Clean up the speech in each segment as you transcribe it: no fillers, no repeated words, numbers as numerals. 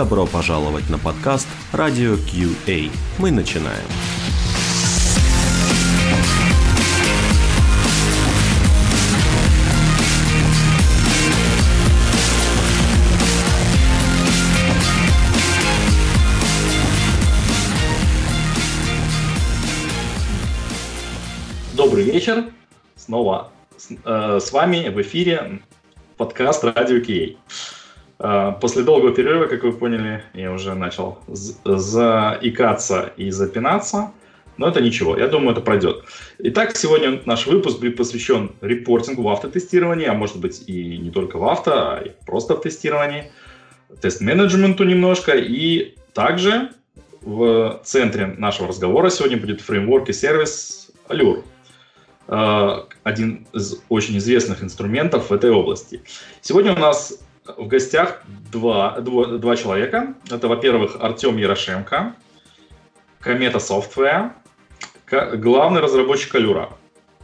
Добро пожаловать на подкаст «Радио Кьюей». Мы начинаем. Добрый вечер. Снова с вами в эфире подкаст «Радио Кьюей». После долгого перерыва, как вы поняли, я уже начал заикаться и запинаться, но это ничего, я думаю, это пройдет. Итак, сегодня наш выпуск будет посвящен репортингу в автотестировании, а может быть и не только в авто, а и просто в тестировании, тест-менеджменту немножко, и также в центре нашего разговора сегодня будет фреймворк и сервис Allure. Один из очень известных инструментов в этой области. Сегодня у нас в гостях два человека. Это, во-первых, Артём Ерошенко, Комета Софтвер, главный разработчик Allure.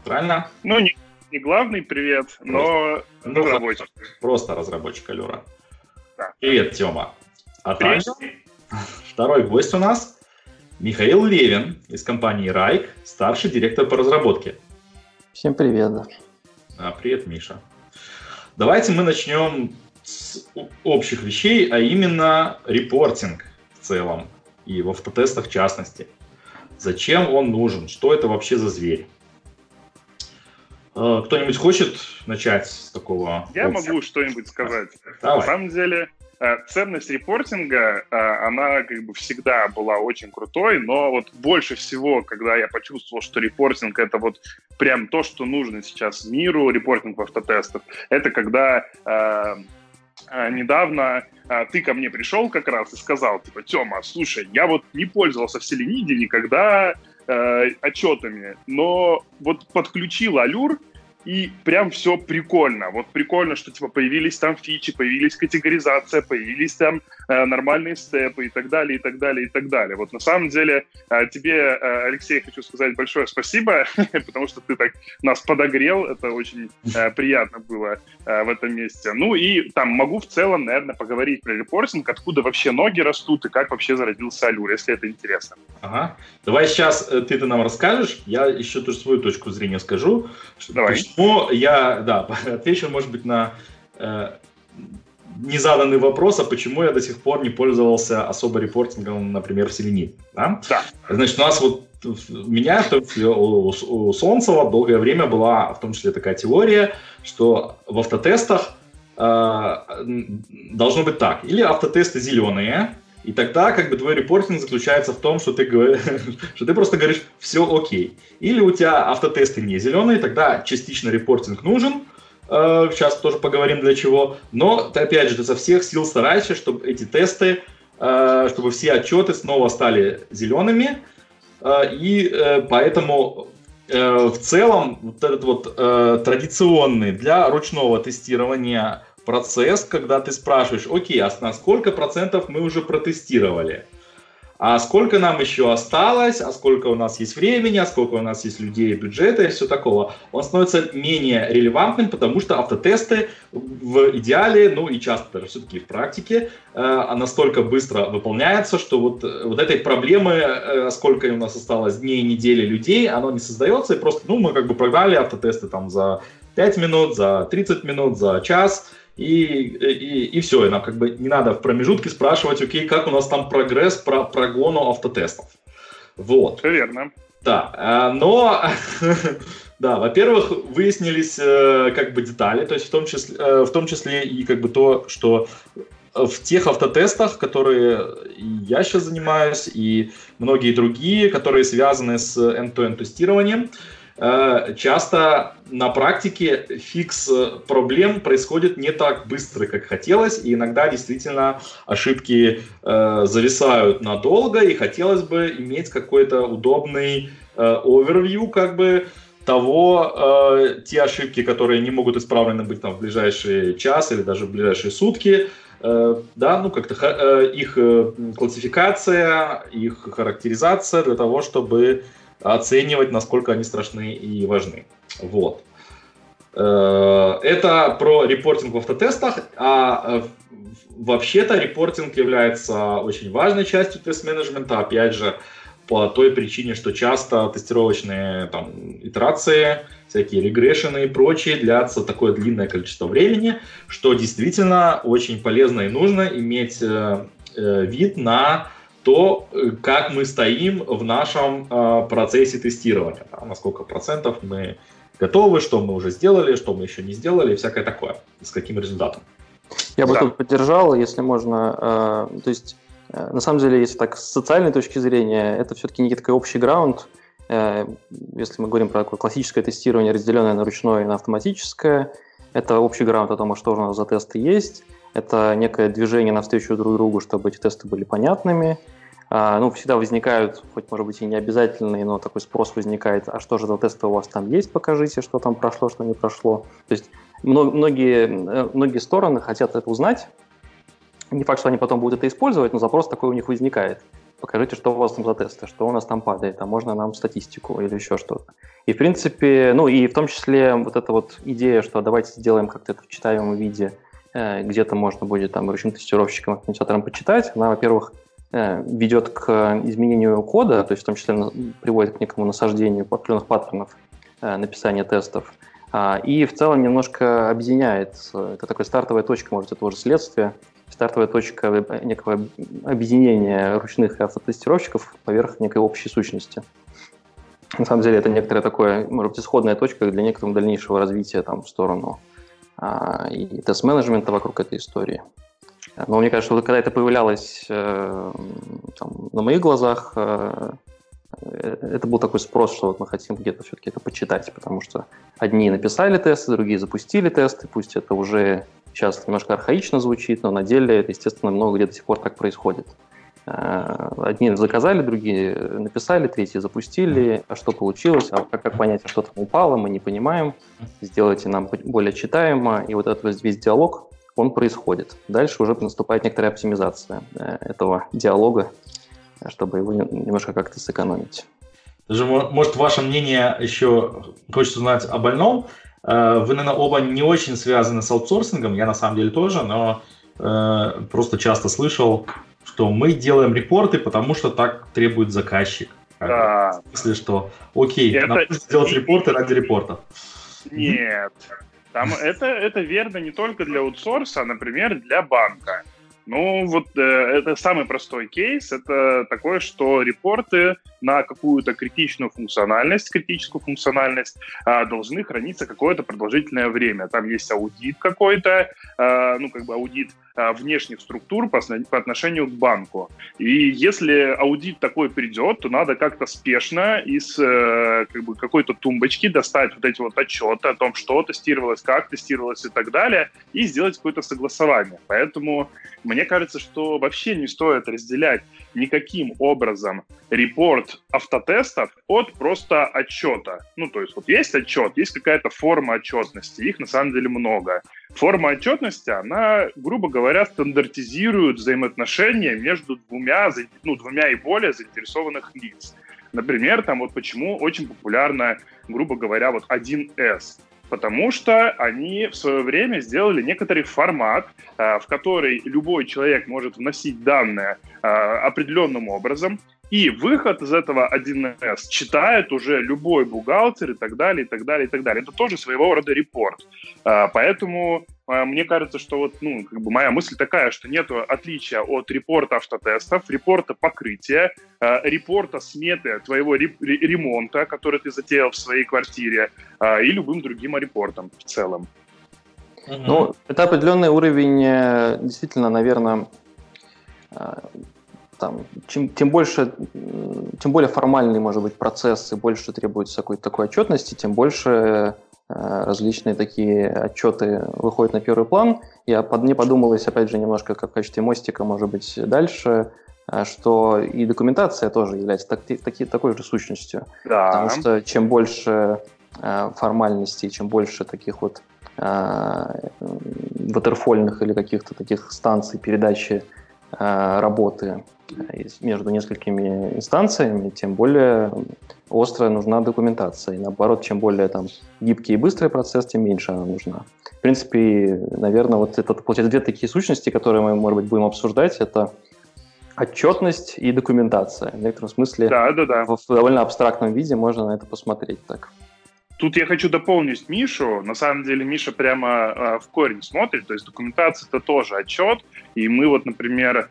Правильно? Ну, не главный, привет, но разработчик. Просто разработчик Allure. Да. Привет, Тёма. А также второй гость у нас Михаил Левин из компании Wrike, старший директор по разработке. Всем привет. Да. Привет, Миша. Давайте мы начнем с общих вещей, а именно репортинг в целом и в автотестах в частности. Зачем он нужен? Что это вообще за зверь? Кто-нибудь хочет начать с такого? Я могу что-нибудь сказать. Давай. На самом деле ценность репортинга, она как бы всегда была очень крутой, но вот больше всего, когда я почувствовал, что репортинг — это вот прям то, что нужно сейчас миру, репортинг в автотестах, это когда... Недавно ты ко мне пришел как раз и сказал, типа, Тёма, слушай, я вот не пользовался в Selenium никогда отчетами, но вот подключил Allure, и прям все прикольно. Вот прикольно, что типа появились там фичи, появилась категоризация, появились там нормальные степы и так далее, и так далее, и так далее. Вот на самом деле тебе, Алексей, хочу сказать большое спасибо, потому что ты так нас подогрел, это очень приятно было в этом месте. Ну и там могу в целом, наверное, поговорить про репортинг, откуда вообще ноги растут и как вообще зародился Allure, если это интересно. Ага. Давай сейчас ты-то нам расскажешь, я еще тоже свою точку зрения скажу. Давай. Ну, я, да, отвечу, может быть, на незаданный вопрос, а почему я до сих пор не пользовался особо репортингом, например, в Selenium. Да? Да. Значит, у нас вот, у меня, в том числе у Солнцева, долгое время была, в том числе, такая теория, что в автотестах должно быть так. Или автотесты зеленые, и тогда как бы твой репортинг заключается в том, что ты просто говоришь «все окей». Или у тебя автотесты не зеленые, тогда частично репортинг нужен. Сейчас тоже поговорим для чего. Но ты, опять же, ты со всех сил стараешься, чтобы эти тесты, чтобы все отчеты снова стали зелеными. И поэтому в целом вот этот вот традиционный для ручного тестирования процесс, когда ты спрашиваешь, окей, а на сколько процентов мы уже протестировали? А сколько нам еще осталось? А сколько у нас есть времени? А сколько у нас есть людей, бюджета и все такого? Он становится менее релевантным, потому что автотесты в идеале, ну и часто даже все-таки в практике, настолько быстро выполняются, что вот этой проблемы, сколько у нас осталось дней, недели, людей, оно не создается. И просто, ну, мы как бы прогнали автотесты там за 5 минут, за 30 минут, за час. И все, и нам как бы не надо в промежутке спрашивать, окей, как у нас там прогресс про прогону автотестов. Вот. Все верно. Да, но, да, во-первых, выяснились как бы детали, то есть в том числе и как бы то, что в тех автотестах, которые я сейчас занимаюсь, и многие другие, которые связаны с end-to-end тестированием, часто на практике фикс проблем происходит не так быстро, как хотелось, и иногда действительно ошибки зависают надолго, и хотелось бы иметь какой-то удобный овервью, как бы, того, те ошибки, которые не могут исправлены быть там в ближайший час или даже в ближайшие сутки, да, ну как-то их классификация, их характеризация для того, чтобы оценивать, насколько они страшны и важны. Вот. Это про репортинг в автотестах, а вообще-то репортинг является очень важной частью тест-менеджмента, опять же, по той причине, что часто тестировочные там, итерации, всякие регрешены и прочее длятся такое длинное количество времени, что действительно очень полезно и нужно иметь вид на то, как мы стоим в нашем процессе тестирования, да, на сколько процентов мы готовы, что мы уже сделали, что мы еще не сделали, и всякое такое, и с каким результатом. Я бы тут поддержал, если можно, то есть на самом деле, если так с социальной точки зрения, это все-таки некий такой общий граунд. Если мы говорим про такое классическое тестирование, разделенное на ручное и на автоматическое, это общий граунд о том, что у нас за тесты есть. Это некое движение навстречу друг другу, чтобы эти тесты были понятными. Ну, всегда возникают, хоть, может быть, и необязательные, но такой спрос возникает, а что же за тесты у вас там есть, покажите, что там прошло, что не прошло. То есть многие стороны хотят это узнать. Не факт, что они потом будут это использовать, но запрос такой у них возникает. Покажите, что у вас там за тесты, что у нас там падает, а можно нам статистику или еще что-то. И, в принципе, ну и в том числе вот эта вот идея, что давайте сделаем как-то это в читаемом виде, где-то можно будет там ручным тестировщикам, автоматизаторам почитать, она, во-первых, ведет к изменению кода, то есть в том числе приводит к некому насаждению определенных паттернов написания тестов, и в целом немножко объединяет. Это такая стартовая точка, может, это уже следствие, стартовая точка некого объединения ручных автотестировщиков поверх некой общей сущности. На самом деле это некоторая такая, может быть, исходная точка для некоторого дальнейшего развития там, в сторону и тест-менеджмента вокруг этой истории. Но мне кажется, что когда это появлялось там, на моих глазах, это был такой спрос, что вот мы хотим где-то все-таки это почитать, потому что одни написали тесты, другие запустили тесты, пусть это уже сейчас немножко архаично звучит, но на деле это, естественно, много где до сих пор так происходит. Одни заказали, другие написали, третьи запустили, а что получилось, а как понять, а что там упало, мы не понимаем, сделайте нам более читаемо, и вот этот весь диалог, он происходит. Дальше уже наступает некоторая оптимизация этого диалога, чтобы его немножко как-то сэкономить. Даже, может, ваше мнение еще хочется узнать о больном. Вы, наверное, оба не очень связаны с аутсорсингом, я на самом деле тоже, но просто часто слышал, что мы делаем репорты, потому что так требует заказчик. Да. В смысле, что окей, нам нужно сделать репорты ради репорта. Нет, там это верно не только для аутсорса, а, например, для банка. Ну, вот это самый простой кейс, это такое, что репорты на какую-то критическую функциональность должны храниться какое-то продолжительное время. Там есть аудит какой-то, аудит внешних структур по отношению к банку. И если аудит такой придет, то надо как-то спешно из какой-то тумбочки достать вот эти вот отчеты о том, что тестировалось, как тестировалось и так далее, и сделать какое-то согласование. Поэтому мне кажется, что вообще не стоит разделять никаким образом репорт автотестов от просто отчета. Ну, то есть вот есть отчет, есть какая-то форма отчетности, их на самом деле много. Форма отчетности, она, грубо говоря, стандартизирует взаимоотношения между двумя и более заинтересованных лиц. Например, там вот почему очень популярна, грубо говоря, вот 1С. Потому что они в свое время сделали некоторый формат, в который любой человек может вносить данные определенным образом, и выход из этого 1С читает уже любой бухгалтер и так далее, и так далее, и так далее. Это тоже своего рода репорт. Поэтому мне кажется, что вот, моя мысль такая, что нет отличия от репорта автотестов, репорта покрытия, репорта сметы твоего ремонта, который ты затеял в своей квартире, и любым другим репортом в целом. Ну, это определенный уровень, действительно, наверное, там, тем более формальный, может быть, процесс, и больше требуется какой-то такой отчетности, тем больше различные такие отчеты выходят на первый план. Мне подумалось, опять же, немножко как в качестве мостика, может быть, дальше, что и документация тоже является такой же сущностью. Да. Потому что чем больше формальностей, чем больше таких вот ватерфольных или каких-то таких станций передачи работы между несколькими инстанциями, тем более острая нужна документация. И наоборот, чем более там гибкий и быстрый процесс, тем меньше она нужна. В принципе, наверное, вот это, получается, две такие сущности, которые мы, может быть, будем обсуждать, это отчетность и документация. В некотором смысле в довольно абстрактном виде можно на это посмотреть так. Тут я хочу дополнить Мишу. На самом деле Миша прямо в корень смотрит, то есть документация — это тоже отчет, и мы вот, например,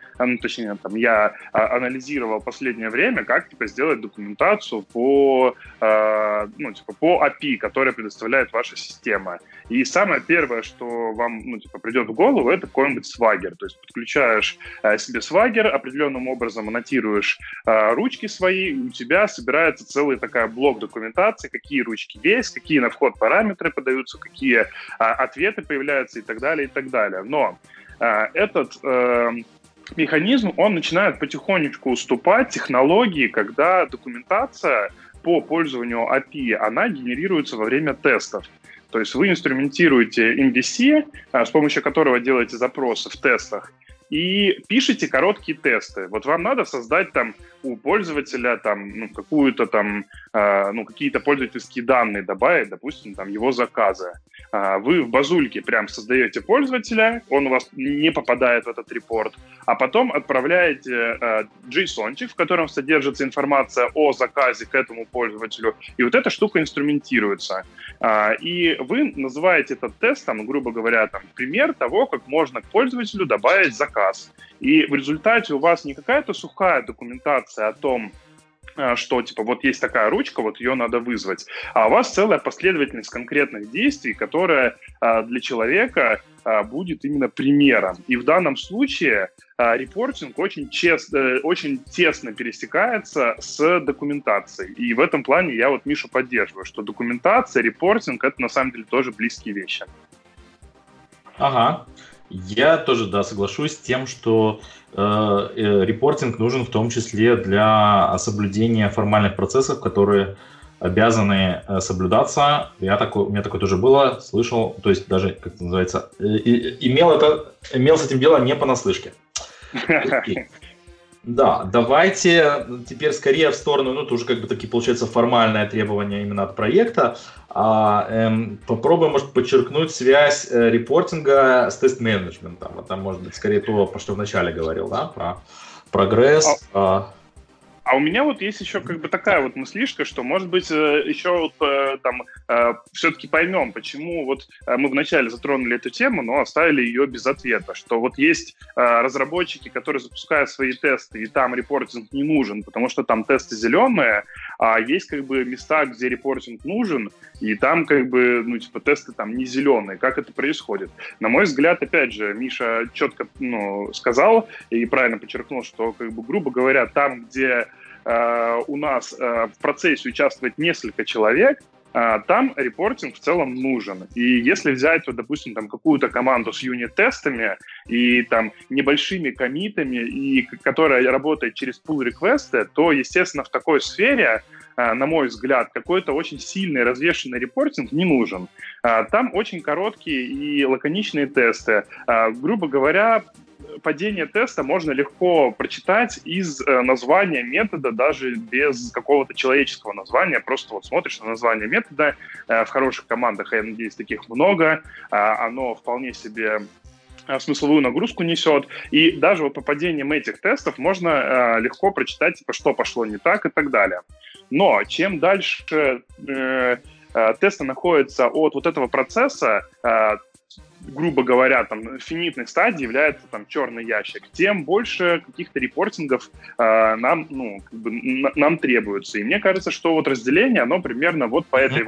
я анализировал последнее время, как сделать документацию по API, которая предоставляет ваша система. И самое первое, что вам придет в голову, это какой-нибудь Swagger. То есть подключаешь себе Swagger, определенным образом аннотируешь ручки свои, и у тебя собирается целый такой блок документации, какие ручки есть, какие на вход параметры подаются, какие ответы появляются и так далее, и так далее. Но этот механизм, он начинает потихонечку уступать технологии, когда документация по пользованию API, она генерируется во время тестов. То есть вы инструментируете MVC, с помощью которого делаете запросы в тестах, и пишите короткие тесты. Вот вам надо создать у пользователя какие-то пользовательские данные добавить, допустим, его заказы. Вы в базульке прям создаете пользователя, он у вас не попадает в этот репорт, а потом отправляете JSON-чик, в котором содержится информация о заказе к этому пользователю, и вот эта штука инструментируется. И вы называете этот тест, грубо говоря, пример того, как можно к пользователю добавить заказ. И в результате у вас не какая-то сухая документация о том, что, вот есть такая ручка, вот ее надо вызвать. А у вас целая последовательность конкретных действий, которая для человека будет именно примером. И в данном случае репортинг очень тесно пересекается с документацией. И в этом плане я Мишу поддерживаю, что документация, репортинг — это на самом деле тоже близкие вещи. Ага. Я тоже, соглашусь с тем, что репортинг нужен в том числе для соблюдения формальных процессов, которые обязаны соблюдаться. У меня такое тоже было, слышал, то есть даже, как это называется, имел с этим дело не понаслышке. Да, давайте теперь скорее в сторону, это уже такие, получается, формальные требования именно от проекта. Попробуем, может, подчеркнуть связь репортинга с тест-менеджментом. Вот там, может быть, скорее то, что вначале говорил, про прогресс. А у меня есть еще такая мыслишка, что, может быть, еще все-таки поймем, почему мы вначале затронули эту тему, но оставили ее без ответа, что есть разработчики, которые запускают свои тесты, и там репортинг не нужен, потому что там тесты зеленые, а есть места, где репортинг нужен, и там тесты не зеленые. Как это происходит? На мой взгляд, опять же, Миша четко сказал и правильно подчеркнул, что, грубо говоря, там, где у нас в процессе участвует несколько человек, там репортинг в целом нужен. И если взять, допустим, какую-то команду с юнит-тестами и небольшими коммитами, и которая работает через pull-реквесты, то, естественно, в такой сфере, на мой взгляд, какой-то очень сильный развешенный репортинг не нужен. Там очень короткие и лаконичные тесты. Грубо говоря, падение теста можно легко прочитать из названия метода, даже без какого-то человеческого названия. Просто смотришь на название метода. В хороших командах, я надеюсь, таких много. Оно вполне себе смысловую нагрузку несет. И даже по падениям этих тестов можно легко прочитать, что пошло не так и так далее. Но чем дальше тесты находятся от этого процесса, грубо говоря, финитных стадий является черный ящик, тем больше каких-то репортингов нам требуется. И мне кажется, что разделение, оно примерно по этой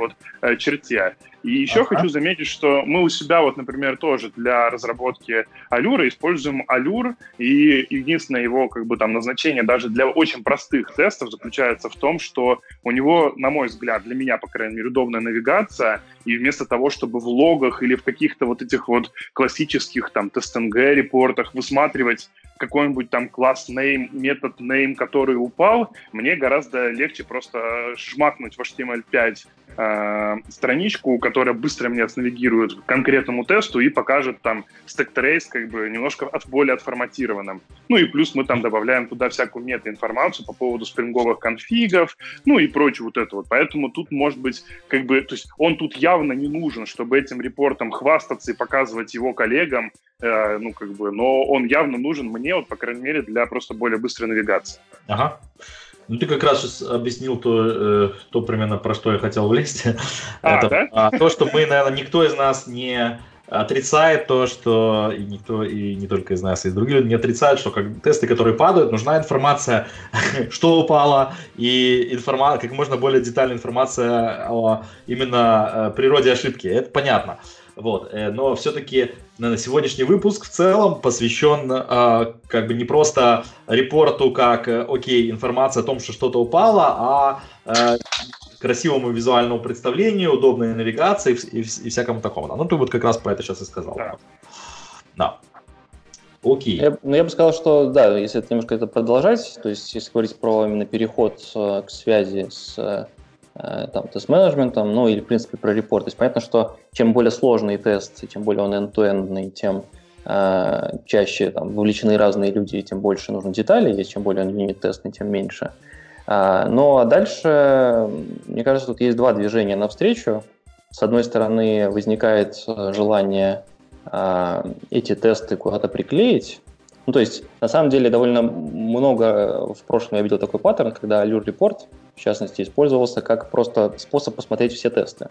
черте. И еще хочу заметить, что мы у себя, например, тоже для разработки Allure используем Allure, и единственное его назначение даже для очень простых тестов заключается в том, что у него, на мой взгляд, для меня, по крайней мере, удобная навигация, и вместо того, чтобы в логах или в каких-то этих отличных от классических там TestNG репортах высматривать какой-нибудь там класс name, метод name, который упал, мне гораздо легче просто шмакнуть в HTML5 страничку, которая быстро меня снавигирует к конкретному тесту и покажет там stack trace как бы немножко более отформатированным. Ну и плюс мы там добавляем туда всякую метаинформацию по поводу спринговых конфигов, ну и прочее вот это вот. Поэтому тут может быть как бы, то есть он тут явно не нужен, чтобы этим репортом хвастаться и показывать его коллегам, ну как бы, но он явно нужен мне, вот по крайней мере, для просто более быстрой навигации. Ага. Ну, ты как раз сейчас объяснил то примерно, про что я хотел влезть. То, что мы, наверное, никто из нас не отрицает, то, что и никто, и не только из нас, и другие люди не отрицают, что как тесты, которые падают, нужна информация, что упало, и как можно более детальная информация о именно природе ошибки. Это понятно. Вот. Но все-таки, наверное, сегодняшний выпуск в целом посвящен как бы не просто репорту, как, окей, информация о том, что что-то упало, а красивому визуальному представлению, удобной навигации и всякому такому. Ну, ты вот как раз про это сейчас и сказал. Да. Окей. Я бы сказал, что, да, если это немножко это продолжать, то есть если говорить про именно переход к связи с там, тест-менеджментом, ну или, в принципе, про репорт. То есть понятно, что чем более сложный тест, и чем более он end-to-end, тем чаще там вовлечены разные люди, и тем больше нужно деталей, и чем более он юнит-тестный, тем меньше. Ну а дальше, мне кажется, тут есть два движения навстречу. С одной стороны, возникает желание эти тесты куда-то приклеить. Ну, то есть, на самом деле, довольно много в прошлом я видел такой паттерн, когда Allure Report, в частности, использовался как просто способ посмотреть все тесты.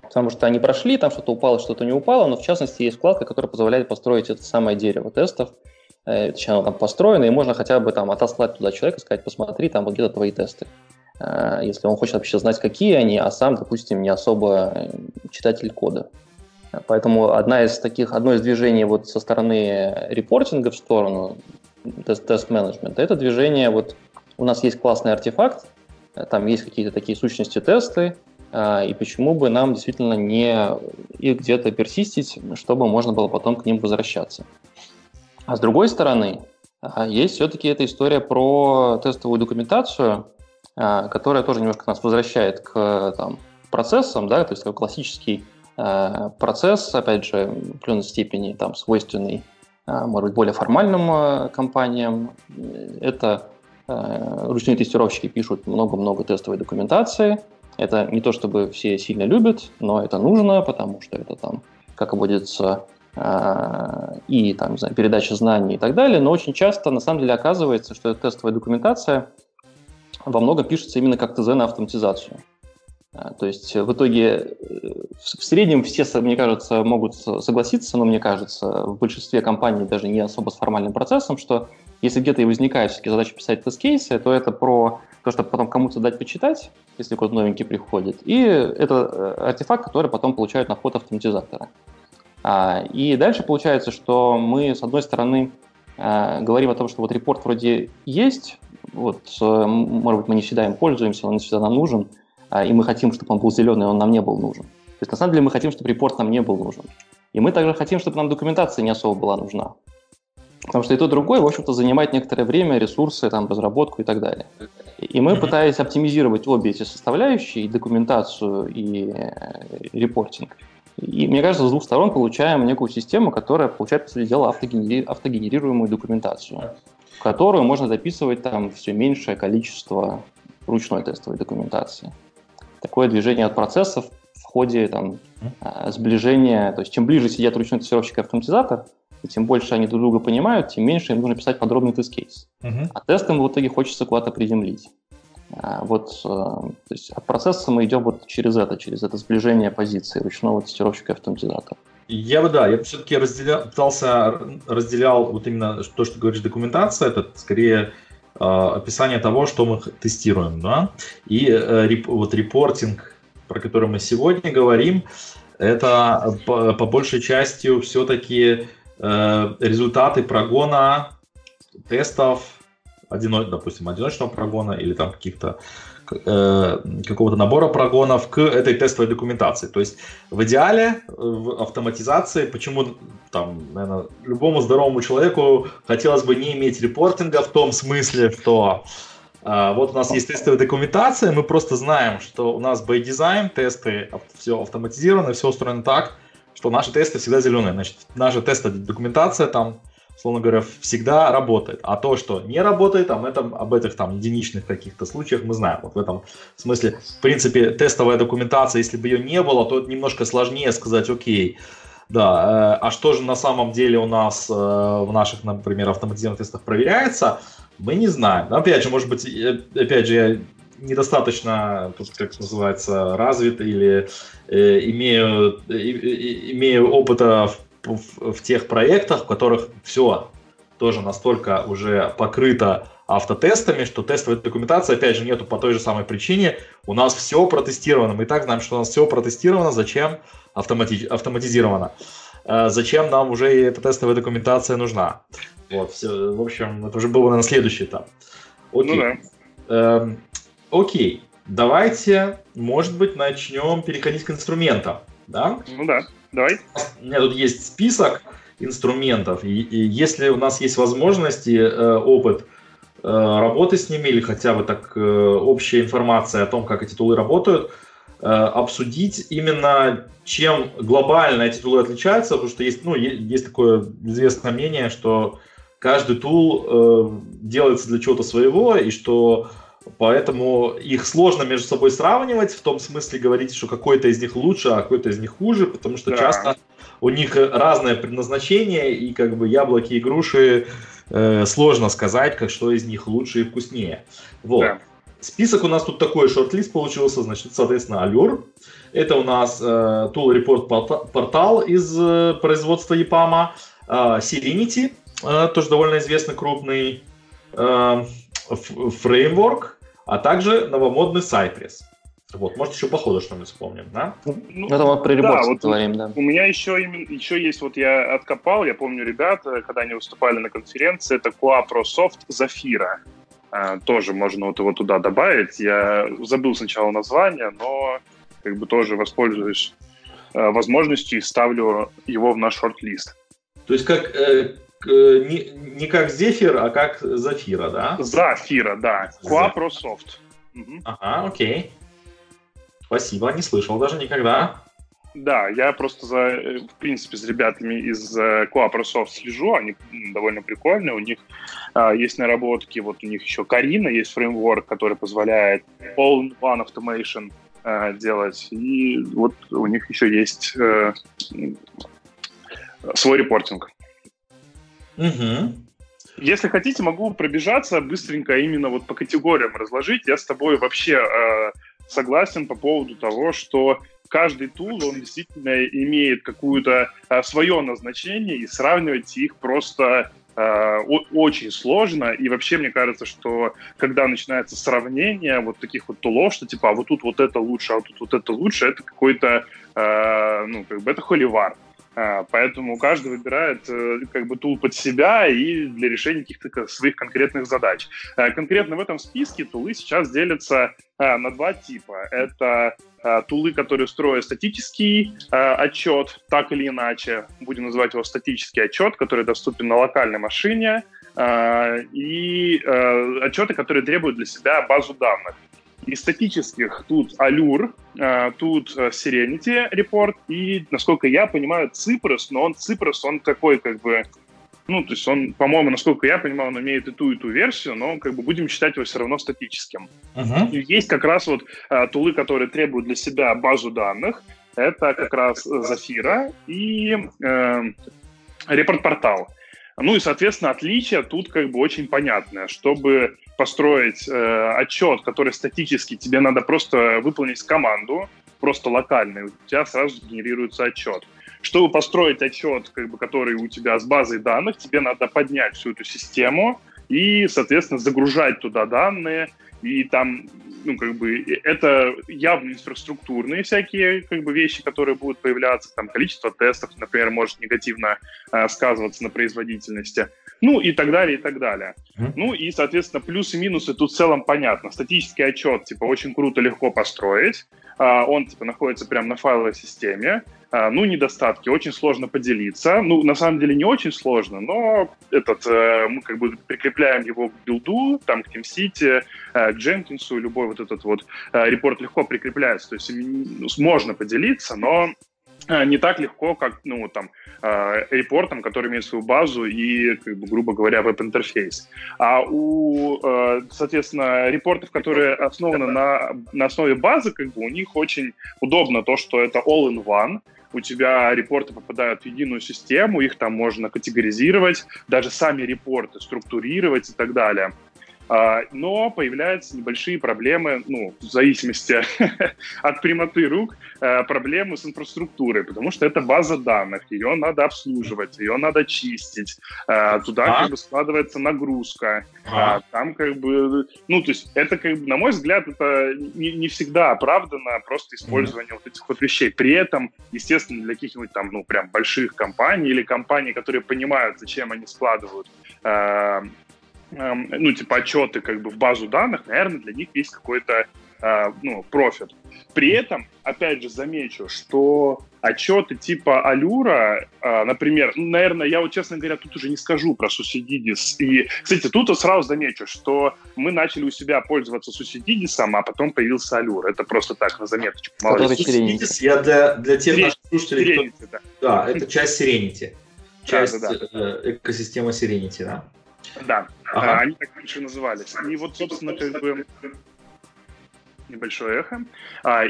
Потому что они прошли, там что-то упало, что-то не упало, но, в частности, есть вкладка, которая позволяет построить это самое дерево тестов, точнее, оно там построено, и можно хотя бы там отослать туда человека, сказать, посмотри, там вот где-то твои тесты. Если он хочет вообще знать, какие они, а сам, допустим, не особо читатель кода. Поэтому одно из движений вот со стороны репортинга в сторону тест-менеджмента, это движение, вот у нас есть классный артефакт, там есть какие-то такие сущности тесты, и почему бы нам действительно не их где-то персистить, чтобы можно было потом к ним возвращаться. А с другой стороны, есть все-таки эта история про тестовую документацию, которая тоже немножко нас возвращает к там, процессам, да, то есть такой классический процесс, опять же, в определенной степени там, свойственный, может быть, более формальным компаниям. Это ручные тестировщики пишут много-много тестовой документации. Это не то, чтобы все сильно любят, но это нужно, потому что это там, как обводится, и там, не знаю, передача знаний и так далее. Но очень часто, на самом деле, оказывается, что эта тестовая документация во многом пишется именно как ТЗ на автоматизацию. То есть в итоге в среднем все, мне кажется, могут согласиться, но мне кажется, в большинстве компаний даже не особо с формальным процессом, что если где-то и возникает все-таки задача писать тест-кейсы, то это про то, чтобы потом кому-то дать почитать, если кто-то новенький приходит, и это артефакт, который потом получают на вход автоматизатора. И дальше получается, что мы, с одной стороны, говорим о том, что вот репорт вроде есть, вот, может быть, мы не всегда им пользуемся, он не всегда нам нужен, и мы хотим, чтобы он был зеленый, он нам не был нужен. То есть, на самом деле, мы хотим, чтобы репорт нам не был нужен. И мы также хотим, чтобы нам документация не особо была нужна. Потому что и то, и другое, в общем-то, занимает некоторое время, ресурсы, там, разработку и так далее. И мы, пытаясь оптимизировать обе эти составляющие, и документацию, и репортинг, и, мне кажется, с двух сторон получаем некую систему, которая получает, по сути дела, автогенерируемую документацию, в которую можно записывать там все меньшее количество ручной тестовой документации. Такое движение от процессов в ходе там, сближения, то есть чем ближе сидят ручной тестировщик и автоматизатор, и тем больше они друг друга понимают, тем меньше им нужно писать подробный тест-кейс. А тест им в итоге хочется куда-то приземлить. Вот, то есть от процесса мы идем вот через это сближение позиций ручного тестировщика и автоматизатора. Я бы все-таки разделял вот именно то, что ты говоришь, документация, это скорее описание того, что мы тестируем, да, и вот репортинг, про который мы сегодня говорим, это по большей части все-таки результаты прогона тестов допустим, одиночного прогона или там какого-то набора прогонов к этой тестовой документации. То есть в идеале в автоматизации, почему там, наверное, любому здоровому человеку хотелось бы не иметь репортинга в том смысле, что вот у нас есть тестовая документация, мы просто знаем, что у нас by design тесты, все автоматизировано, все устроено так, что наши тесты всегда зеленые. Значит, наша тестовая документация там, словно говоря, всегда работает. А то, что не работает, об этих там единичных каких-то случаях мы знаем. Вот в этом смысле, в принципе, тестовая документация, если бы ее не было, то немножко сложнее сказать, окей, да, а что же на самом деле у нас в наших, например, автоматизированных тестах проверяется, мы не знаем. Опять же, может быть, я недостаточно, тут, как называется, развит или имею опыта в тех проектах, в которых все тоже настолько уже покрыто автотестами, что тестовая документация, опять же, нету по той же самой причине. У нас все протестировано. Мы и так знаем, что у нас все протестировано. Зачем автоматизировано? Зачем нам уже эта тестовая документация нужна? Вот, все, в общем, это уже был, наверное, следующий этап. Окей. Ну да. Окей. Давайте, может быть, начнем переходить к инструментам. Да? Ну да. Давай. У меня тут есть список инструментов, и если у нас есть возможность и опыт работы с ними, или хотя бы так общая информация о том, как эти тулы работают, обсудить именно, чем глобально эти тулы отличаются, потому что есть такое известное мнение, что каждый тул делается для чего-то своего, и что поэтому их сложно между собой сравнивать, в том смысле говорить, что какой-то из них лучше, а какой-то из них хуже, потому что часто у них разное предназначение, и как бы яблоки и груши сложно сказать, что из них лучше и вкуснее. Вот. Да. Список у нас тут такой, шорт-лист получился, значит, соответственно, Allure. Это у нас тул Report Portal из производства Epama, Serenity, тоже довольно известный крупный фреймворк, а также новомодный Cypress. Вот, может, еще по ходу что-нибудь вспомним, да? Ну, это мы про репорт говорим, да. У меня еще есть, вот я откопал, я помню ребят, когда они выступали на конференции, это Qaprosoft Zafira. Тоже можно вот его туда добавить. Я забыл сначала название, но как бы тоже воспользуюсь возможностью и ставлю его в наш шорт-лист. То есть как... Не как Zephyr, а как Zafira, да? Zafira, да. Qaprosoft. Угу. Ага, окей. Спасибо, не слышал даже никогда. Да, я просто, в принципе, с ребятами из Qaprosoft слежу, они довольно прикольные, у них есть наработки, вот у них еще Karina, есть фреймворк, который позволяет all-in-one automation делать, и вот у них еще есть свой репортинг. Угу. Если хотите, могу пробежаться быстренько именно вот по категориям разложить. Я с тобой вообще согласен по поводу того, что каждый тул, он действительно имеет какое-то свое назначение, и сравнивать их просто очень сложно. И вообще, мне кажется, что когда начинается сравнение вот таких вот тулов, что типа, а вот тут вот это лучше, а вот тут вот это лучше, это какой-то, это холивар. Поэтому каждый выбирает как бы тул под себя и для решения каких-то своих конкретных задач. Конкретно в этом списке тулы сейчас делятся на два типа. Это тулы, которые строят статический отчет, так или иначе, будем называть его статический отчет, который доступен на локальной машине, и отчеты, которые требуют для себя базу данных. Из статических тут Allure, тут Serenity Report и, насколько я понимаю, Cypress, но он такой как бы, то есть он, по-моему, насколько я понимаю, он имеет и ту версию, но как бы будем считать его все равно статическим. Uh-huh. Есть как раз вот тулы, которые требуют для себя базу данных, это как раз Zafira и Report Portal. Ну и, соответственно, отличие тут как бы очень понятное. Чтобы построить отчет, который статический, тебе надо просто выполнить команду, просто локальную, у тебя сразу генерируется отчет. Чтобы построить отчет, как бы, который у тебя с базой данных, тебе надо поднять всю эту систему и, соответственно, загружать туда данные. И там, это явно инфраструктурные всякие, вещи, которые будут появляться, там, количество тестов, например, может негативно сказываться на производительности. ну и так далее, и так далее. Mm-hmm. Ну и, соответственно, плюсы и минусы тут в целом понятно. Статический отчет, типа, очень круто, легко построить, он, типа, находится прямо на файловой системе. Ну, недостатки, очень сложно поделиться. Ну, на самом деле, не очень сложно, но мы как бы прикрепляем его к билду, там, к TeamCity, к Jenkins, любой вот этот вот репорт легко прикрепляется. То есть можно поделиться, но не так легко, как, ну, там, репортом, который имеет свою базу и, как бы, грубо говоря, веб-интерфейс. А у, соответственно, репортов, которые основаны на основе базы, как бы, у них очень удобно то, что это all-in-one. У тебя репорты попадают в единую систему, их там можно категоризировать, даже сами репорты структурировать и так далее. Но появляются небольшие проблемы, ну, в зависимости от прямоты рук, проблемы с инфраструктурой, потому что это база данных, ее надо обслуживать, ее надо чистить, туда как бы складывается нагрузка, там как бы, ну, то есть это, как бы, на мой взгляд, это не всегда оправдано просто использование вот этих вот вещей. При этом, естественно, для каких-нибудь там, ну, прям больших компаний или компаний, которые понимают, зачем они складывают ну, типа, отчеты, как бы, в базу данных, наверное, для них есть какой-то, ну, профит. При этом, опять же, замечу, что отчеты типа Allure, например, ну, наверное, я вот, честно говоря, тут уже не скажу про SuciDidis. И, кстати, тут сразу замечу, что мы начали у себя пользоваться SuciDidis, а потом появился Allure. Это просто так, на заметочку. SuciDidis, я для тех наших слушателей... Serenity, кто... да. Да, это часть Serenity. Часть экосистемы Serenity, да. Да, они так раньше назывались. И вот, собственно, как бы небольшое эхо.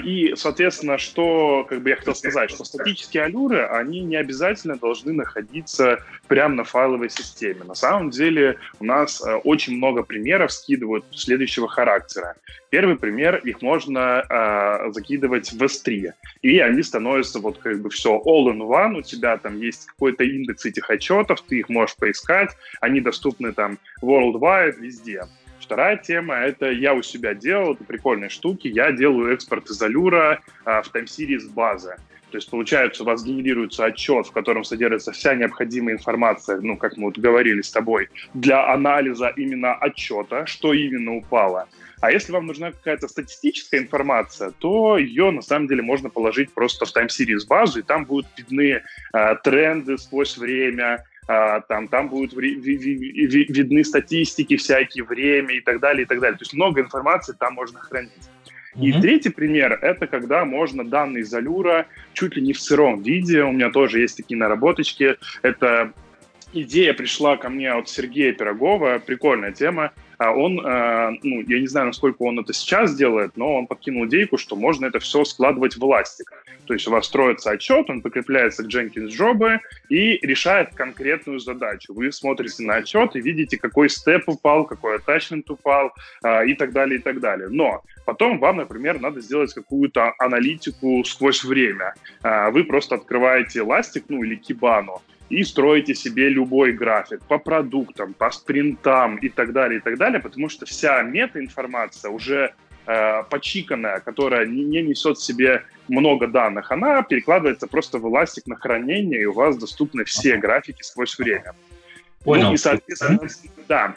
И, соответственно, что, как бы, я хотел сказать, что статические Allure, они не обязательно должны находиться прямо на файловой системе. На самом деле у нас очень много примеров скидывают следующего характера. Первый пример, их можно закидывать в S3, и они становятся вот, как бы, все all-in-one, у тебя там есть какой-то индекс этих отчетов, ты их можешь поискать, они доступны там worldwide, везде. Вторая тема — это я у себя делал, это прикольные штуки, я делаю экспорт из Allure в Time Series базы. То есть, получается, у вас генерируется отчет, в котором содержится вся необходимая информация, ну, как мы вот говорили с тобой, для анализа именно отчета, что именно упало. А если вам нужна какая-то статистическая информация, то ее, на самом деле, можно положить просто в Time Series базу, и там будут видны тренды сквозь время, там будут видны статистики всякие, время и так далее, и так далее. То есть много информации там можно хранить. Mm-hmm. И третий пример — это когда можно данные из Allure чуть ли не в сыром виде. У меня тоже есть такие наработочки. Эта идея пришла ко мне от Сергея Пирогова. Прикольная тема. Он, ну, я не знаю, насколько он это сейчас делает, но он подкинул идейку, что можно это все складывать в Elastic. То есть у вас строится отчет, он прикрепляется к Jenkins-джобы и решает конкретную задачу. Вы смотрите на отчет и видите, какой степ упал, какой attachment упал и так далее, и так далее. Но потом вам, например, надо сделать какую-то аналитику сквозь время. Вы просто открываете Elastic, ну, или Kibana, и строите себе любой график по продуктам, по спринтам и так далее, потому что вся метаинформация уже почиканная, которая не несет в себе много данных, она перекладывается просто в Elastic на хранение, и у вас доступны все графики сквозь время. Понял. Ну и, соответственно, да.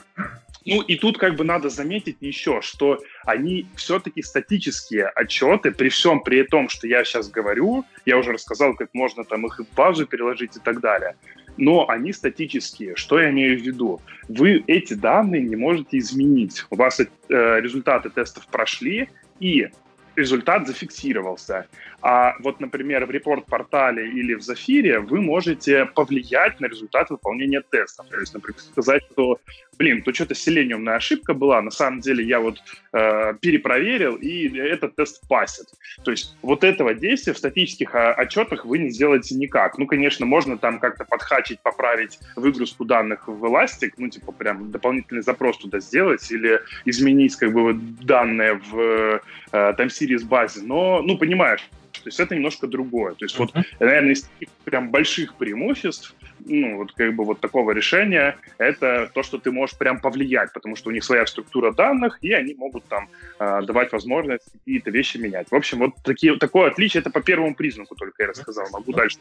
Ну и тут, как бы, надо заметить еще, что они все-таки статические отчеты, при всем при том, что я сейчас говорю, я уже рассказал, как можно там их в базу переложить и так далее, но они статические. Что я имею в виду? Вы эти данные не можете изменить. У вас результаты тестов прошли, и результат зафиксировался. А вот, например, в Report-портале или в Zafira вы можете повлиять на результат выполнения тестов. То есть, например, сказать, что, блин, тут что-то селениумная ошибка была, на самом деле я вот перепроверил, и этот тест пасит. То есть вот этого действия в статических отчетах вы не сделаете никак. Ну, конечно, можно там как-то подхачить, поправить выгрузку данных в Elastic, ну, типа, прям дополнительный запрос туда сделать или изменить, как бы, вот, данные в Time Series базе, но, ну, понимаешь, то есть это немножко другое. То есть вот, наверное, из таких прям больших преимуществ ну, вот как бы вот такого решения, это то, что ты можешь прям повлиять, потому что у них своя структура данных, и они могут там давать возможность какие-то вещи менять. В общем, вот такое отличие, это по первому признаку только я рассказал, могу дальше.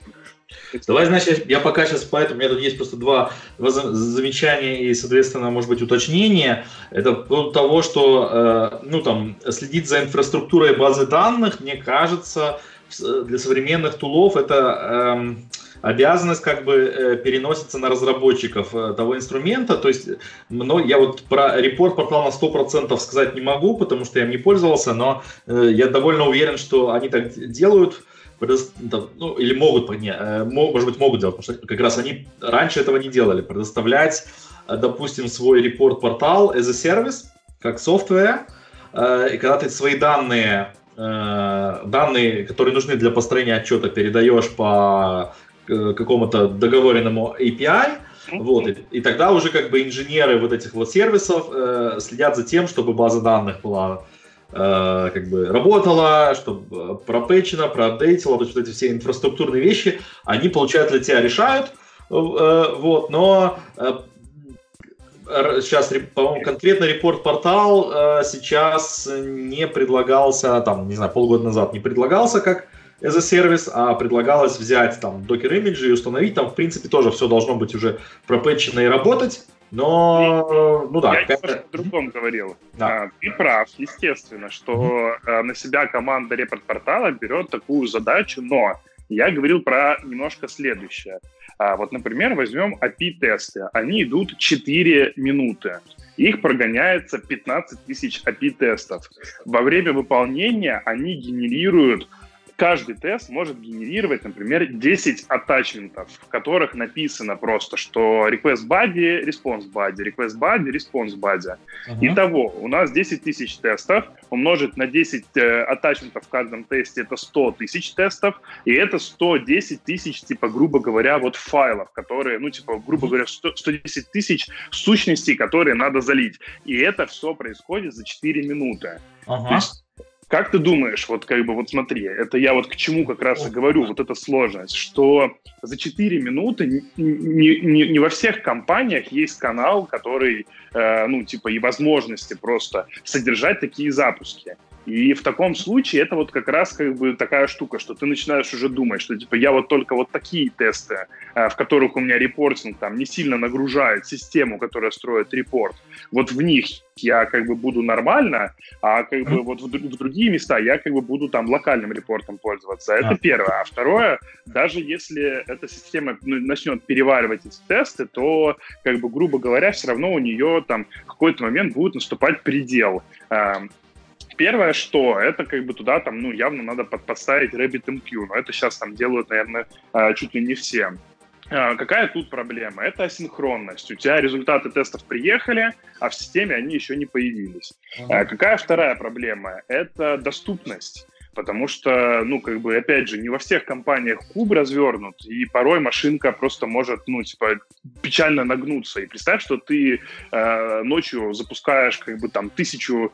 Давай, значит, я пока сейчас, поэтому у меня тут есть просто два замечания и, соответственно, может быть, уточнение. Это по того, что, следить за инфраструктурой базы данных, мне кажется, для современных тулов это обязанность как бы переносится на разработчиков того инструмента. То есть я вот про Report Portal на 100% сказать не могу, потому что я им не пользовался, но я довольно уверен, что они так делают. Или могут делать, потому что как раз они раньше этого не делали. Предоставлять, допустим, свой Report Portal as a service, как софтвер, и когда ты свои данные, которые нужны для построения отчета, передаешь по какому-то договоренному API, вот, и тогда уже как бы инженеры вот этих вот сервисов следят за тем, чтобы база данных была как бы работала, чтобы пропэтчена, проапдейтила, то есть вот эти все инфраструктурные вещи, они, получается, для тебя решают, вот, но сейчас, по-моему, конкретно Report Portal сейчас не предлагался, там, не знаю, полгода назад не предлагался как as a service, а предлагалось взять там докер-имиджи и установить, там, в принципе, тоже все должно быть уже пропэтчено и работать. Но, я немножко о другом говорил. Да. Ты прав, естественно, что на себя команда Report Portal берет такую задачу, но я говорил про немножко следующее. Вот, например, возьмем API-тесты. Они идут 4 минуты. Их прогоняется 15 тысяч API-тестов. Во время выполнения они генерируют... Каждый тест может генерировать, например, 10 аттачментов, в которых написано просто, что request body, response body, request body, response body. Uh-huh. Итого, у нас 10 тысяч тестов, умножить на 10 аттачментов в каждом тесте, это 100 тысяч тестов, и это 110 тысяч, типа, грубо говоря, вот файлов, которые, грубо говоря, 110 тысяч сущностей, которые надо залить. И это все происходит за 4 минуты. Uh-huh. То есть, как ты думаешь, смотри, это я вот к чему как раз и говорю, вот эта сложность, что за 4 минуты не во всех компаниях есть канал, который, и возможности просто содержать такие запуски. И в таком случае это вот как раз такая штука, что ты начинаешь уже думать, что я вот только вот такие тесты, в которых у меня репортинг там не сильно нагружает систему, которая строит репорт, вот в них я буду нормально, а в другие места я буду там локальным репортом пользоваться. Это первое. А второе, даже если эта система начнет переваривать эти тесты, то, грубо говоря, все равно у нее там в какой-то момент будет наступать предел. Первое, что это туда там явно надо подставить RabbitMQ, но это сейчас там делают, наверное, чуть ли не все. Какая тут проблема? Это асинхронность. У тебя результаты тестов приехали, а в системе они еще не появились. Ага. Какая вторая проблема? Это доступность. Потому что, опять же, не во всех компаниях куб развернут, и порой машинка просто может, печально нагнуться. И представь, что ты ночью запускаешь, 1000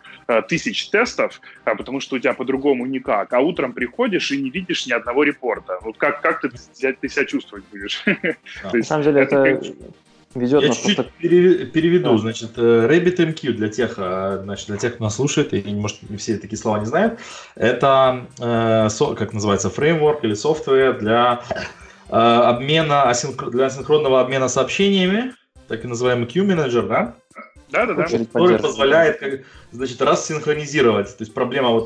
тестов, потому что у тебя по-другому никак, а утром приходишь и не видишь ни одного репорта. Вот как ты себя чувствовать будешь? На самом деле, это... Я чуть-чуть переведу. Да. Значит, RabbitMQ для тех, кто нас слушает, и, может, не все такие слова не знают, это, как называется, фреймворк или софтвер для асинхронного обмена сообщениями, так и называемый Q-менеджер, да? Да. Который позволяет, рассинхронизировать. То есть проблема,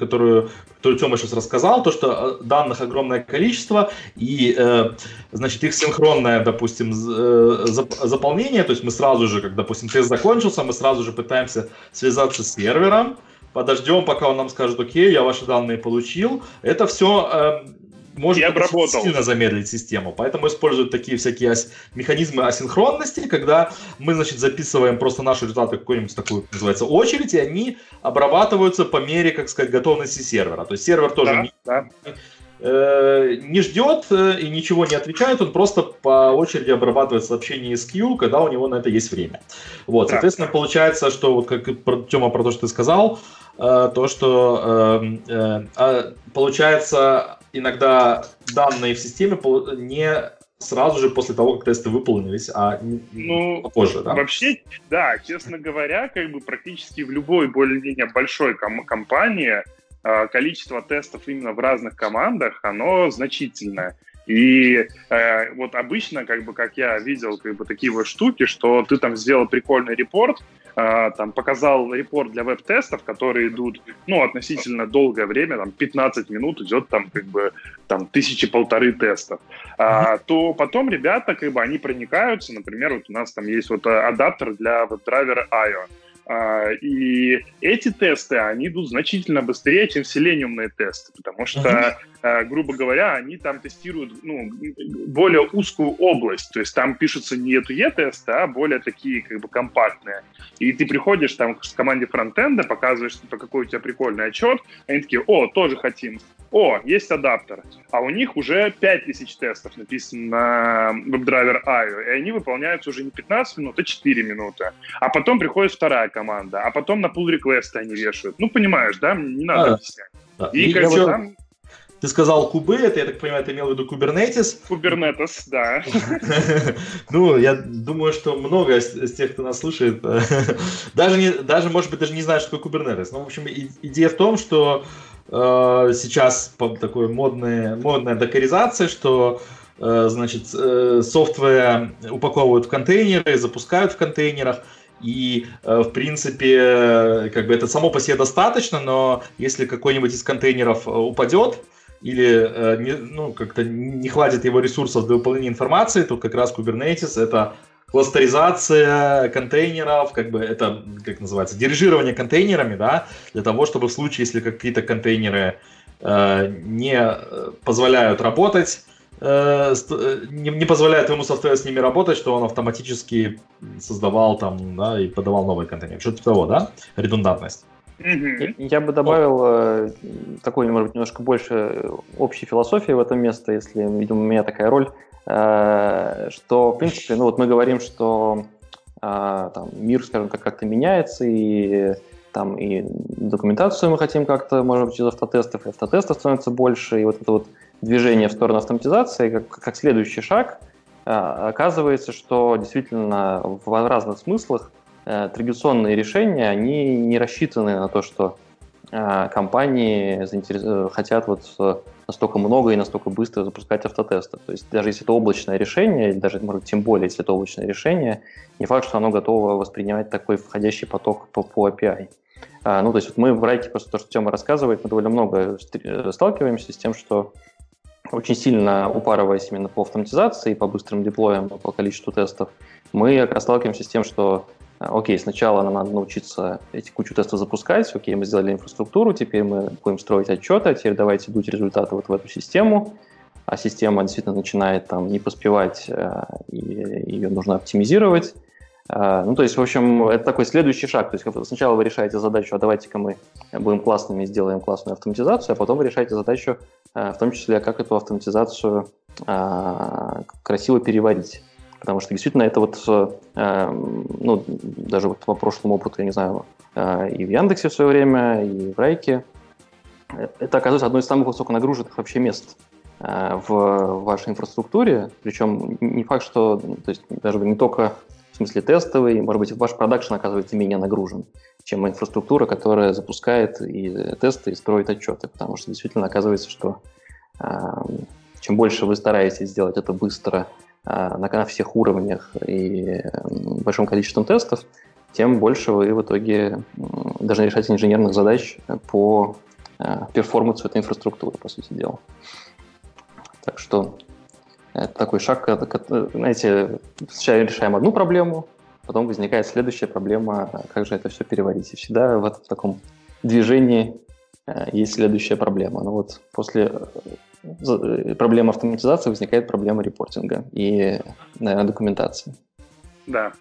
которую Тёма сейчас рассказал, то, что данных огромное количество, и, их синхронное, допустим, заполнение, то есть мы сразу же, как, допустим, тест закончился, мы сразу же пытаемся связаться с сервером, подождем, пока он нам скажет, окей, я ваши данные получил. Это все... может сильно замедлить систему. Поэтому используют такие всякие механизмы асинхронности, когда мы, записываем просто наши результаты в какую-нибудь такую, называется, очередь, и они обрабатываются по мере, готовности сервера. То есть сервер тоже не ждет и ничего не отвечает, он просто по очереди обрабатывает сообщение из Q, когда у него на это есть время. Вот, да. Соответственно, получается, что, Тёма, про то, что ты сказал, то, что получается... Иногда данные в системе не сразу же после того, как тесты выполнились, а ну, попозже, да? Вообще, да, честно говоря, как бы практически в любой более-менее большой компании количество тестов именно в разных командах, оно значительное. И вот обычно, как бы, как я видел, как бы, такие вот штуки, что ты там сделал прикольный репорт, там, показал репорт для веб-тестов, которые идут, ну, относительно долгое время, там, 15 минут идет, там, как бы, там, 1,5 тысячи тестов, то потом ребята, как бы, они проникаются, например, вот у нас там есть вот адаптер для WebDriver.io, и эти тесты, они идут значительно быстрее, чем селениумные тесты, потому что, грубо говоря, они там тестируют, ну, более узкую область, то есть там пишутся не E2E-тесты, а более такие, как бы, компактные. И ты приходишь там к команде фронтенда, показываешь, какой у тебя прикольный отчет, они такие: о, тоже хотим, о, есть адаптер. А у них уже 5000 тестов написано на WebDriver.io, и они выполняются уже не 15 минут, а 4 минуты. А потом приходит вторая команда, а потом на pull-реквесты они вешают. Ну, понимаешь, да? Не надо объяснять. Да. И как бы там... Ты сказал кубы, это, я так понимаю, ты имел в виду Kubernetes? Kubernetes, да. Ну, я думаю, что много из тех, кто нас слушает, даже, может быть, даже не знают, что такое Kubernetes. Ну, в общем, идея в том, что сейчас такая модная докеризация, что, значит, софтвер упаковывают в контейнеры, запускают в контейнерах. И, в принципе, как бы это само по себе достаточно, но если какой-нибудь из контейнеров упадет или, ну, как-то не хватит его ресурсов для выполнения информации, то как раз Kubernetes — это кластеризация контейнеров, как бы это, как называется, дирижирование контейнерами, да, для того, чтобы в случае, если какие-то контейнеры не позволяют работать, не позволяет ему софтвер с ними работать, что он автоматически создавал там, да, и подавал новые контейнеры. Что-то типа того, да? Редундантность. Я бы добавил такой, может быть, немножко больше общей философии в этом месте, если, видимо, у меня такая роль, что, в принципе, ну вот мы говорим, что там мир, скажем так, как-то меняется, и там и документацию мы хотим как-то, может быть, из автотестов, и автотестов становится больше, и вот это вот движение в сторону автоматизации, как следующий шаг, оказывается, что действительно в разных смыслах традиционные решения, они не рассчитаны на то, что компании хотят вот настолько много и настолько быстро запускать автотесты. То есть даже если это облачное решение, или даже, может, тем более, если это облачное решение, не факт, что оно готово воспринимать такой входящий поток по API. Ну, то есть вот мы в Wrike, просто то, что Тёма рассказывает, мы довольно много сталкиваемся с тем, что очень сильно упарываясь именно по автоматизации, по быстрым деплоям, по количеству тестов, мы как раз сталкиваемся с тем, что, окей, сначала нам надо научиться эти кучу тестов запускать, окей, мы сделали инфраструктуру, теперь мы будем строить отчеты, а теперь давайте дуть результаты вот в эту систему, а система действительно начинает там не поспевать, и ее нужно оптимизировать. Ну, то есть, в общем, это такой следующий шаг. То есть сначала вы решаете задачу, а давайте-ка мы будем классными и сделаем классную автоматизацию, а потом вы решаете задачу, в том числе, как эту автоматизацию красиво переводить. Потому что действительно это вот, ну, даже вот по прошлому опыту, я не знаю, и в Яндексе в свое время, и в Wrike, это оказывается одно из самых высоконагруженных вообще мест в вашей инфраструктуре. Причем не факт, что, то есть даже не только... в смысле тестовый, может быть, ваш продакшн оказывается менее нагружен, чем инфраструктура, которая запускает и тесты, и строит отчеты, потому что действительно оказывается, что чем больше вы стараетесь сделать это быстро на всех уровнях и большим количеством тестов, тем больше вы в итоге должны решать инженерных задач по перформансу этой инфраструктуры, по сути дела. Так что... это такой шаг, когда, знаете, сначала решаем одну проблему, потом возникает следующая проблема, как же это все переварить. И всегда в этом таком движении есть следующая проблема. Но вот после проблемы автоматизации возникает проблема репортинга и, наверное, документации. Да.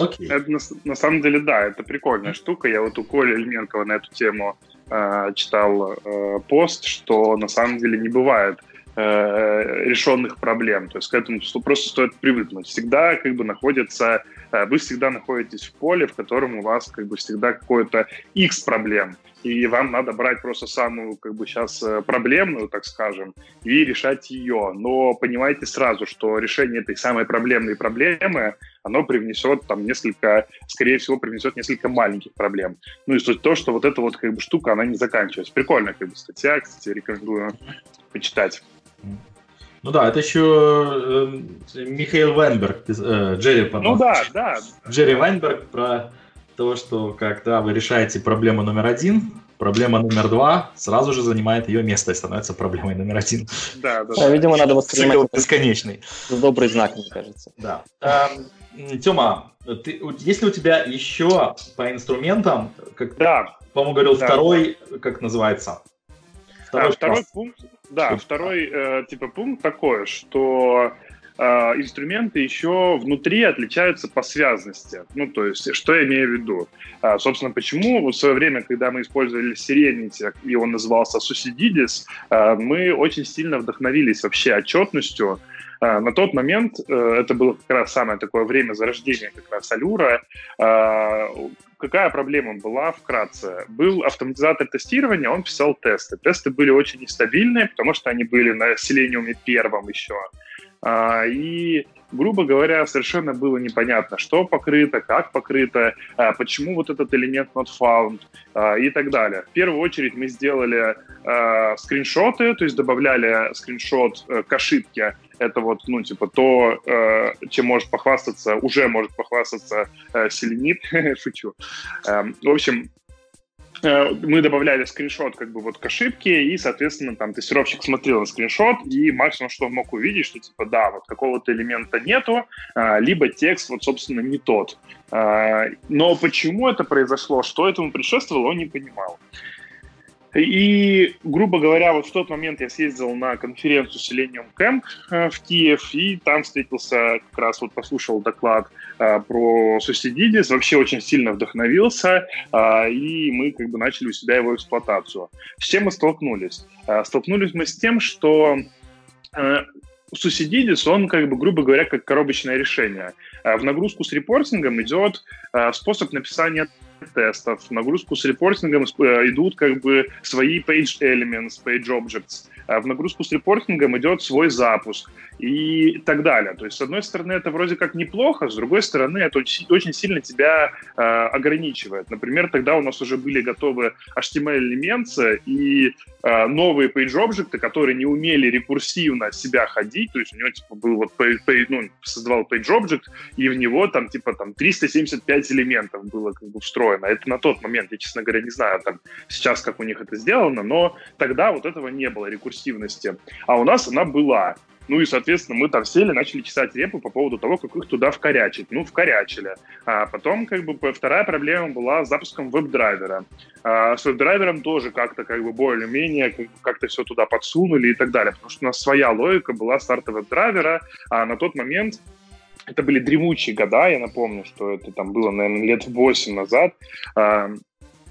Окей. Это, на самом деле, да, это прикольная штука. Я вот у Коли Ильменкова на эту тему читал пост, что на самом деле не бывает решенных проблем, то есть к этому просто стоит привыкнуть. Всегда как бы находятся вы всегда находитесь в поле, в котором у вас как бы всегда какое-то X проблем. И вам надо брать просто самую, как бы сейчас, проблемную, так скажем, и решать ее. Но понимаете сразу, что решение этой самой проблемной проблемы, оно привнесет там несколько, скорее всего, привнесет несколько маленьких проблем. Ну и суть то, что вот эта вот как бы штука, она не заканчивается. Прикольная как бы статья, кстати, рекомендую почитать. Ну да, это еще Михаил Вайнберг, Джерри, по-моему. Ну да. Джерри Вайнберг про... то, что когда вы решаете проблему номер один, проблема номер два сразу же занимает ее место и становится проблемой номер один. Да. Видимо, надо воспринимать цикл бесконечный. Добрый знак, мне кажется. Да. Тёма, есть ли у тебя еще по инструментам, как по-моему, говорил, второй, как называется? Второй пункт. Да, второй типа пункт такой, что инструменты еще внутри отличаются по связности. Ну, то есть, что я имею в виду? Собственно, почему в свое время, когда мы использовали Serenity, и он назывался Susididis, мы очень сильно вдохновились вообще отчетностью. На тот момент, это было как раз самое такое время зарождения как раз Allure, какая проблема была вкратце? Был автоматизатор тестирования, он писал тесты. Тесты были очень нестабильные, потому что они были на Selenium первом еще. И, грубо говоря, совершенно было непонятно, что покрыто, как покрыто, почему вот этот элемент not found и так далее. В первую очередь мы сделали скриншоты, то есть добавляли скриншот к ошибке. Это вот, ну, типа, то, чем может похвастаться Selenit. Шучу. В общем, мы добавляли скриншот как бы вот к ошибке, и, соответственно, там тестировщик смотрел на скриншот, и максимум, что он мог увидеть, что, типа, да, вот какого-то элемента нету, либо текст, вот, собственно, не тот. Но почему это произошло, что этому предшествовало, он не понимал. И, грубо говоря, вот в тот момент я съездил на конференцию Selenium Camp в Киев, и там встретился, как раз вот послушал доклад про Susididis, вообще очень сильно вдохновился, и мы как бы начали у себя его эксплуатацию. С чем мы столкнулись? Столкнулись мы с тем, что Susididis, он, как бы, грубо говоря, как коробочное решение. В нагрузку с репортингом идет способ написания тестов, в нагрузку с репортингом идут как бы свои page elements, page objects, в нагрузку с репортингом идет свой запуск и так далее. То есть, с одной стороны, это вроде как неплохо, с другой стороны, это очень сильно тебя ограничивает. Например, тогда у нас уже были готовы HTML-элементы и новые page-объекты, которые не умели рекурсивно себя ходить, то есть у него типа был вот создавал page-объект, и в него там типа там 375 элементов было как бы встроено. Это на тот момент, я, честно говоря, не знаю там сейчас, как у них это сделано, но тогда вот этого не было, рекурсивности. А у нас она была. Ну и, соответственно, мы там сели, начали чесать репу по поводу того, как их туда вкорячить. Ну, вкорячили. А потом, как бы, вторая проблема была с запуском веб-драйвера. С веб-драйвером тоже как-то, как бы, более-менее как-то все туда подсунули и так далее, потому что у нас своя логика была старта веб-драйвера, а на тот момент это были дремучие года, я напомню, что это там было, наверное, лет 8 назад.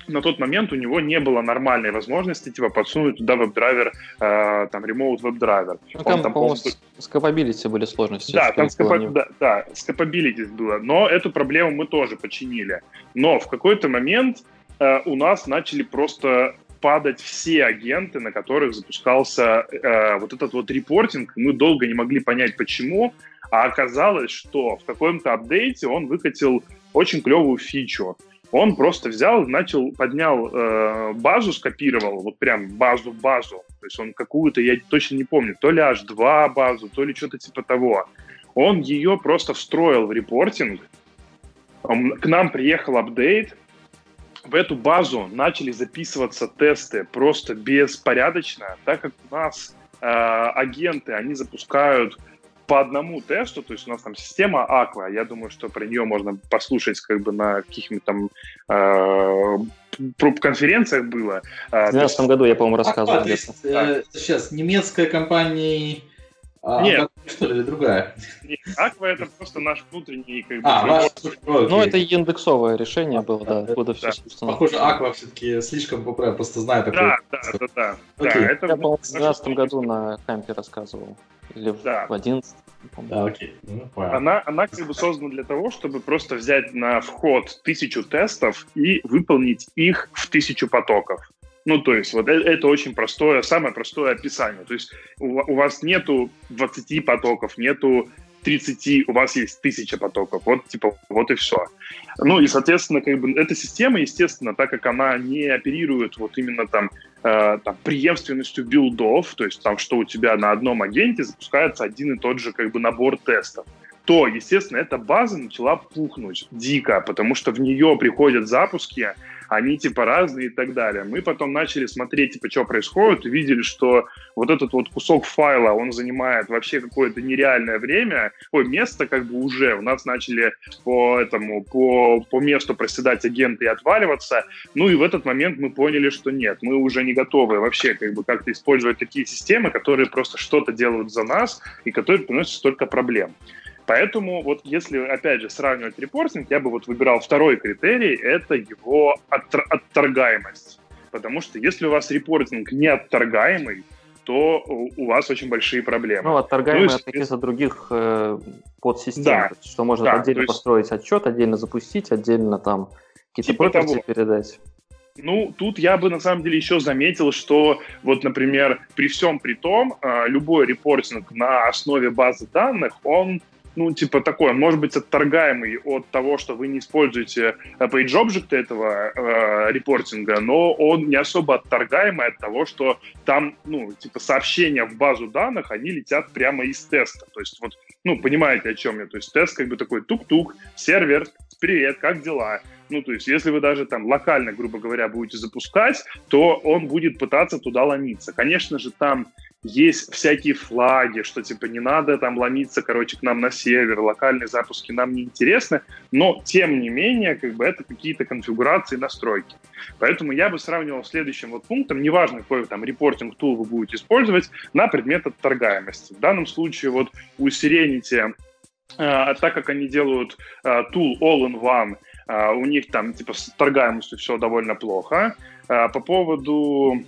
На тот момент у него не было нормальной возможности типа подсунуть туда веб-драйвер, там, ремоут веб-драйвер. Ну, там полностью... с capability были сложности. Да, там с capability было, но эту проблему мы тоже починили. Но в какой-то момент у нас начали просто падать все агенты, на которых запускался вот этот вот репортинг. Мы долго не могли понять, почему, а оказалось, что в каком-то апдейте он выкатил очень клевую фичу. Он просто взял, поднял базу, скопировал, вот прям базу. То есть он какую-то, я точно не помню, то ли H2 базу, то ли что-то типа того. Он ее просто встроил в репортинг. К нам приехал апдейт. В эту базу начали записываться тесты просто беспорядочно, так как у нас агенты, они запускают по одному тесту, то есть у нас там система Aqua, я думаю, что про нее можно послушать как бы на каких-нибудь там конференциях было. В 2019 году я, по-моему, рассказывал. Aqua, есть, сейчас немецкая компания... Нет. Aqua, что ли, или другая? Нет, Aqua это просто наш внутренний... Как бы, это индексовое решение было, да. Похоже, Aqua все-таки слишком просто знает. Да. Это я, по-моему, в 2019 году на кампе рассказывал. Или в 2011. А, окей. Ну, она как бы создана для того, чтобы просто взять на вход 1000 тестов и выполнить их в 1000 потоков. Ну, то есть, вот это очень простое, самое простое описание. То есть, у вас нету 20 потоков, нету 30, у вас есть 1000 потоков. Вот, типа, вот и все. Ну, и, соответственно, как бы эта система, естественно, так как она не оперирует вот именно там преемственностью билдов, то есть, там, что у тебя на одном агенте запускается один и тот же, как бы, набор тестов, то, естественно, эта база начала пухнуть дико, потому что в нее приходят запуски, они типа разные и так далее. Мы потом начали смотреть, типа, что происходит, увидели, что вот этот вот кусок файла, он занимает вообще какое-то нереальное время, место как бы уже, у нас начали по месту проседать агенты и отваливаться, ну и в этот момент мы поняли, что нет, мы уже не готовы вообще как бы как-то использовать такие системы, которые просто что-то делают за нас и которые приносят столько проблем. Поэтому вот если, опять же, сравнивать репортинг, я бы вот выбирал второй критерий, это его отторгаемость. Потому что если у вас репортинг не отторгаемый, то у вас очень большие проблемы. Ну, отторгаемый от каких-то других подсистем, да, что можно отдельно построить отчет, отдельно запустить, отдельно там какие-то пропорции передать. Ну, тут я бы, на самом деле, еще заметил, что, вот, например, при всем при том, любой репортинг на основе базы данных, он ну, типа такой, может быть, отторгаемый от того, что вы не используете page-object этого репортинга, но он не особо отторгаемый от того, что там, ну, типа сообщения в базу данных, они летят прямо из теста. То есть, вот, ну, понимаете, о чем я. То есть тест как бы такой тук-тук, сервер, привет, как дела? Ну, то есть, если вы даже там локально, грубо говоря, будете запускать, то он будет пытаться туда ломиться. Конечно же, там есть всякие флаги, что типа не надо там ломиться, короче, к нам на сервер, локальные запуски нам не интересны, но тем не менее, как бы это какие-то конфигурации, настройки. Поэтому я бы сравнивал с следующим вот пунктом, неважно, какой там репортинг-тул вы будете использовать, на предмет отторгаемости. В данном случае вот у Serenity, так как они делают тул all-in-one, у них там типа с отторгаемостью все довольно плохо. По поводу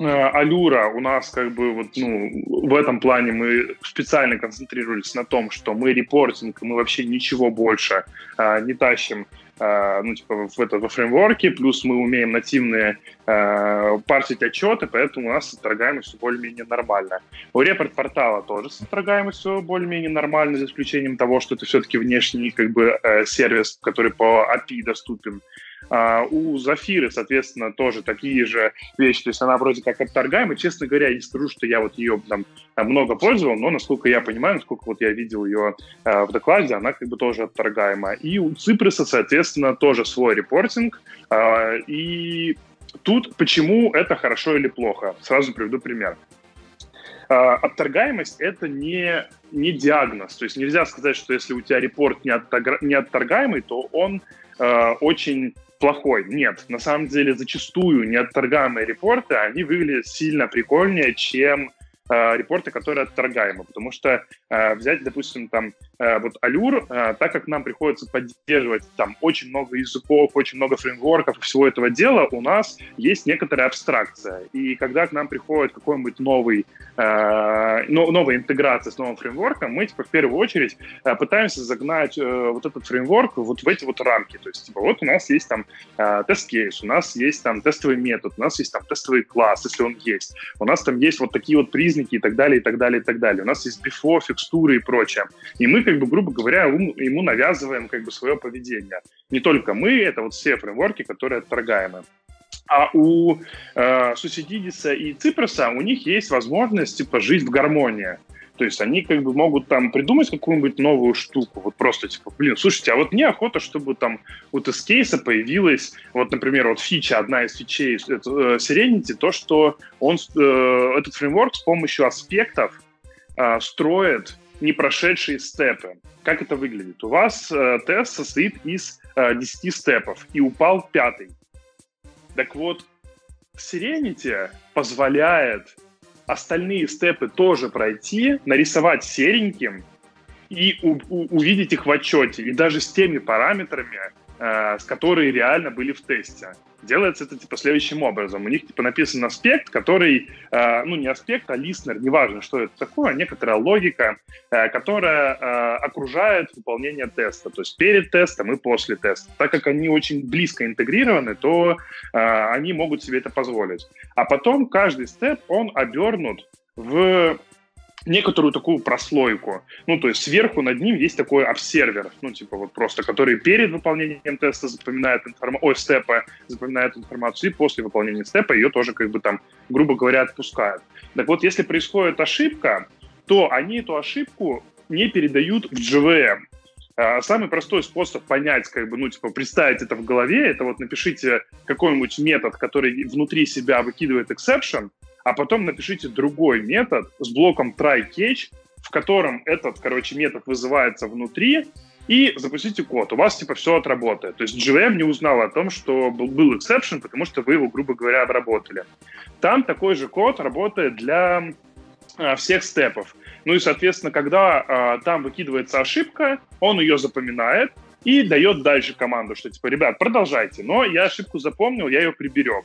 Allure у нас как бы вот, ну, в этом плане мы специально концентрировались на том, что мы репортинг, мы вообще ничего больше не тащим ну, типа, во фреймворке, плюс мы умеем нативные парсить отчеты, поэтому у нас с отторгаемостью более-менее нормально. У Report Portal тоже с отторгаемостью более-менее нормально, за исключением того, что это все-таки внешний как бы, сервис, который по API доступен. У Zafira, соответственно, тоже такие же вещи, то есть она вроде как отторгаемая. Честно говоря, я не скажу, что я вот ее там много пользовал, но, насколько я понимаю, насколько вот я видел ее в докладе, она как бы тоже отторгаемая. И у Cypress, соответственно, тоже свой репортинг. И тут почему это хорошо или плохо? Сразу приведу пример. Отторгаемость — это не диагноз, то есть нельзя сказать, что если у тебя репорт не отторгаемый, то он очень плохой. Нет, на самом деле зачастую неотторгаемые репорты, они выглядят сильно прикольнее, чем репорты, которые отторгаемы, потому что взять, допустим, там вот Allure, так как нам приходится поддерживать там очень много языков, очень много фреймворков и всего этого дела, у нас есть некоторая абстракция, и когда к нам приходит какой-нибудь новая интеграция с новым фреймворком, мы типа в первую очередь пытаемся загнать вот этот фреймворк вот в эти вот рамки, то есть типа вот у нас есть там тест-кейс, у нас есть там тестовый метод, у нас есть там тестовый класс, если он есть, у нас там есть вот такие вот признаки, и так далее, и так далее, и так далее. У нас есть бифо, фикстуры и прочее. И мы, как бы, грубо говоря, ему навязываем как бы свое поведение. Не только мы, это вот все фреймворки, которые отторгаемы. А у Сусидидиса и Ципроса у них есть возможность типа жить в гармонии. То есть они как бы могут там придумать какую-нибудь новую штуку. Вот просто типа, блин, слушайте, а вот мне охота, чтобы там у тест-кейса появилась, вот, например, вот фича, одна из фичей Serenity, то, что он, этот фреймворк с помощью аспектов строит не прошедшие степы. Как это выглядит? У вас тест состоит из 10 степов, и упал 5. Так вот, Serenity позволяет остальные степы тоже пройти, нарисовать сереньким и увидеть их в отчете. И даже с теми параметрами, с которыми реально были в тесте. Делается это типа следующим образом. У них типа написан аспект, который, ну не аспект, а листнер, неважно, что это такое, некоторая логика, которая окружает выполнение теста, то есть перед тестом и после теста. Так как они очень близко интегрированы, то они могут себе это позволить. А потом каждый степ, он обернут в некоторую такую прослойку. Ну, то есть сверху над ним есть такой обсервер, ну, типа вот просто, который перед выполнением теста запоминает степа запоминает информацию, и после выполнения степа ее тоже, как бы там, грубо говоря, отпускают. Так вот, если происходит ошибка, то они эту ошибку не передают в JVM. Самый простой способ понять, как бы, ну, типа, представить это в голове, это вот напишите какой-нибудь метод, который внутри себя выкидывает exception, а потом напишите другой метод с блоком try-catch, в котором этот, короче, метод вызывается внутри, и запустите код. У вас, типа, все отработает. То есть JVM не узнал о том, что был exception, потому что вы его, грубо говоря, обработали. Там такой же код работает для всех степов. Ну и, соответственно, когда там выкидывается ошибка, он ее запоминает и дает дальше команду, что, типа, ребят, продолжайте, но я ошибку запомнил, я ее приберег.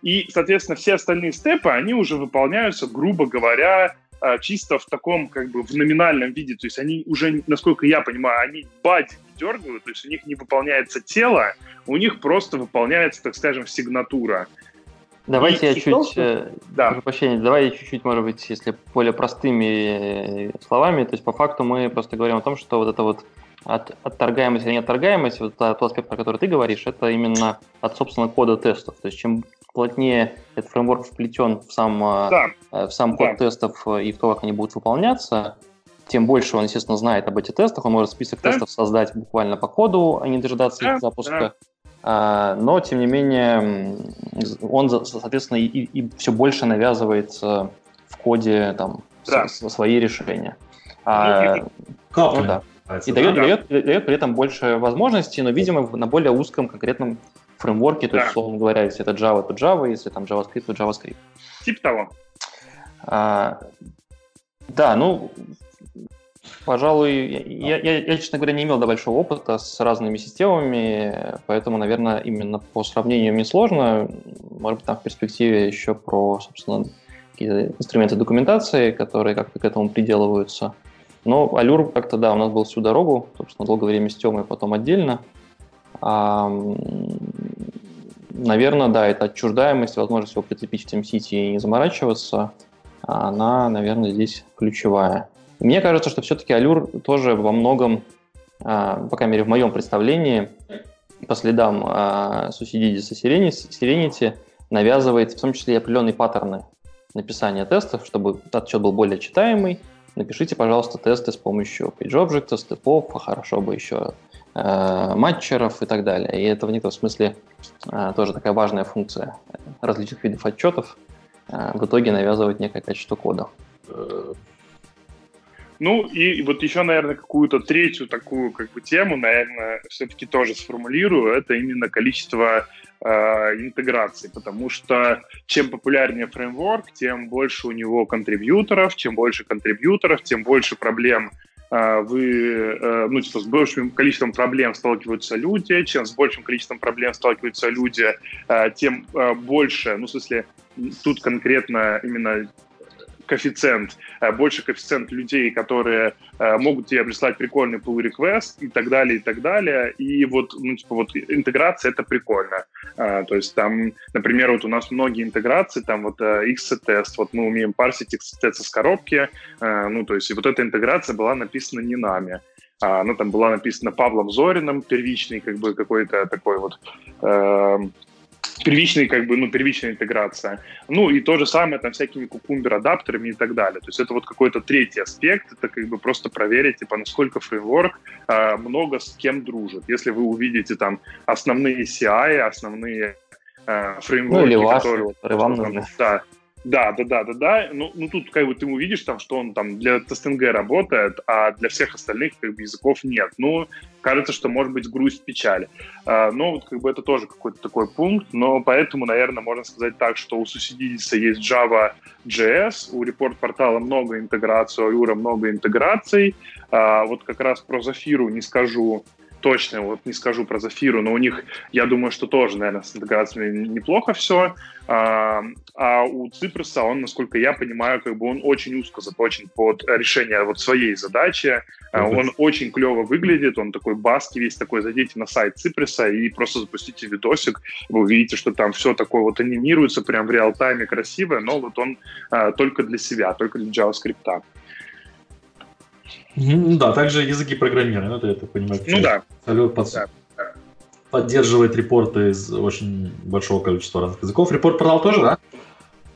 И, соответственно, все остальные степы, они уже выполняются, грубо говоря, чисто в таком, как бы, в номинальном виде. То есть они уже, насколько я понимаю, они бадик дергают, то есть у них не выполняется тело, у них просто выполняется, так скажем, сигнатура. Давайте я чуть-чуть, может быть, если более простыми словами, то есть по факту мы просто говорим о том, что вот это вот отторгаемость или неотторгаемость, вот тот аспект, про который ты говоришь, это именно от, собственно, кода тестов. То есть чем плотнее этот фреймворк вплетен в сам код тестов и в то, как они будут выполняться, тем больше он, естественно, знает об этих тестах, он может список тестов создать буквально по коду, а не дожидаться их запуска. Но, тем не менее, он, соответственно, и все больше навязывает в коде там, свои решения. И дает при этом больше возможностей, но, видимо, на более узком конкретном фреймворке, то есть, условно говоря, если это Java, то Java, если там JavaScript, то JavaScript. Типа того. Пожалуй, я, честно говоря, не имел до большого опыта с разными системами, поэтому, наверное, именно по сравнению мне сложно. Может быть, там в перспективе еще про, собственно, какие-то инструменты документации, которые как-то к этому приделываются. Но Allure как-то, у нас был всю дорогу, собственно, долгое время с Тёмой, потом отдельно. Наверное, это отчуждаемость, возможность его прицепить в TeamCity и не заморачиваться, она, наверное, здесь ключевая. Мне кажется, что все-таки Allure тоже во многом, по крайней мере в моем представлении, по следам Сусидидиса Serenity, навязывает в том числе и определенные паттерны написания тестов, чтобы отчет был более читаемый. Напишите, пожалуйста, тесты с помощью PageObject, степов, хорошо бы еще матчеров и так далее. И это в некотором смысле тоже такая важная функция различных видов отчетов, в итоге навязывает некое качество кода. Ну, и вот еще, наверное, какую-то третью такую, как бы, тему, наверное, все-таки тоже сформулирую, это именно количество интеграций, потому что чем популярнее фреймворк, тем больше у него контрибьюторов, чем больше контрибьюторов, тем больше проблем с большим количеством проблем сталкиваются люди, чем с большим количеством проблем сталкиваются люди, тем больше, ну, в смысле, тут конкретно именно коэффициент людей, которые могут тебе прислать прикольный pull request и так далее, и так далее. И вот, интеграция — это прикольно. То есть там, например, вот у нас многие интеграции, там вот XC-тест, вот мы умеем парсить XC-тест из коробки, то есть и вот эта интеграция была написана не нами. Она там была написана Павлом Зориным, первичный, как бы, какой-то такой вот... первичная интеграция. Ну, и то же самое там всякими кукумбер-адаптерами и так далее. То есть это вот какой-то третий аспект, это как бы просто проверить, типа, насколько фреймворк много с кем дружит. Если вы увидите там основные CI, основные фреймворки, которые вам нужны. Да. Ну, тут как бы ты увидишь, там, что он там для TestNG работает, а для всех остальных как бы языков нет. Ну, кажется, что может быть грусть, печаль. Но как бы это тоже какой-то такой пункт. Но поэтому, наверное, можно сказать так, что у Сусидидиса есть Java.js, у Report Portal много интеграций, у Allure много интеграций. Вот как раз про Zafira не скажу. точно вот не скажу про Zafira, но у них, я думаю, что тоже, наверное, с интеграциями неплохо все. А у Cypress, он, насколько я понимаю, как бы он очень узко заточен под решение вот своей задачи. Он очень клево выглядит, он такой баски весь такой. Зайдите на сайт Cypress и просто запустите видосик. Вы увидите, что там все такое вот анимируется прям в реал-тайме красиво, но вот он только для себя, только для JavaScript. Да, также языки программирования, это я так понимаю. Ну да. Allure поддерживает репорты из очень большого количества разных языков. Report Portal тоже, да?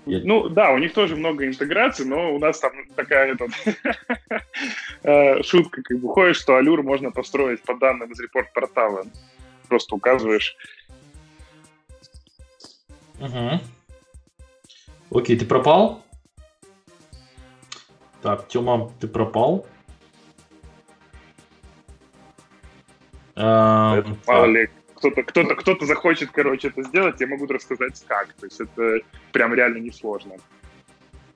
Ну да, у них тоже много интеграций, но у нас там такая шутка как бы ходит, что Allure можно построить по данным из Report Portal. Просто указываешь. Окей, ты пропал? Так, Тёма, ты пропал? Олег, кто-то захочет, короче, это сделать, я могу рассказать как. То есть это прям реально несложно.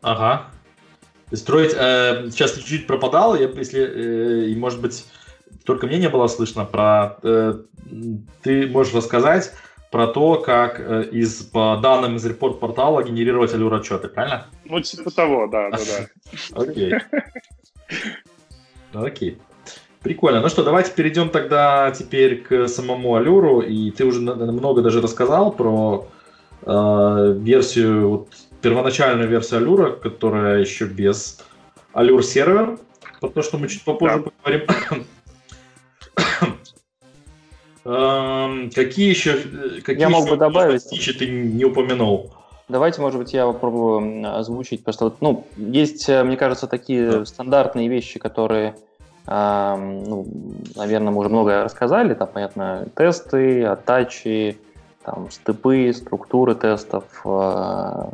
Ага. Строить... сейчас чуть-чуть пропадал, если, может быть, только мне не было слышно про... ты можешь рассказать про то, как по данным из Report Portal генерировать Allure отчеты, правильно? Ну, типа того, да. Окей. Прикольно. Ну что, давайте перейдем тогда теперь к самому Allure. И ты уже много даже рассказал про версию, вот, первоначальную версию Allure, которая еще без Allure-Server, потому что мы чуть попозже поговорим. Какие еще фичи ты не упомянул? Давайте, может быть, я попробую озвучить. Просто, ну, есть, мне кажется, такие стандартные вещи, которые... наверное, мы уже многое рассказали, там, понятно, тесты, аттачи, там, степы, структуры тестов,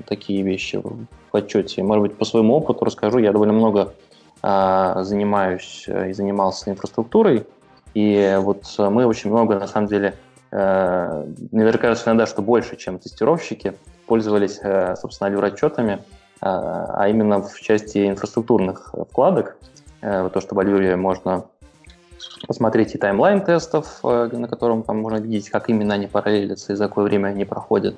такие вещи в отчете. Может быть, по своему опыту расскажу. Я довольно много занимаюсь и занимался инфраструктурой, и вот мы очень много, на самом деле, наверняка иногда, что больше, чем тестировщики, пользовались, собственно, Allure-отчетами, а именно в части инфраструктурных вкладок. То, что в Allure можно посмотреть и таймлайн тестов, на котором там можно видеть, как именно они параллелятся и за какое время они проходят,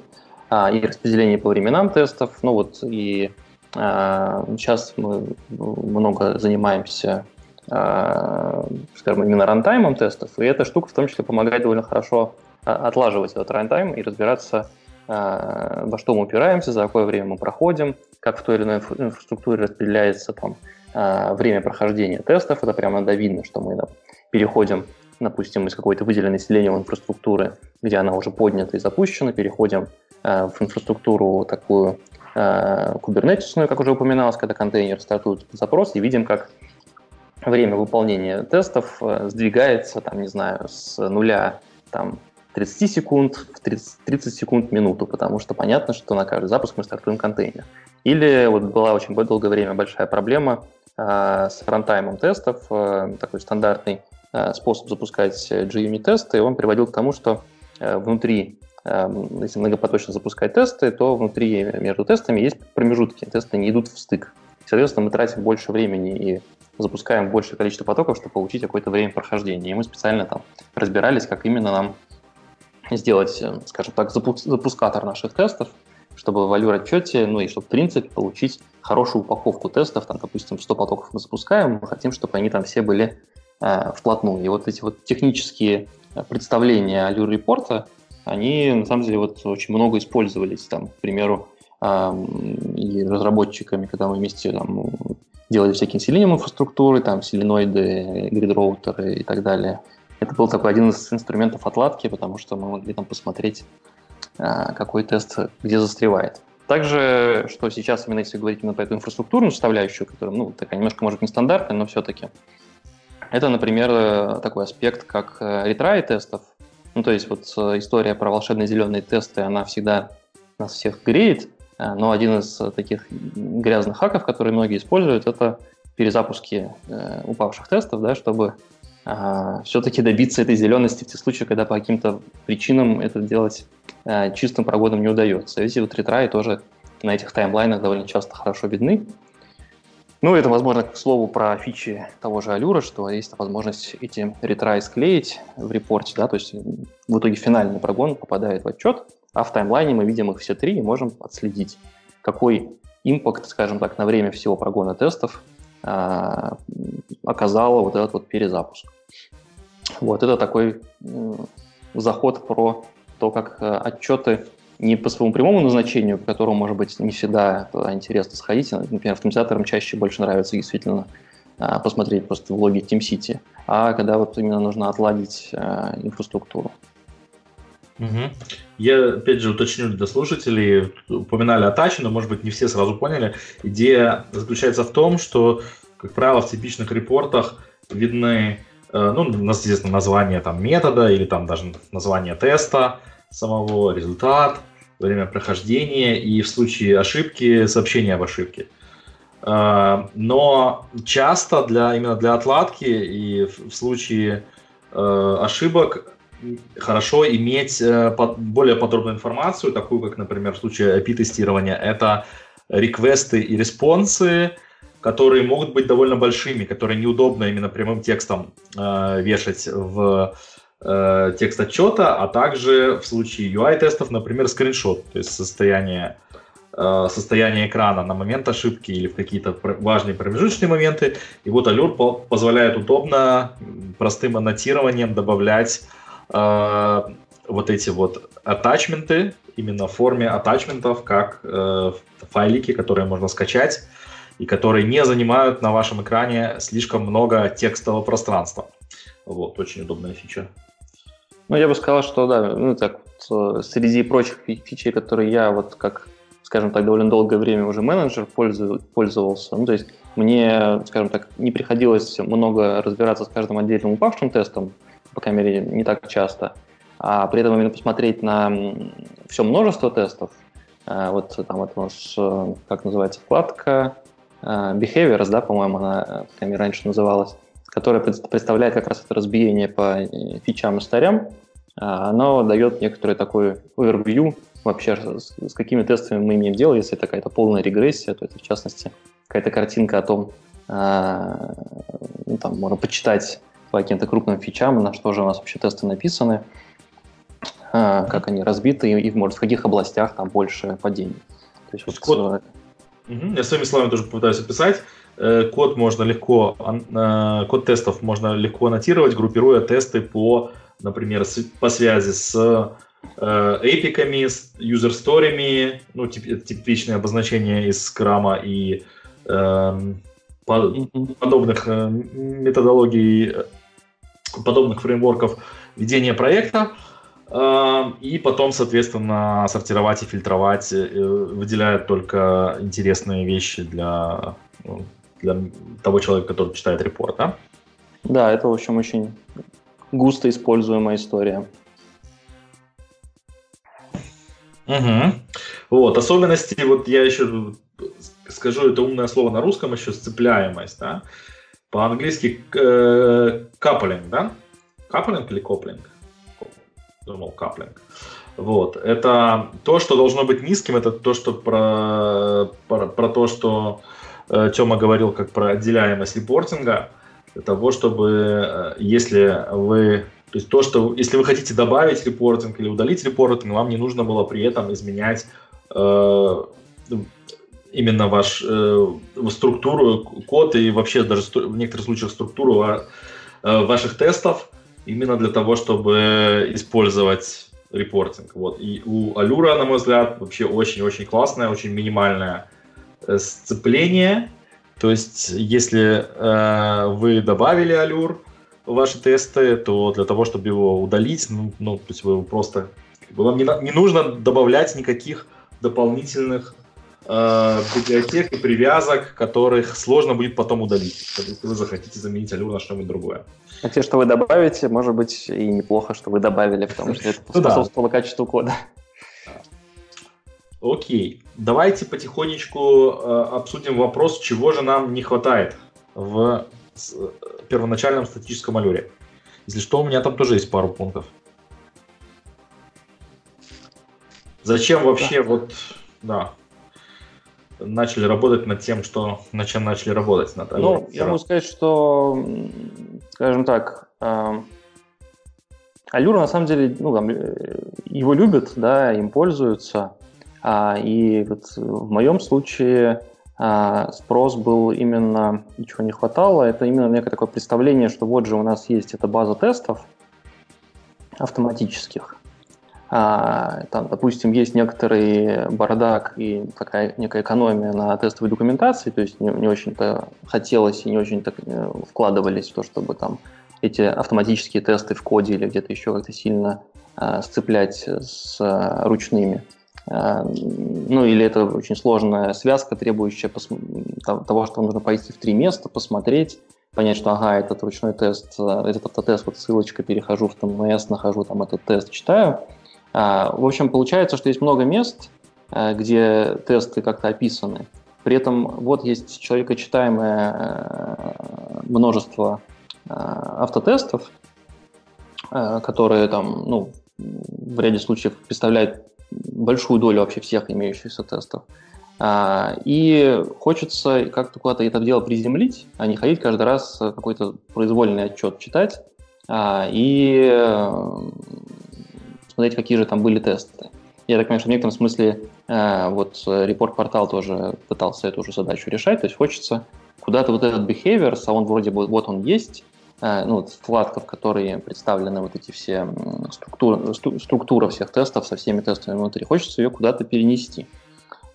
и распределение по временам тестов. Ну вот и сейчас мы много занимаемся, скажем, именно рантаймом тестов, и эта штука в том числе помогает довольно хорошо отлаживать этот рантайм и разбираться, во что мы упираемся, за какое время мы проходим, как в той или иной инфраструктуре распределяется там время прохождения тестов. Это прямо надо видно, что мы переходим, допустим, из какой-то выделенной Selenium инфраструктуры, где она уже поднята и запущена, переходим в инфраструктуру такую кубернетисную, как уже упоминалось, когда контейнер стартует запрос, и видим, как время выполнения тестов сдвигается, там, не знаю, с нуля, там, 30 секунд в 30 секунд в минуту, потому что понятно, что на каждый запуск мы стартуем контейнер. Или вот была очень долгое время большая проблема с рантаймом тестов, такой стандартный способ запускать G-Unit-тесты, и он приводил к тому, что внутри, если многопоточно запускать тесты, то внутри между тестами есть промежутки, тесты не идут в стык. Соответственно, мы тратим больше времени и запускаем большее количество потоков, чтобы получить какое-то время прохождения. И мы специально там разбирались, как именно нам сделать, скажем так, запускатор наших тестов, чтобы в Allure-отчете, ну и чтобы, в принципе, получить хорошую упаковку тестов. Там, допустим, 100 потоков мы запускаем, мы хотим, чтобы они там все были вплотную. И вот эти вот технические представления Allure-репорта, они, на самом деле, вот очень много использовались, там, к примеру, и разработчиками, когда мы вместе там делали всякие Selenium инфраструктуры, там, селеноиды, грид-роутеры и так далее. Это был такой один из инструментов отладки, потому что мы могли там посмотреть, какой тест где застревает. Также, что сейчас, именно если говорить именно про эту инфраструктурную составляющую, которая, ну, такая немножко, может, нестандартная, но все-таки, это, например, такой аспект, как ретрай тестов. Ну, то есть, вот история про волшебные зеленые тесты, она всегда нас всех греет, но один из таких грязных хаков, которые многие используют, это перезапуски упавших тестов, да, чтобы все-таки добиться этой зелености в те случаи, когда по каким-то причинам это делать чистым прогоном не удается. Эти вот ретраи тоже на этих таймлайнах довольно часто хорошо видны. Ну, это, возможно, к слову, про фичи того же Allure, что есть возможность эти ретрай склеить в репорте, да, то есть в итоге финальный прогон попадает в отчет, а в таймлайне мы видим их все три и можем отследить, какой импакт, скажем так, на время всего прогона тестов оказало вот этот вот перезапуск. Вот, это такой заход про то, как отчеты не по своему прямому назначению, по которому, может быть, не всегда интересно сходить. Например, автоматизаторам чаще больше нравится действительно посмотреть просто в логи TeamCity, а когда вот именно нужно отладить инфраструктуру. Угу. Я, опять же, уточню для слушателей, упоминали Атачи, но, может быть, не все сразу поняли. Идея заключается в том, что, как правило, в типичных репортах видны, ну, у нас известно название там метода или там даже название теста, самого результат, время прохождения и в случае ошибки сообщение об ошибке. Но часто именно для отладки и в случае ошибок хорошо иметь более подробную информацию, такую как, например, в случае API-тестирования, это реквесты и респонсы, которые могут быть довольно большими, которые неудобно именно прямым текстом вешать в текст отчета, а также в случае UI-тестов, например, скриншот, то есть состояние экрана на момент ошибки или в какие-то важные промежуточные моменты. И вот Allure позволяет удобно, простым аннотированием добавлять вот эти вот аттачменты, именно в форме аттачментов, как файлики, которые можно скачать и которые не занимают на вашем экране слишком много текстового пространства. Вот, очень удобная фича. Ну, я бы сказал, что да, ну так вот, среди прочих фичей, которые я вот как, скажем так, довольно долгое время уже менеджер пользовался, ну то есть мне, скажем так, не приходилось много разбираться с каждым отдельным упавшим тестом, по крайней мере, не так часто, а при этом именно посмотреть на все множество тестов, вот там это у нас, как называется, вкладка Behaviors, да, по-моему, она, по крайней мере, раньше называлась, которая представляет как раз это разбиение по фичам и старям, оно дает некоторый такой овервью вообще, с какими тестами мы имеем дело, если это какая-то полная регрессия, то это, в частности, какая-то картинка о том, ну, там, можно почитать по каким-то крупным фичам, на что же у нас вообще тесты написаны, как они разбиты и, может, в каких областях там больше падений. То есть, вот, я своими словами тоже попытаюсь описать. Код тестов можно легко аннотировать, группируя тесты по, например, по связи с эпиками, с юзер-сториями, ну, типичные обозначения из скрама и подобных методологий, подобных фреймворков ведения проекта, и потом, соответственно, сортировать и фильтровать, выделяя только интересные вещи для того человека, который читает репорт, да? Да, это, в общем, очень густо используемая история. Угу. Вот, особенности, вот я еще скажу, это умное слово на русском еще, сцепляемость, да? По-английски coupling, да? Coupling или коплинг? Думал, каплинг. Вот, это то, что должно быть низким, это то, что про то, что Тёма говорил, как про отделяемость репортинга, для того, чтобы, если вы хотите добавить репортинг или удалить репортинг, вам не нужно было при этом изменять именно вашу структуру, код и вообще даже в некоторых случаях структуру ваших тестов, именно для того, чтобы использовать репортинг. Вот. И у Allure, на мой взгляд, вообще очень-очень классное, очень минимальное сцепление. То есть, если вы добавили Allure в ваши тесты, то для того, чтобы его удалить, то есть вы просто, вам не нужно добавлять никаких дополнительных библиотек и привязок, которых сложно будет потом удалить, если вы захотите заменить Allure на что-нибудь другое. А те, что вы добавите, может быть, и неплохо, что вы добавили, потому что это способствовало качеству кода. Окей. Давайте потихонечку обсудим вопрос, чего же нам не хватает в первоначальном статическом Allure. Если что, у меня там тоже есть пару пунктов. Зачем вообще вот... Да. начали работать над тем, что, над чем начали работать? Над Allure? Ну, я могу сказать, что, скажем так, Allure, на самом деле, ну, там, его любят, да, им пользуются. И вот в моем случае спрос был именно, чего не хватало, это именно некое такое представление, что вот же у нас есть эта база тестов автоматических. Там, допустим, есть некоторый бардак и такая некая экономия на тестовой документации, то есть не очень-то хотелось и не очень-то вкладывались в то, чтобы там эти автоматические тесты в коде или где-то еще как-то сильно сцеплять с ручными. Ну, или это очень сложная связка, требующая того, что нужно пойти в 3 места, посмотреть, понять, что ага, этот ручной тест, этот автотест, вот ссылочка, перехожу в ТМС, нахожу там этот тест, читаю. В общем, получается, что есть много мест, где тесты как-то описаны. При этом вот есть человекочитаемое множество автотестов, которые там, ну, в ряде случаев представляют большую долю вообще всех имеющихся тестов. И хочется как-то куда-то это дело приземлить, а не ходить каждый раз какой-то произвольный отчет читать и смотреть, какие же там были тесты. Я так понимаю, что в некотором смысле вот Report Portal тоже пытался эту же задачу решать, то есть хочется куда-то вот этот behavior, а он вроде бы вот он есть, ну, вот вкладка, в которой представлены вот эти все структура всех тестов со всеми тестами внутри, хочется ее куда-то перенести.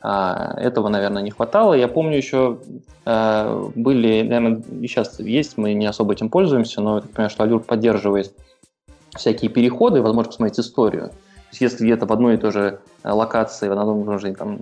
Этого, наверное, не хватало. Я помню еще были, наверное, и сейчас есть, мы не особо этим пользуемся, но я так понимаю, что Allure поддерживает всякие переходы, возможно, посмотреть историю. То есть если где-то в одной и той же локации, в одном и том же там,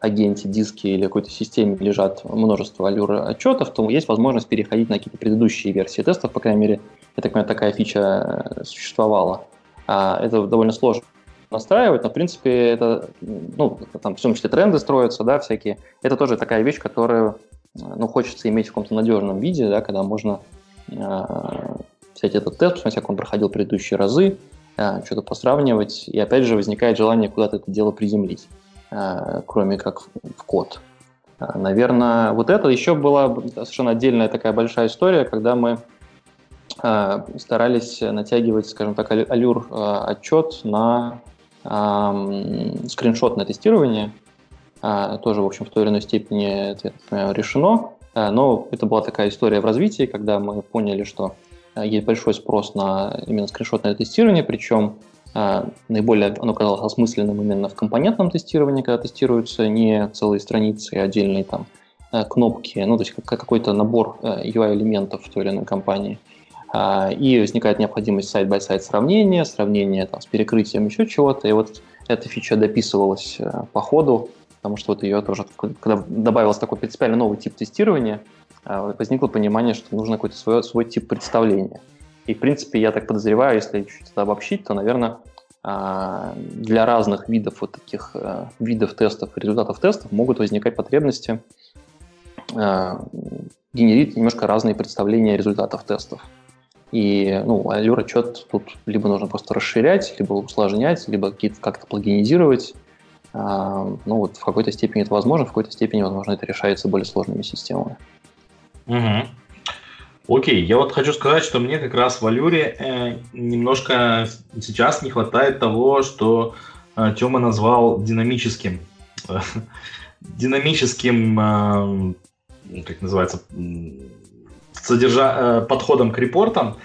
агенте, диске или какой-то системе лежат множество Allure отчетов, то есть возможность переходить на какие-то предыдущие версии тестов, по крайней мере, я так понимаю, такая фича существовала. Это довольно сложно настраивать, но, в принципе, это, ну, там, в том числе тренды строятся, да, всякие. Это тоже такая вещь, которую, ну, хочется иметь в каком-то надежном виде, да, когда можно взять этот тест, посмотреть, как он проходил предыдущие разы, что-то посравнивать, и, опять же, возникает желание куда-то это дело приземлить, кроме как в код. Наверное, вот это еще была совершенно отдельная такая большая история, когда мы старались натягивать, скажем так, Allure отчет на скриншотное тестирование. Тоже, в общем, в той или иной степени это, решено. Но это была такая история в развитии, когда мы поняли, что есть большой спрос на именно скриншотное тестирование, причем наиболее оно казалось осмысленным именно в компонентном тестировании, когда тестируются не целые страницы, а отдельные там кнопки, ну, то есть какой-то набор UI-элементов в той или иной компании. И возникает необходимость сайт-бай-сайт сравнения там, с перекрытием еще чего-то. И вот эта фича дописывалась по ходу, потому что вот ее тоже, когда добавился такой принципиально новый тип тестирования, возникло понимание, что нужно какой-то свой тип представления. И, в принципе, я так подозреваю, если чуть-чуть это обобщить, то, наверное, для разных видов вот таких видов тестов, результатов тестов могут возникать потребности генерить немножко разные представления результатов тестов. И, ну, Allure отчет тут либо нужно просто расширять, либо усложнять, либо как-то плагинизировать. Ну, вот в какой-то степени это возможно, в какой-то степени, возможно, это решается более сложными системами. Угу. Окей, я вот хочу сказать, что мне как раз в Allure немножко сейчас не хватает того, что Тёма назвал динамическим. Динамическим, как называется, подходом к репортам,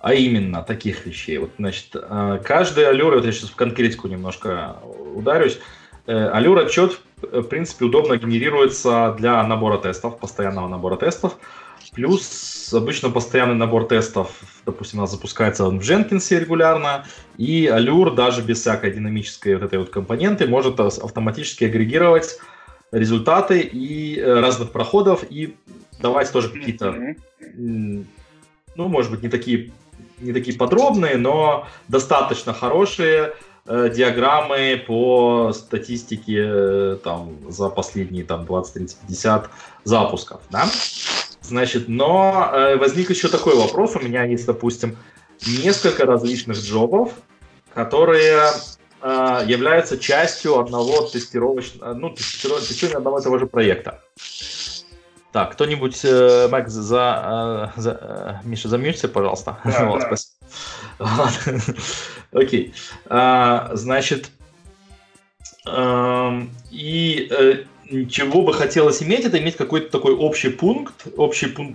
а именно таких вещей. Вот, значит, каждый Allure, вот я сейчас в конкретику немножко ударюсь, Allure отчет, в принципе, удобно генерируется для набора тестов, постоянного набора тестов, плюс обычно постоянный набор тестов, допустим, у нас запускается он в Jenkins регулярно, и Allure даже без всякой динамической вот этой вот компоненты может автоматически агрегировать результаты и разных проходов и давать тоже какие-то, ну, может быть, не такие подробные, но достаточно хорошие диаграммы по статистике там, за последние там, 20, 30, 50 запусков. Да? Значит, но возник еще такой вопрос. У меня есть, допустим, несколько различных джобов, которые являются частью одного тестировочного, тестирования одного и того же проекта. Так, кто-нибудь, Макс, Миша, замьются, пожалуйста. Да, вот, да. Спасибо. Окей. Значит, и чего бы хотелось иметь, это иметь какой-то такой общий пункт,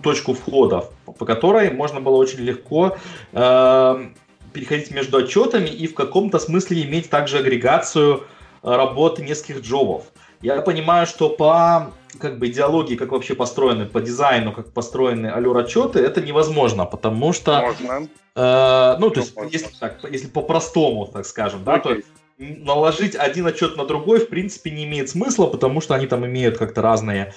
точку входа, по которой можно было очень легко переходить между отчетами и в каком-то смысле иметь также агрегацию работы нескольких джобов. Я понимаю, что по идеологии, как вообще построены, по дизайну, как построены Allure-отчеты, это невозможно, потому что... Можно. Если по-простому, так скажем, да, то есть наложить один отчет на другой, в принципе, не имеет смысла, потому что они там имеют как-то разное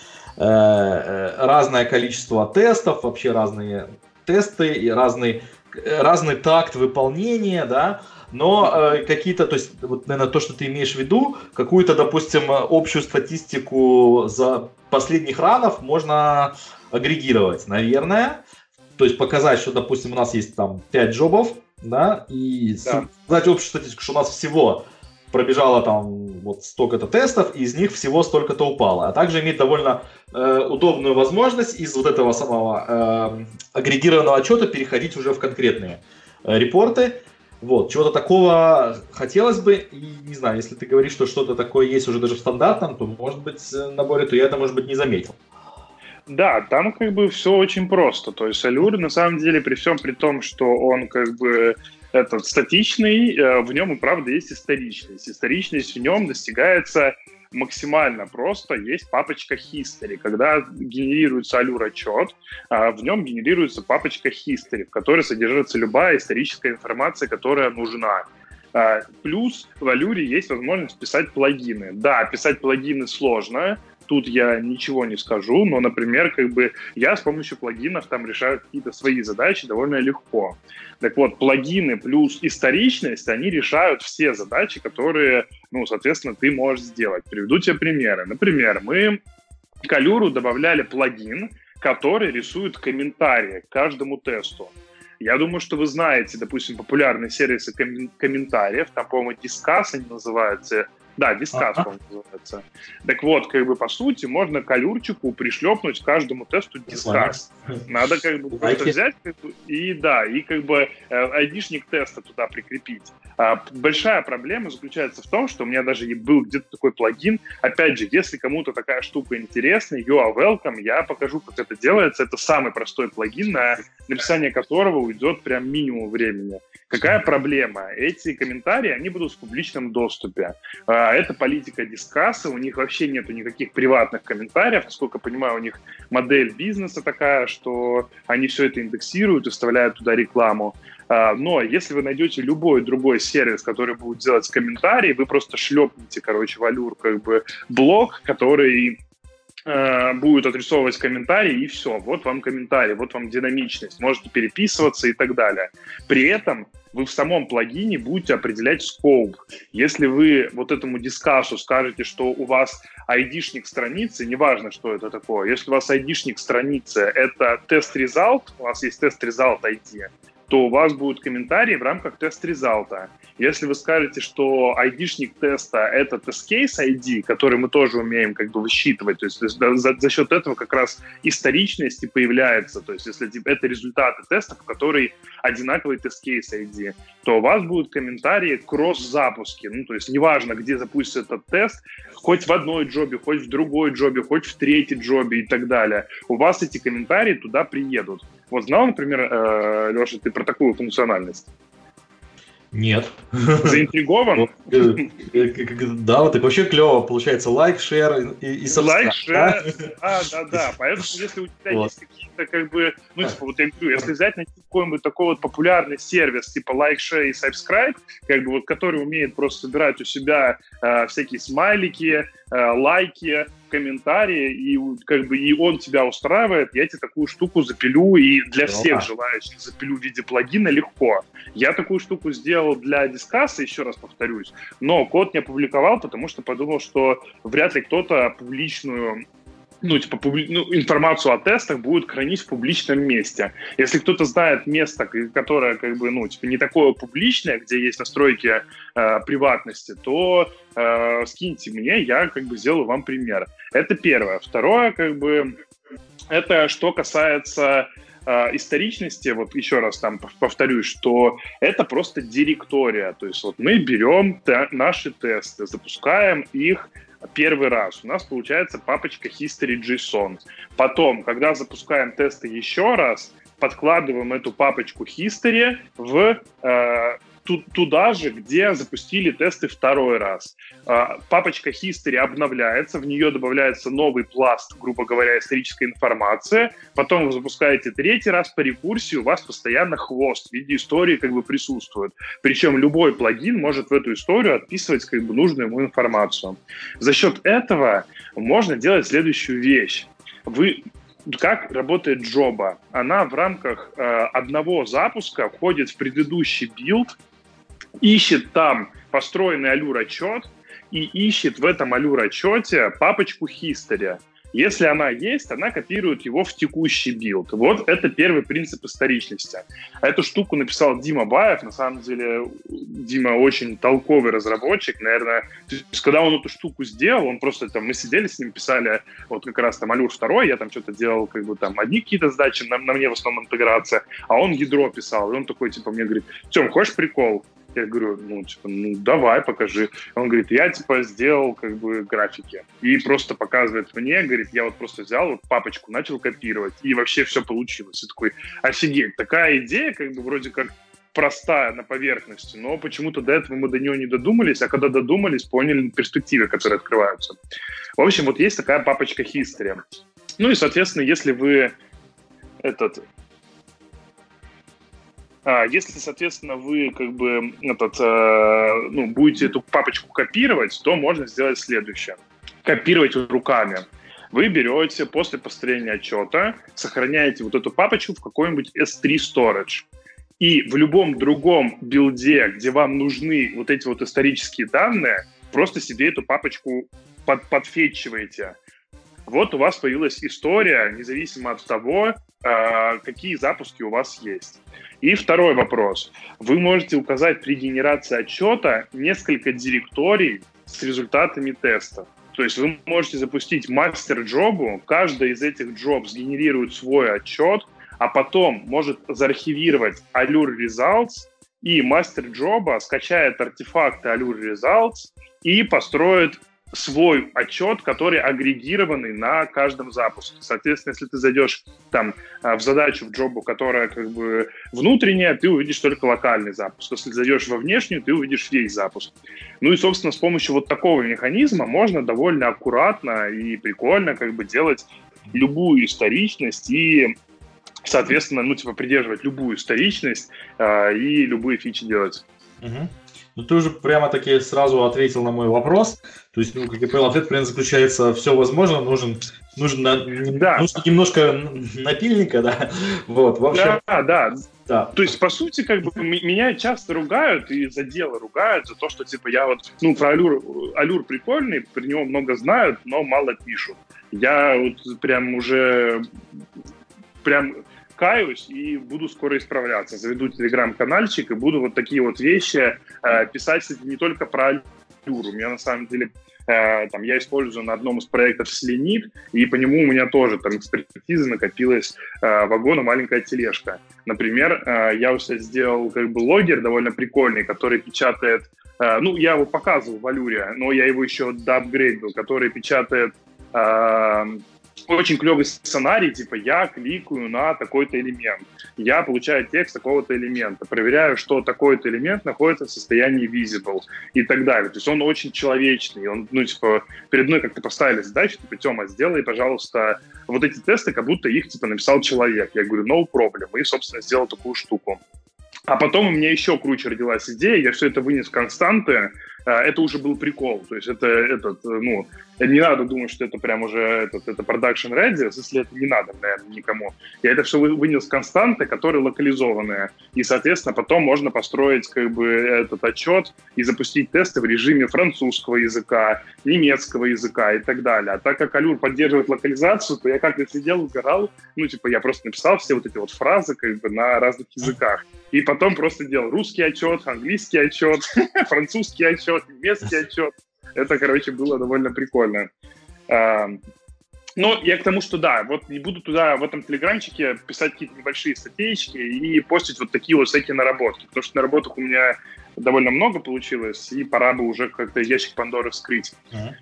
количество тестов, вообще разные тесты и разный такт выполнения, да, но какие-то, то есть, вот, наверное, то, что ты имеешь в виду, какую-то, допустим, общую статистику за последних ранов можно агрегировать, наверное, то есть показать, что, допустим, у нас есть там 5 джобов, да, и сказать общую статистику, что у нас всего пробежало там вот столько-то тестов, и из них всего столько-то упало. А также иметь довольно удобную возможность из вот этого самого агрегированного отчета переходить уже в конкретные репорты. Вот, чего-то такого хотелось бы, и не знаю, если ты говоришь, что что-то такое есть уже даже в стандартном, то, может быть, наборе, то я это, может быть, не заметил. Да, там все очень просто, то есть Allure, на самом деле, при всем при том, что он статичный, в нем и правда есть историчность. Историчность в нем достигается максимально просто. Есть папочка History. Когда генерируется Allure-отчет, в нем генерируется папочка History, в которой содержится любая историческая информация, которая нужна. Плюс в Allure есть возможность писать плагины. Да, писать плагины сложно, тут я ничего не скажу, но, например, я с помощью плагинов там решаю какие-то свои задачи довольно легко. Так вот, плагины плюс историчность, они решают все задачи, которые, соответственно, ты можешь сделать. Приведу тебе примеры. Например, мы к Allure добавляли плагин, который рисует комментарии к каждому тесту. Я думаю, что вы знаете, допустим, популярные сервисы комментариев, там, по-моему, Discuss они называются. Да, Discuss, по-моему, называется. Так вот, по сути, можно к Allure-чику пришлепнуть каждому тесту Discuss. Надо просто взять и айдишник теста туда прикрепить. Большая проблема заключается в том, что у меня даже был где-то такой плагин. Опять же, если кому-то такая штука интересна, you are welcome, я покажу, как это делается. Это самый простой плагин, на написание которого уйдет прям минимум времени. Какая проблема? Эти комментарии, они будут в публичном доступе. Это политика Discuss, у них вообще нету никаких приватных комментариев. Насколько я понимаю, у них модель бизнеса такая, что они все это индексируют и вставляют туда рекламу. Но если вы найдете любой другой сервис, который будет делать комментарии, вы просто шлепните, в Allure, блок, который будет отрисовывать комментарии, и все. Вот вам комментарий, вот вам динамичность. Можете переписываться и так далее. При этом вы в самом плагине будете определять скоуп. Если вы вот этому дискассу скажете, что у вас ID-шник страницы, неважно, что это такое, если у вас ID-шник страницы — это тест-резалт, у вас есть тест-резалт ID, то у вас будут комментарии в рамках тест-резалта. Если вы скажете, что ID-шник теста — это тест-кейс ID, который мы тоже умеем высчитывать, то есть за счет этого как раз историчность и появляется. То есть если это результаты тестов, в которые одинаковый тест-кейс ID, то у вас будут комментарии кросс-запуски. То есть неважно, где запустится этот тест, хоть в одной джобе, хоть в другой джобе, хоть в третьей джобе и так далее. У вас эти комментарии туда приедут. Вот знал, например, Леша, ты про такую функциональность? Нет. Заинтригован? Да, вот так вообще клево. Получается лайк, шер и собственно. Лайк, шер, да. Поэтому если у тебя есть какие-то я говорю, если взять на какой-нибудь такой популярный сервис, типа лайк, шер и subscribe, который умеет просто собирать у себя всякие смайлики, лайки, комментарии, и и он тебя устраивает, я тебе такую штуку запилю, и для всех желающих запилю в виде плагина легко. Я такую штуку сделал для Discuss, еще раз повторюсь, но код не опубликовал, потому что подумал, что вряд ли кто-то публичную информацию о тестах будут хранить в публичном месте. Если кто-то знает место, которое не такое публичное, где есть настройки приватности, то скиньте мне, я сделаю вам пример. Это первое. Второе, это что касается историчности, еще раз повторюсь, что это просто директория. То есть мы берем наши тесты, запускаем их первый раз. У нас получается папочка history.json. Потом, когда запускаем тесты еще раз, подкладываем эту папочку history туда же, где запустили тесты второй раз. Папочка history обновляется, в нее добавляется новый пласт, грубо говоря, исторической информации. Потом вы запускаете третий раз по рекурсии, у вас постоянно хвост в виде истории присутствует. Причем любой плагин может в эту историю отписывать нужную ему информацию. За счет этого можно делать следующую вещь. Как работает джоба? Она в рамках одного запуска входит в предыдущий билд, ищет там построенный Allure отчет и ищет в этом Allure отчете папочку history. Если она есть, она копирует его в текущий билд. Вот это первый принцип историчности. Эту штуку написал Дима Баев. На самом деле, Дима очень толковый разработчик, наверное. То есть, когда он эту штуку сделал, он просто мы сидели с ним, писали Allure 2, я что-то делал, одни какие-то задачи, на мне в основном интеграция, а он ядро писал. И он такой, мне говорит: Тём, хочешь прикол? Я говорю, давай, покажи. Он говорит, я, сделал, графики. И просто показывает мне, говорит, я просто взял папочку, начал копировать, и вообще все получилось. И такой, офигеть, такая идея, вроде как простая на поверхности, но почему-то до этого мы до нее не додумались, а когда додумались, поняли перспективы, которые открываются. В общем, есть такая папочка history. Соответственно, если вы будете эту папочку копировать, то можно сделать следующее. Копировать руками. Вы берете после построения отчета, сохраняете эту папочку в какой-нибудь S3 storage. И в любом другом билде, где вам нужны эти исторические данные, просто себе эту папочку подфетчиваете. У вас появилась история, независимо от того, какие запуски у вас есть. И второй вопрос. Вы можете указать при генерации отчета несколько директорий с результатами тестов. То есть вы можете запустить мастер-джобу, каждая из этих джоб сгенерирует свой отчет, а потом может заархивировать Allure Results, и мастер-джоба скачает артефакты Allure Results и построит свой отчет, который агрегированный на каждом запуске. Соответственно, если ты зайдешь в задачу, в джобу, которая внутренняя, ты увидишь только локальный запуск. Если зайдешь во внешнюю, ты увидишь весь запуск. Собственно, с помощью такого механизма можно довольно аккуратно и прикольно делать любую историчность и, соответственно, придерживать любую историчность и любые фичи делать. Угу. Ты уже прямо-таки сразу ответил на мой вопрос. То есть, как я понял, ответ, примерно, заключается: все возможно, нужно немножко напильника, да? Вот, вообще. Да. То есть, по сути, меня часто ругают и за дело ругают, за то, что, я про Allure прикольный, про него много знают, но мало пишут. Я каюсь и буду скоро исправляться. Заведу телеграм-канальчик и буду такие вещи писать, кстати, не только про Allure. У меня на самом деле я использую на одном из проектов Selenit, и по нему у меня тоже экспертиза накопилась вагон и маленькая тележка. Например, я у себя сделал логер довольно прикольный, который печатает... я его показывал в Allure, но я его еще доапгрейдил, который печатает... Очень клевый сценарий, я кликаю на такой-то элемент, я получаю текст такого-то элемента, проверяю, что такой-то элемент находится в состоянии visible и так далее. То есть он очень человечный, он, перед мной как-то поставили задачу, Тёма, сделай, пожалуйста, эти тесты, как будто их, написал человек. Я говорю, no problem, и, собственно, сделал такую штуку. А потом у меня еще круче родилась идея, я все это вынес в константы, это уже был прикол. То есть это не надо думать, что это прям уже это production ready, если это не надо, наверное, никому. Я это все вынес константы, которые локализованные, и, соответственно, потом можно построить как бы этот отчет и запустить тесты в режиме французского языка, немецкого языка и так далее. А так как Allure поддерживает локализацию, то я как-то сидел, угорал, я просто написал все вот эти вот фразы как бы на разных языках. И потом просто делал русский отчет, английский отчет, французский отчет, немецкий отчет. Это, было довольно прикольно. Но я к тому, что да, вот не буду туда в этом телеграмчике писать какие-то небольшие статейки и постить вот такие вот всякие наработки, потому что наработок у меня довольно много получилось, и пора бы уже как-то ящик Пандоры вскрыть. Uh-huh.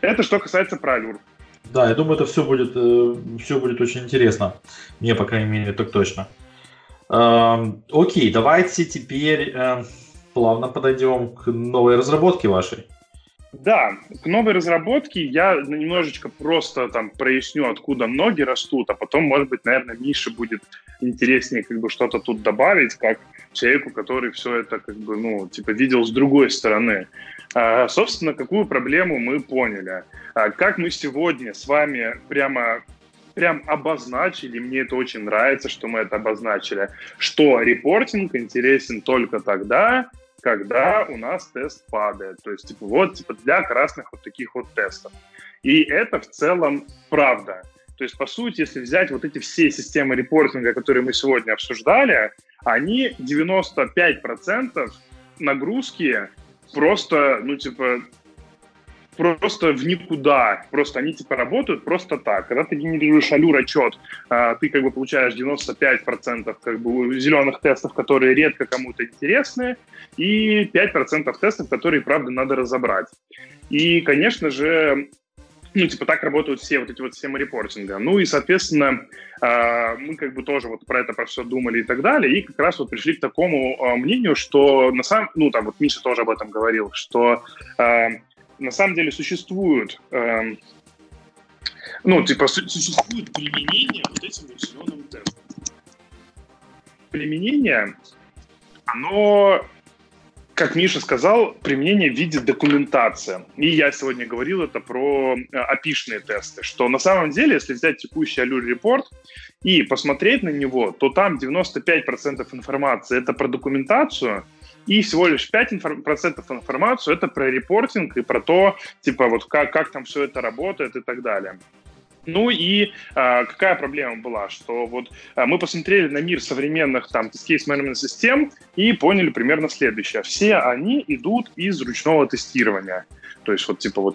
Это что касается Allure. Да, я думаю, это все будет очень интересно. Мне, по крайней мере, так точно. Окей, давайте теперь плавно подойдем к новой разработке вашей. Да, к новой разработке я немножечко просто проясню, откуда ноги растут, а потом, может быть, наверное, Мише будет интереснее что-то тут добавить, как человеку, который все это видел с другой стороны. Собственно, какую проблему мы поняли. Как мы сегодня с вами прям обозначили, мне это очень нравится, что мы это обозначили, что репортинг интересен только тогда, когда у нас тест падает. То есть, для красных вот таких вот тестов. И это в целом правда. То есть, по сути, если взять вот эти все системы репортинга, которые мы сегодня обсуждали, они 95% нагрузки просто в никуда. Просто они работают просто так. Когда ты генерируешь Allure отчет, ты получаешь 95% зеленых тестов, которые редко кому-то интересны, и 5% тестов, которые, правда, надо разобрать. И, конечно же, так работают все вот эти вот системы репортинга. Ну и, соответственно, мы тоже про это, про все думали и так далее, и как раз пришли к такому мнению, что на самом... Миша тоже об этом говорил, что... На самом деле существует, существует применение вот этим вот зеленым тестом. Применение, оно, как Миша сказал, применение в виде документации. И я сегодня говорил это про API-шные тесты, что на самом деле, если взять текущий Allure Report и посмотреть на него, то там 95% информации — это про документацию, и всего лишь 5% информацию — это про репортинг и про то, как там все это работает и так далее. Ну и какая проблема была, что мы посмотрели на мир современных тест-кейс менеджмент систем и поняли примерно следующее. Все они идут из ручного тестирования. То есть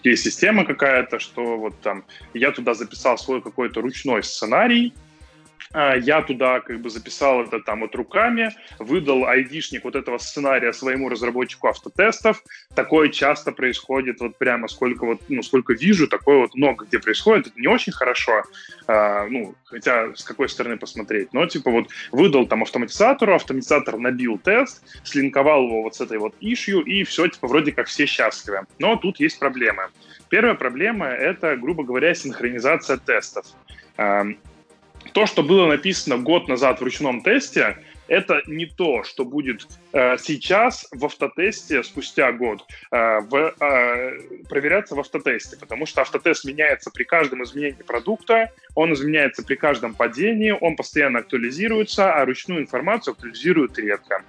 есть система какая-то, что я туда записал свой какой-то ручной сценарий, я туда записал это руками, выдал айдишник вот этого сценария своему разработчику автотестов. Такое часто происходит прямо сколько вижу, такое много где происходит. Это не очень хорошо, хотя с какой стороны посмотреть. Но выдал автоматизатору, автоматизатор набил тест, слинковал его с этой issue, и все вроде как все счастливы. Но тут есть проблемы. Первая проблема — это, грубо говоря, синхронизация тестов. То, что было написано год назад в ручном тесте, это не то, что будет сейчас в автотесте спустя год проверяться в автотесте, потому что автотест меняется при каждом изменении продукта, он изменяется при каждом падении, он постоянно актуализируется, а ручную информацию актуализируют редко.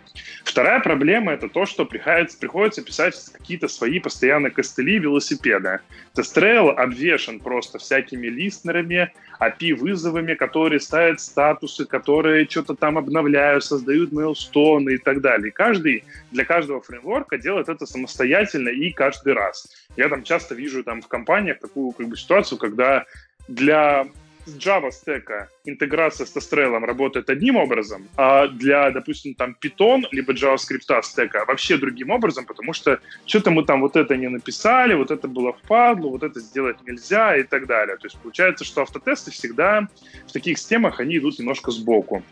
Вторая проблема — это то, что приходится писать какие-то свои постоянные костыли велосипеда. TestRail обвешан просто всякими листнерами, API-вызовами, которые ставят статусы, которые что-то там обновляют, создают мейлстоны и так далее. Каждый для каждого фреймворка делает это самостоятельно и каждый раз. Я часто вижу в компаниях такую ситуацию, когда для Java стека интеграция с TestRail работает одним образом, а для, допустим, Python либо JavaScript стека вообще другим образом, потому что что-то мы вот это не написали, вот это было впадлу, вот это сделать нельзя и так далее. То есть получается, что автотесты всегда в таких системах, они идут немножко сбоку.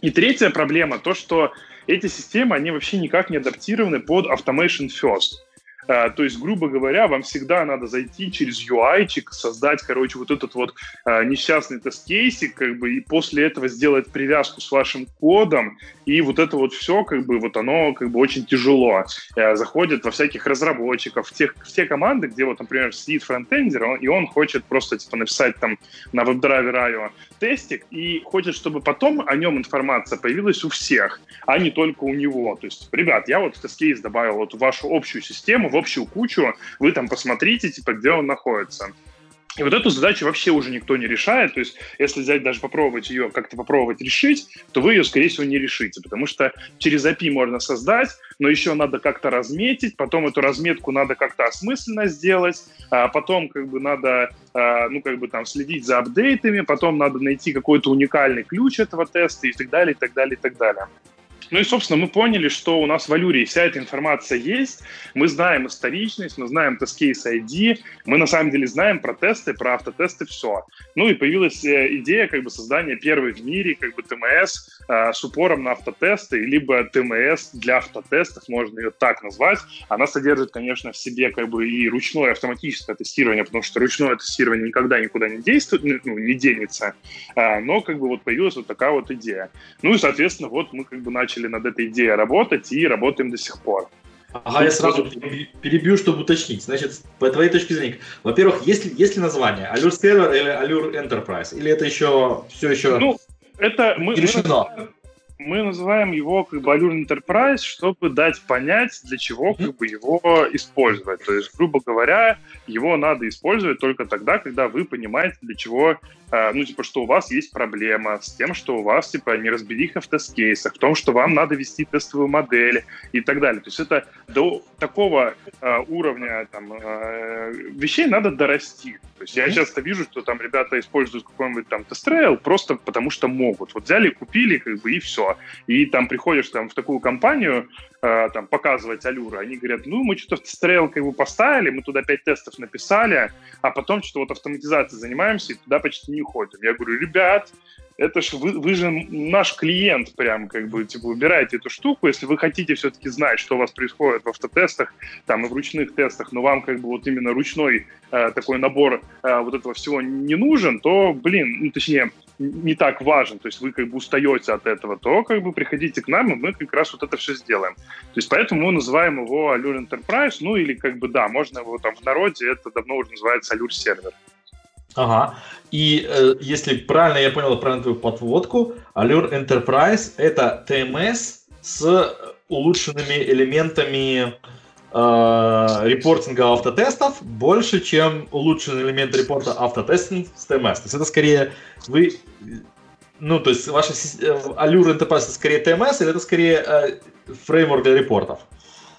И третья проблема — то, что эти системы, они вообще никак не адаптированы под automation first. То есть, грубо говоря, вам всегда надо зайти через UI-чик, создать, короче, вот этот вот несчастный тест-кейсик, как бы, и после этого сделать привязку с вашим кодом, и вот это вот все, как бы, вот оно, как бы, очень тяжело. Заходит во всяких разработчиков, в те команды, где, вот, например, сидит фронтендер, и он хочет просто, типа, написать там на WebDriver.io тестик, и хочет, чтобы потом о нем информация появилась у всех, а не только у него. То есть, ребят, я вот тест-кейс добавил вот в вашу общую систему, в общую кучу, вы там посмотрите, типа, где он находится. И вот эту задачу вообще уже никто не решает, то есть если взять даже попробовать ее, как-то попробовать решить, то вы ее, скорее всего, не решите, потому что через API можно создать, но еще надо как-то разметить, потом эту разметку надо как-то осмысленно сделать, а потом как бы надо, ну, как бы там следить за апдейтами, потом надо найти какой-то уникальный ключ этого теста и так далее, и так далее, и так далее. Ну и, собственно, мы поняли, что у нас в Allure вся эта информация есть, мы знаем историчность, мы знаем тест-кейс ID, мы на самом деле знаем про тесты, про автотесты, все. Ну и появилась идея как бы создания первой в мире как бы ТМС с упором на автотесты, либо ТМС для автотестов, можно ее так назвать. Она содержит, конечно, в себе как бы и ручное, и автоматическое тестирование, потому что ручное тестирование никогда никуда не действует, ну, не денется, но как бы вот появилась вот такая вот идея. Ну и, соответственно, вот мы как бы начали над этой идеей работать и работаем до сих пор. Ага, я сразу перебью, чтобы уточнить. Значит, по твоей точке зрения, во-первых, есть ли название Allure-Server или Allure Enterprise? Или это еще все еще ну, это мы, решено? Мы называем его как бы Allure Enterprise, чтобы дать понять, для чего как бы его использовать. То есть, грубо говоря, его надо использовать только тогда, когда вы понимаете, для чего, ну, типа, что у вас есть проблема с тем, что у вас, типа, неразбериха в тест-кейсах, в том, что вам надо вести тестовую модель и так далее. То есть это до такого уровня там, вещей надо дорасти. То есть я часто вижу, что там ребята используют какой-нибудь там TestRail просто потому, что могут. Вот взяли, купили, как бы, и все. И там приходишь там, в такую компанию там, показывать Allure, они говорят, ну, мы что-то в TestRail как бы поставили, мы туда 5 тестов написали, а потом что-то вот автоматизацией занимаемся и туда почти не ходим. Я говорю, ребят, это ж вы же наш клиент прям, как бы, типа, выбираете эту штуку, если вы хотите все-таки знать, что у вас происходит в автотестах, там, и в ручных тестах, но вам, как бы, вот именно ручной такой набор вот этого всего не нужен, то, блин, ну, точнее, не так важен, то есть вы как бы устаете от этого, то как бы приходите к нам, и мы как раз вот это все сделаем. То есть поэтому мы называем его Allure Enterprise, ну или как бы да, можно его там в народе, это давно уже называется Allure Server. Ага, и если правильно я понял, правильно твою подводку, Allure Enterprise — это TMS с улучшенными элементами репортинга автотестов больше, чем улучшенный элемент репорта автотестов с TMS. То есть это скорее вы... Ну, то есть ваша Allure Enterprise — это скорее TMS или это скорее фреймворк для репортов?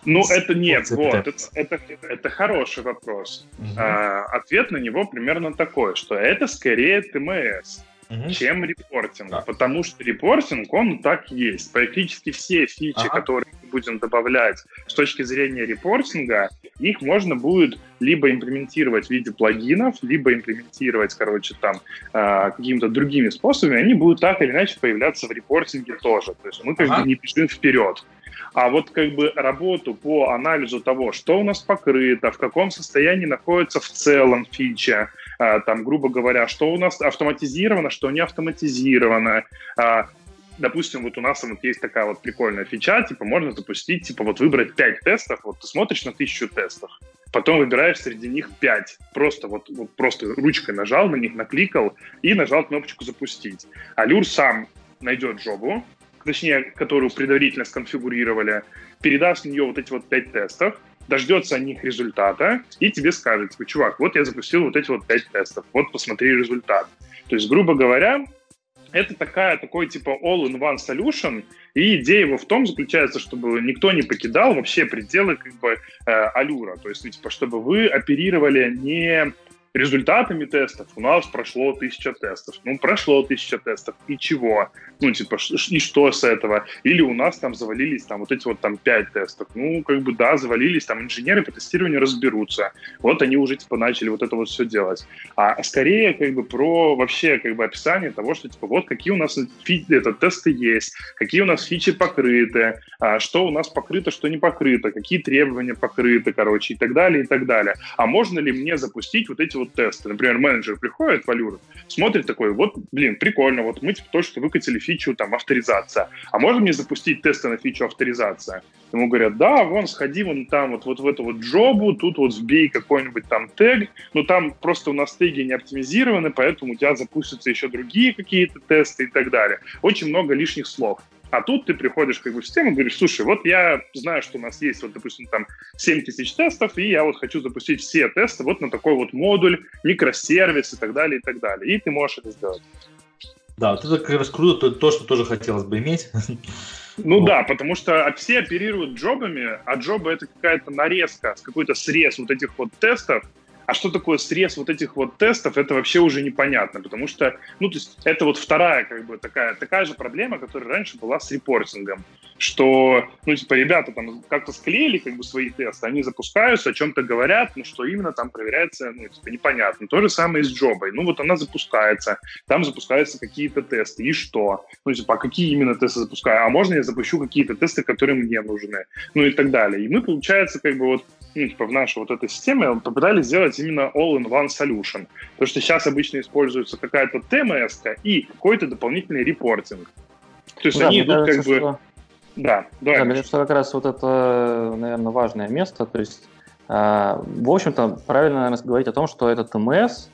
Ну, это нет, вот, это хороший вопрос. Угу. Ответ на него примерно такой, что это скорее TMS, чем репортинг, да. Потому что репортинг, он так есть. Практически все фичи, которые мы будем добавлять с точки зрения репортинга, их можно будет либо имплементировать в виде плагинов, либо имплементировать, короче, там, какими-то другими способами, они будут так или иначе появляться в репортинге тоже. То есть мы как бы не пишем вперед. А вот как бы работу по анализу того, что у нас покрыто, в каком состоянии находится в целом фича, там, грубо говоря, что у нас автоматизировано, что не автоматизировано. Допустим, вот у нас вот есть такая вот прикольная фича, типа можно запустить, типа вот выбрать 5 тестов, вот ты смотришь на 1000 тестов, потом выбираешь среди них 5, просто вот просто ручкой нажал на них, накликал и нажал кнопочку «Запустить». Allure сам найдет жобу, точнее, которую предварительно сконфигурировали, передаст в нее вот эти вот 5 тестов, дождется от них результата и тебе скажет, типа, чувак, вот я запустил вот эти вот 5 тестов, вот посмотри результат. То есть, грубо говоря, это такой типа all-in-one solution, и идея его в том заключается, чтобы никто не покидал вообще пределы как бы Allure, то есть, типа, чтобы вы оперировали не результатами тестов у нас прошло 1000 тестов. Ну, прошло 1000 тестов, и чего? Ну, типа, и что с этого? Или у нас там завалились там вот эти вот там 5 тестов. Ну, как бы, да, завалились, там инженеры по тестированию разберутся. Вот они уже, типа, начали вот это вот все делать. А скорее, как бы, про вообще, как бы, описание того, что, типа, вот какие у нас тесты есть, какие у нас фичи покрыты, что у нас покрыто, что не покрыто, какие требования покрыты, короче, и так далее, и так далее. А можно ли мне запустить вот эти вот тесты? Например, менеджер приходит в Allure, смотрит такой, вот, блин, прикольно, вот мы типа то, что выкатили фичу там авторизация. А можно мне запустить тесты на фичу авторизация? Ему говорят, да, вон, сходи вон там вот в эту вот джобу, тут вот сбей какой-нибудь там тег, но там просто у нас теги не оптимизированы, поэтому у тебя запустятся еще другие какие-то тесты и так далее. Очень много лишних слов. А тут ты приходишь как бы в систему и говоришь, слушай, вот я знаю, что у нас есть, вот, допустим, там 7000 тестов, и я вот хочу запустить все тесты вот на такой вот модуль, микросервис и так далее, и так далее. И ты можешь это сделать. Да, вот это как раз круто, то, что тоже хотелось бы иметь. Ну вот. Да, потому что все оперируют джобами, а джобы — это какая-то нарезка, какой-то срез вот этих вот тестов. А что такое срез вот этих вот тестов, это вообще уже непонятно, потому что, ну, то есть это вот вторая, как бы, такая же проблема, которая раньше была с репортингом, что, ну, типа, ребята там как-то склеили, как бы, свои тесты, они запускаются, о чем-то говорят, но что именно там проверяется, ну, типа, непонятно. То же самое и с джобой. Ну, вот она запускается, там запускаются какие-то тесты, и что? Ну, типа, а какие именно тесты запускаю? А можно я запущу какие-то тесты, которые мне нужны? Ну, и так далее. И мы, получается, как бы, вот, ну, типа, в нашей вот этой системе попытались сделать именно all-in-one solution. Потому что сейчас обычно используется какая-то TMS-ка и какой-то дополнительный репортинг. То есть, да, они идут, кажется, как бы... Что... Да, давай. Да, мне кажется, что как раз вот это, наверное, важное место. То есть, в общем-то, правильно, наверное, говорить о том, что это TMS,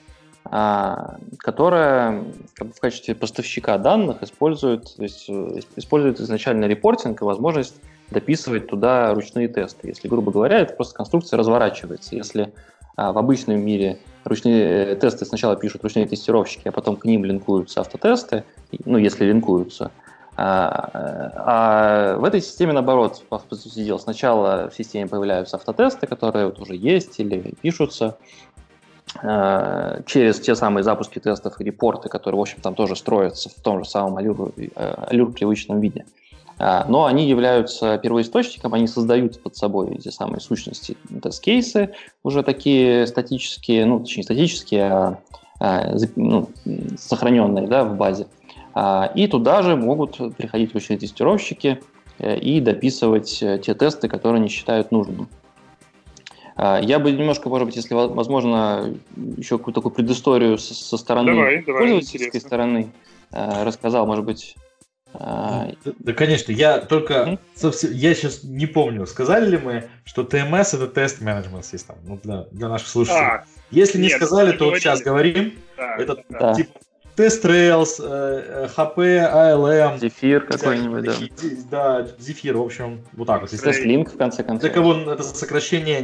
которая в качестве поставщика данных использует изначально репортинг и возможность дописывать туда ручные тесты. Если, грубо говоря, это просто конструкция разворачивается. Если в обычном мире ручные тесты сначала пишут ручные тестировщики, а потом к ним линкуются автотесты, ну, если линкуются. А в этой системе, наоборот, по сути дела, сначала в системе появляются автотесты, которые вот уже есть или пишутся, через те самые запуски тестов и репорты, которые, в общем, там тоже строятся в том же самом Allure привычном виде. Но они являются первоисточником, они создают под собой те самые сущности, тест-кейсы, уже такие статические, ну, точнее, статические, ну, сохраненные, да, в базе. И туда же могут приходить ручные тестировщики и дописывать те тесты, которые они считают нужным. Я бы немножко, может быть, если возможно, еще какую-то такую предысторию со стороны пользовательской стороны рассказал, может быть. Да, конечно, я только я сейчас не помню, сказали ли мы, что TMS — это тест менеджмент систем, ну, для наших слушателей. Если нет, не сказали, то вот сейчас говорим. Да, это да. Типа TestRail, HP, ALM, Zephyr какой-нибудь, да. Да, Zephyr, в общем, вот так вот. TestLink, в конце концов. Для кого это сокращение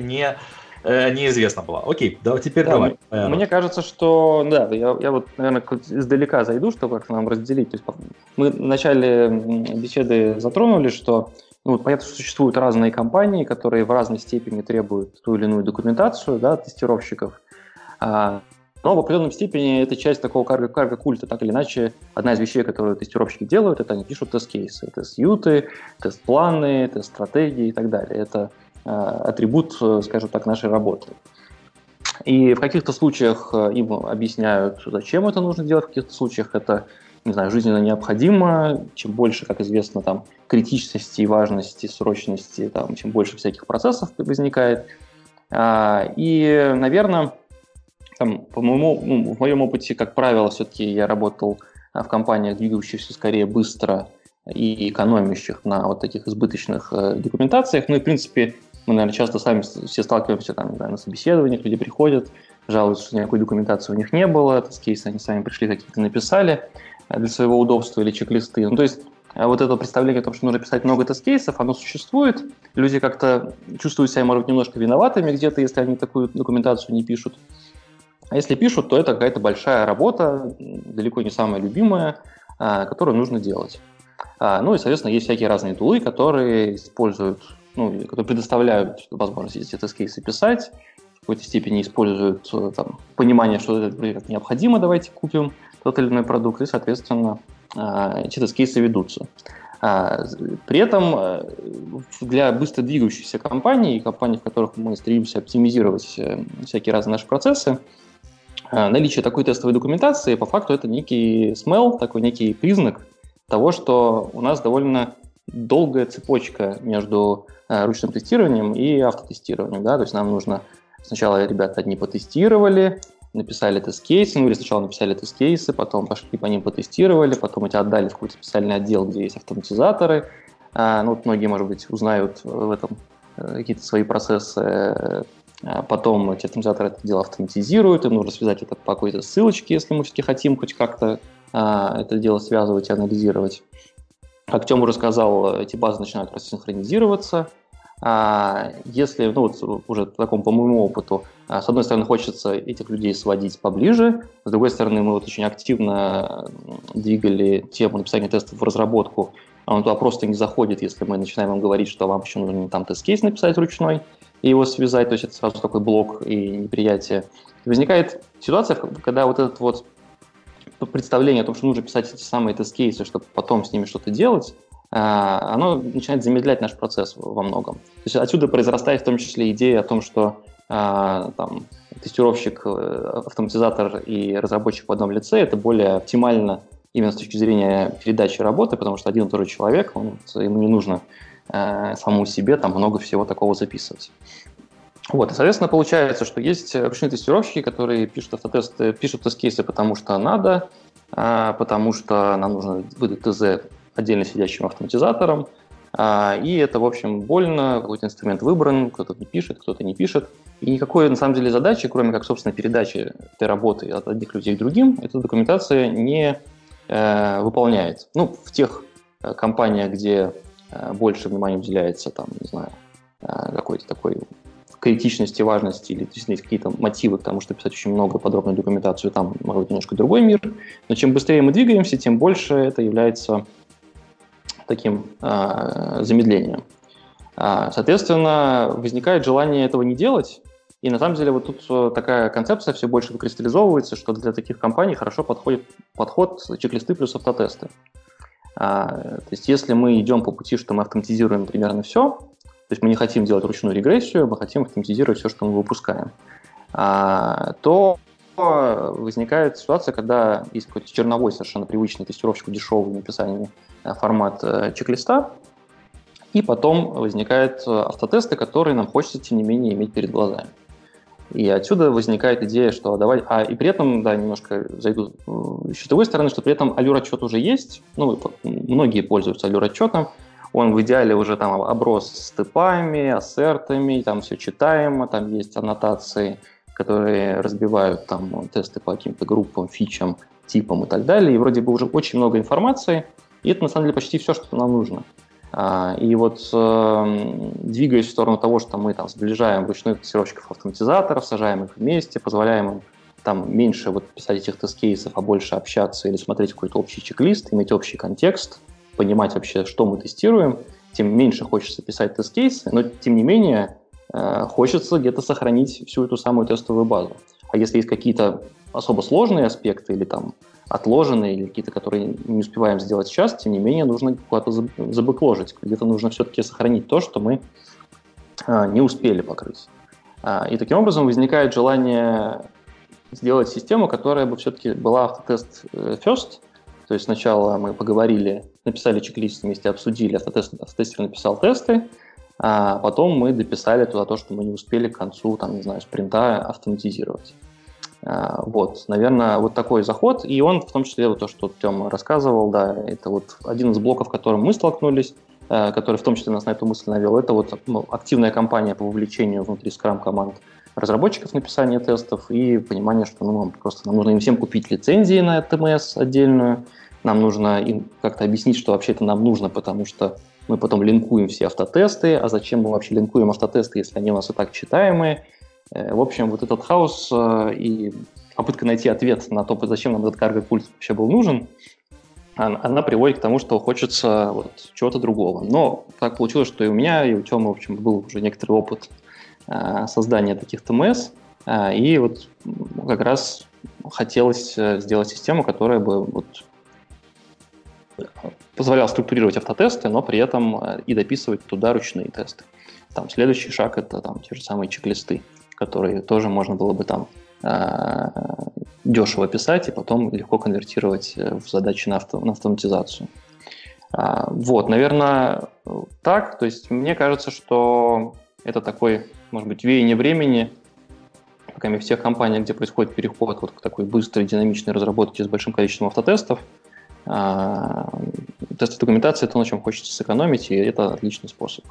неизвестно было. Окей, да, теперь давай. Мне кажется, что, да, я вот, наверное, издалека зайду, чтобы как-то нам разделить. То есть, мы в начале беседы затронули, что, ну, понятно, что существуют разные компании, которые в разной степени требуют ту или иную документацию, да, от тестировщиков. Но в определенной степени это часть такого карго-культа. Так или иначе, одна из вещей, которую тестировщики делают, это они пишут тест-кейсы, тест-юты, тест-планы, тест-стратегии и так далее. Это атрибут, скажем так, нашей работы. И в каких-то случаях им объясняют, зачем это нужно делать, в каких-то случаях это, не знаю, жизненно необходимо. Чем больше, как известно, там, критичности, важности, срочности, там, чем больше всяких процессов возникает. И, наверное... Там, в моем опыте, как правило, все-таки я работал в компаниях, двигающихся скорее быстро и экономящих на вот таких избыточных документациях. Ну и, в принципе, мы, наверное, часто сами все сталкиваемся там, да, на собеседованиях, люди приходят, жалуются, что никакой документации у них не было, тест-кейсы они сами пришли, какие-то написали для своего удобства или чек-листы. Ну, то есть вот это представление о том, что нужно писать много тест-кейсов, оно существует. Люди как-то чувствуют себя, может быть, немножко виноватыми где-то, если они такую документацию не пишут. А если пишут, то это какая-то большая работа, далеко не самая любимая, которую нужно делать. Ну и, соответственно, есть всякие разные тулы, которые используют, ну, которые предоставляют возможность эти тест-кейсы писать. какой-то степени используют там, понимание, что это проект необходимо, давайте купим тот или иной продукт, и, соответственно, эти тест-кейсы ведутся. При этом для быстро двигающихся компаний, в которых мы стремимся оптимизировать всякие разные наши процессы, наличие такой тестовой документации, по факту, это некий smell, такой некий признак того, что у нас довольно долгая цепочка между ручным тестированием и автотестированием. Да? То есть нам нужно сначала ребята одни потестировали, написали тест-кейсы, или сначала написали тест-кейсы, потом пошли по ним потестировали, потом эти отдали в какой-то специальный отдел, где есть автоматизаторы. Вот многие, может быть, узнают в этом какие-то свои процессы. Потом эти автоматизаторы это дело автоматизируют, им нужно связать это по какой-то ссылочке, если мы все-таки хотим хоть как-то это дело связывать и анализировать. Как Тём уже сказал, эти базы начинают рассинхронизироваться. Если, уже такому, по моему опыту, с одной стороны, хочется этих людей сводить поближе, с другой стороны, мы очень активно двигали тему написания тестов в разработку, а он туда просто не заходит, если мы начинаем им говорить, что вам еще нужно там тест-кейс написать ручной и его связать, то есть это сразу такой блок и неприятие. И возникает ситуация, когда это представление о том, что нужно писать эти самые тест-кейсы, чтобы потом с ними что-то делать, оно начинает замедлять наш процесс во многом. То есть отсюда произрастает в том числе идея о том, что там, тестировщик, автоматизатор и разработчик в одном лице – это более оптимально именно с точки зрения передачи работы, потому что один и тот же человек, ему не нужно самому себе там много всего такого записывать. И, соответственно, получается, что есть ручные тестировщики, которые пишут автотесты, пишут тест-кейсы, потому что надо, потому что нам нужно выдать ТЗ отдельно сидящим автоматизатором, и это, в общем, больно, какой-то инструмент выбран, кто-то не пишет, и никакой, на самом деле, задачи, кроме как, собственно, передачи этой работы от одних людей к другим, эта документация не выполняет. В тех компаниях, где больше внимания уделяется, какой-то такой критичности, важности или действительно есть какие-то мотивы, потому что писать очень много подробную документацию, там может быть немножко другой мир. Но чем быстрее мы двигаемся, тем больше это является таким замедлением. Соответственно, возникает желание этого не делать. И на самом деле тут такая концепция все больше выкристаллизовывается, что для таких компаний хорошо подходит подход чек-листы плюс автотесты. То есть если мы идем по пути, что мы автоматизируем примерно все, то есть мы не хотим делать ручную регрессию, мы хотим автоматизировать все, что мы выпускаем, то возникает ситуация, когда есть какой-то черновой, совершенно привычный тестировщику дешевый в написании формат чек-листа, и потом возникают автотесты, которые нам хочется, тем не менее, иметь перед глазами. И отсюда возникает идея, что давай... И при этом, немножко зайду с счетовой стороны, что при этом Allure-отчет уже есть, многие пользуются Allure-отчетом, он в идеале уже там оброс с типами, ассертами, там все читаемо, там есть аннотации, которые разбивают там тесты по каким-то группам, фичам, типам и так далее. И вроде бы уже очень много информации, и это на самом деле почти все, что нам нужно. И двигаясь в сторону того, что мы там сближаем ручных тестировщиков-автоматизаторов, сажаем их вместе, позволяем им там меньше писать этих тест-кейсов, а больше общаться или смотреть какой-то общий чек-лист, иметь общий контекст, понимать вообще, что мы тестируем, тем меньше хочется писать тест-кейсы, но, тем не менее, хочется где-то сохранить всю эту самую тестовую базу. А если есть какие-то особо сложные аспекты или там отложенные, или какие-то, которые не успеваем сделать сейчас, тем не менее, нужно куда-то забэкложить, где-то нужно все-таки сохранить то, что мы не успели покрыть. И таким образом возникает желание сделать систему, которая бы все-таки была автотест first. То есть сначала мы поговорили, написали чек-лист вместе, обсудили, автотестер написал тесты, а потом мы дописали туда то, что мы не успели к концу, спринта автоматизировать. Наверное, такой заход, и он в том числе то, что Тёма рассказывал, это один из блоков, с которым мы столкнулись, который в том числе нас на эту мысль навел, это активная кампания по вовлечению внутри скрам-команд разработчиков написания тестов и понимание, что нам нужно им всем купить лицензии на ТМС отдельную, нам нужно им как-то объяснить, что вообще это нам нужно, потому что мы потом линкуем все автотесты, а зачем мы вообще линкуем автотесты, если они у нас и так читаемые. В общем, этот хаос и попытка найти ответ на то, зачем нам этот карго-пульт вообще был нужен, она приводит к тому, что хочется чего-то другого. Но так получилось, что и у меня, и у Тёмы, в общем, был уже некоторый опыт создания таких ТМС, и вот как раз хотелось сделать систему, которая бы вот позволяла структурировать автотесты, но при этом и дописывать туда ручные тесты. Там следующий шаг — это там те же самые чек-листы, которые тоже можно было бы там дешево писать и потом легко конвертировать в задачи на автоматизацию. Вот, наверное, так. То есть мне кажется, что это такой, может быть, веяние времени, пока в тех компаниях, где происходит переход вот к такой быстрой, динамичной разработке с большим количеством автотестов, тесты документации — то, на чем хочется сэкономить, и это отличный способ.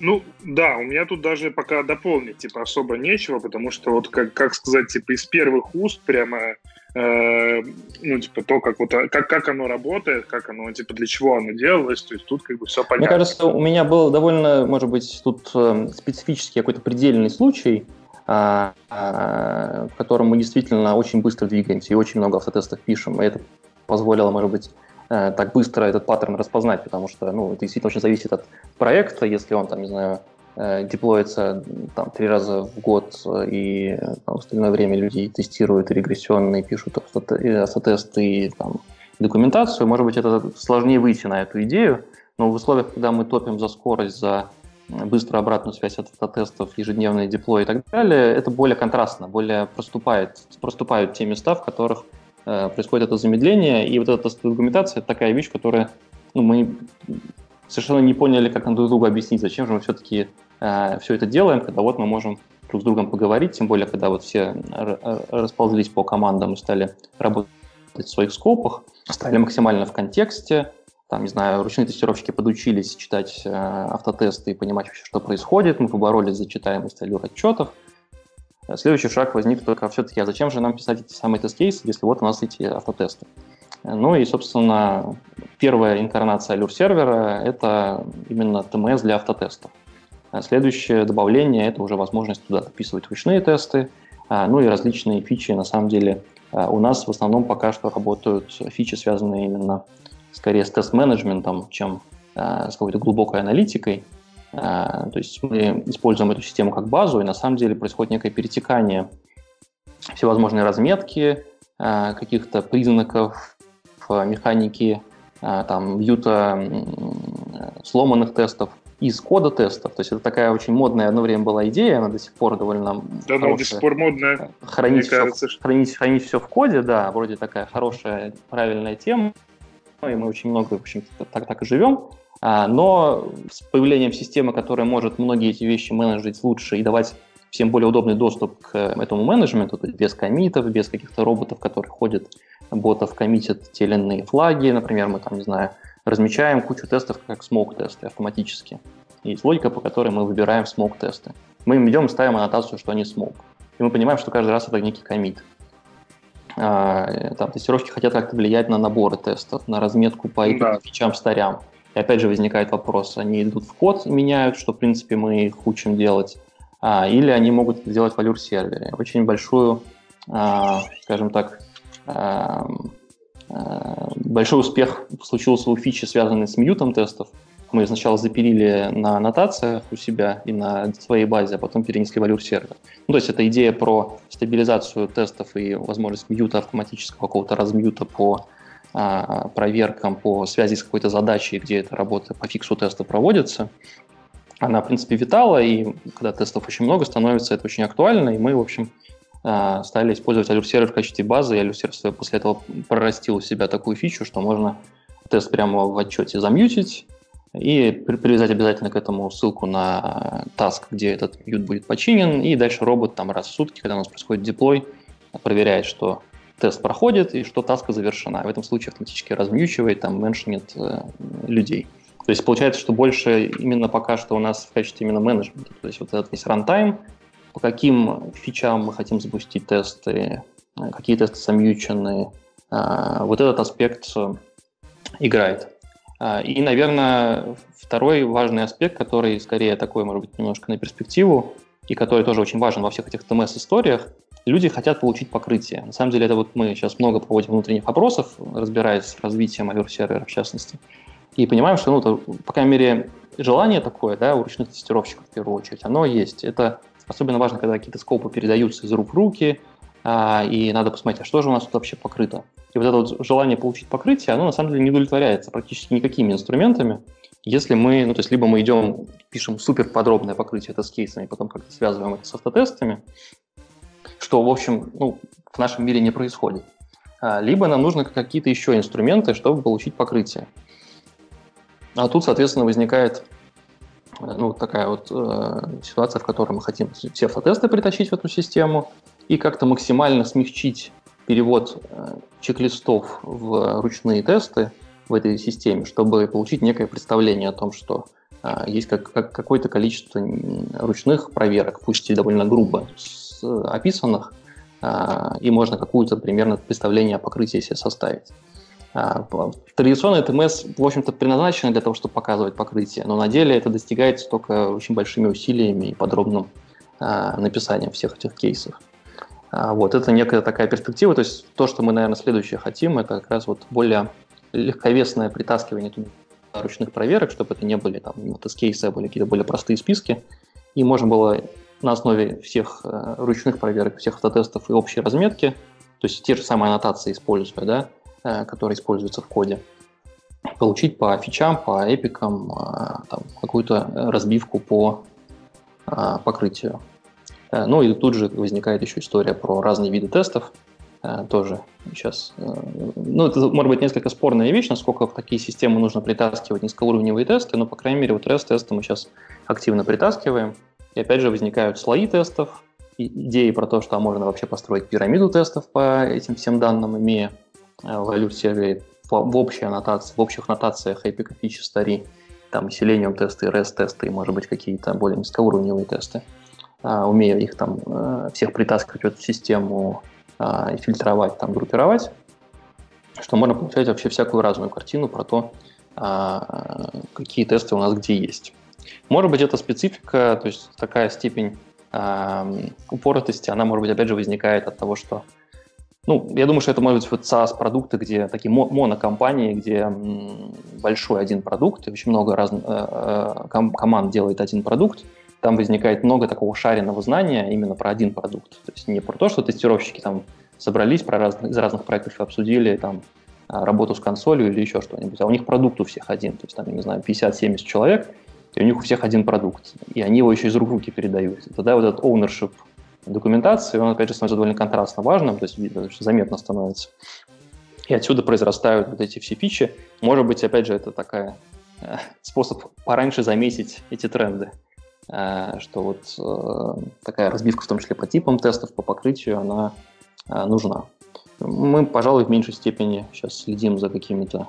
Ну, да, у меня тут даже пока дополнить особо нечего, потому что вот как сказать, из первых уст прямо то, как вот как оно работает, как оно, для чего оно делалось, то есть тут все понятно. Мне кажется, у меня был довольно, может быть, тут специфический какой-то предельный случай, в котором мы действительно очень быстро двигаемся и очень много автотестов пишем, и это позволило, может быть, так быстро этот паттерн распознать, потому что, это действительно очень зависит от проекта. Если он, деплоится 3 раза в год, и в остальное время люди тестируют регрессионные, пишут автотесты и документацию, может быть, это сложнее выйти на эту идею, но в условиях, когда мы топим за скорость, за быструю обратную связь от автотестов, ежедневные деплои и так далее, это более контрастно, более проступают те места, в которых происходит это замедление, и вот эта документация — это такая вещь, которая, мы совершенно не поняли, как нам друг другу объяснить, зачем же мы все-таки все это делаем, когда вот мы можем друг с другом поговорить, тем более, когда вот все расползлись по командам и стали работать в своих скопах, стали максимально в контексте, ручные тестировщики подучились читать автотесты и понимать вообще, что происходит, мы поборолись за читаемость Allure отчетов. Следующий шаг возник только все-таки, а зачем же нам писать эти самые тест-кейсы, если вот у нас эти автотесты. Ну и, собственно, первая инкарнация Allure-сервера — это именно ТМС для автотестов. Следующее добавление — это уже возможность туда записывать ручные тесты, и различные фичи. На самом деле у нас в основном пока что работают фичи, связанные именно скорее с тест-менеджментом, чем с какой-то глубокой аналитикой. То есть мы используем эту систему как базу, и на самом деле происходит некое перетекание всевозможной разметки, каких-то признаков механики, вьюта сломанных тестов из кода тестов. То есть это такая очень модная одно время была идея, она до сих пор довольно хорошая. До сих пор модная. Хранить все в коде, да, вроде такая хорошая, правильная тема, и мы очень много, в общем-то, так и живем. Но с появлением системы, которая может многие эти вещи менеджить лучше и давать всем более удобный доступ к этому менеджменту, то есть без коммитов, без каких-то роботов, которые ходят, ботов коммитят те или иные флаги. Например, мы размечаем кучу тестов как смок-тесты автоматически. Есть логика, по которой мы выбираем смок-тесты. Мы им идем и ставим аннотацию, что они смок. И мы понимаем, что каждый раз это некий коммит. Тестировщики хотят как-то влиять на наборы тестов, на разметку по их фичам, старям. И опять же возникает вопрос, они идут в код, меняют, что, в принципе, мы их учим делать, или они могут это делать в Allure-сервере. Очень большую, большой успех случился у фичи, связанной с мьютом тестов. Мы сначала запилили на аннотациях у себя и на своей базе, а потом перенесли в Allure-сервер. То есть это идея про стабилизацию тестов и возможность мьюта автоматического, какого-то размьюта по проверкам, по связи с какой-то задачей, где эта работа по фиксу теста проводится. Она, в принципе, витала, и когда тестов очень много становится, это очень актуально, и мы, в общем, стали использовать Allure-сервер в качестве базы, и Allure-сервер после этого прорастил у себя такую фичу, что можно тест прямо в отчете замьютить и привязать обязательно к этому ссылку на task, где этот мьют будет починен, и дальше робот раз в сутки, когда у нас происходит деплой, проверяет, что тест проходит и что таска завершена. В этом случае автоматически размьючивает, меншинит людей. То есть получается, что больше именно пока что у нас в качестве именно менеджмента. То есть вот этот весь рантайм, по каким фичам мы хотим запустить тесты, какие тесты замьючены, вот этот аспект играет. И, наверное, второй важный аспект, который скорее такой, может быть, немножко на перспективу, и который тоже очень важен во всех этих ТМС-историях, люди хотят получить покрытие. На самом деле, это мы сейчас много проводим внутренних опросов, разбираясь с развитием Allure-сервера в частности. И понимаем, что, ну, то, по крайней мере, желание такое, да, у ручных тестировщиков в первую очередь, оно есть. Это особенно важно, когда какие-то скопы передаются из рук в руки, и надо посмотреть, а что же у нас тут вообще покрыто. И вот это вот желание получить покрытие, оно на самом деле не удовлетворяется практически никакими инструментами. Если мы, ну, то есть либо мы идем, пишем суперподробное покрытие тест-кейсами, потом как-то связываем это с автотестами, что, в общем, ну, в нашем мире не происходит. Либо нам нужны какие-то еще инструменты, чтобы получить покрытие. А тут, соответственно, возникает, ну, такая вот ситуация, в которой мы хотим все автотесты притащить в эту систему и как-то максимально смягчить перевод чек-листов в ручные тесты в этой системе, чтобы получить некое представление о том, что есть как какое-то количество ручных проверок, пусть и довольно грубо описанных, и можно какое-то примерно представление о покрытии себе составить. Традиционный ТМС, в общем-то, предназначен для того, чтобы показывать покрытие, но на деле это достигается только очень большими усилиями и подробным написанием всех этих кейсов. Вот, это некая такая перспектива, то есть то, что мы, наверное, следующее хотим, это как раз вот более легковесное притаскивание ручных проверок, чтобы это не были там тест-кейсы, а были какие-то более простые списки, и можно было на основе всех ручных проверок, всех автотестов и общей разметки, то есть те же самые аннотации используя, да, которые используются в коде, получить по фичам, по эпикам там, какую-то разбивку по покрытию. Ну и тут же возникает еще история про разные виды тестов тоже сейчас. Ну, это, может быть, несколько спорная вещь, насколько в такие системы нужно притаскивать низкоуровневые тесты, но, по крайней мере, вот REST-тесты мы сейчас активно притаскиваем. И опять же возникают слои тестов, идеи про то, что можно вообще построить пирамиду тестов по этим всем данным, имея в Allure-сервере в общей аннотации, в общих нотациях эпиков, фич, history, там Selenium тесты, REST тесты и, может быть, какие-то более низкоуровневые тесты, умея их там всех притаскивать в эту систему и фильтровать, там группировать, что можно получать вообще всякую разную картину про то, какие тесты у нас где есть. Может быть, это специфика, то есть такая степень упоротости, она, может быть, опять же возникает от того, что, ну, я думаю, что это, может быть, вот SaaS-продукты, где такие монокомпании, где большой один продукт, и очень много команд делает один продукт, там возникает много такого шареного знания именно про один продукт. То есть не про то, что тестировщики там собрались из разных проектов и обсудили там работу с консолью или еще что-нибудь, а у них продукт у всех один, то есть там, я не знаю, 50-70 человек, и у них у всех один продукт, и они его еще из рук в руки передают. И тогда вот этот ownership документации, он, опять же, становится довольно контрастно важным, то есть заметно становится. И отсюда произрастают вот эти все фичи. Может быть, опять же, это такая способ пораньше заметить эти тренды, что вот такая разбивка, в том числе по типам тестов, по покрытию, она нужна. Мы, пожалуй, в меньшей степени сейчас следим за какими-то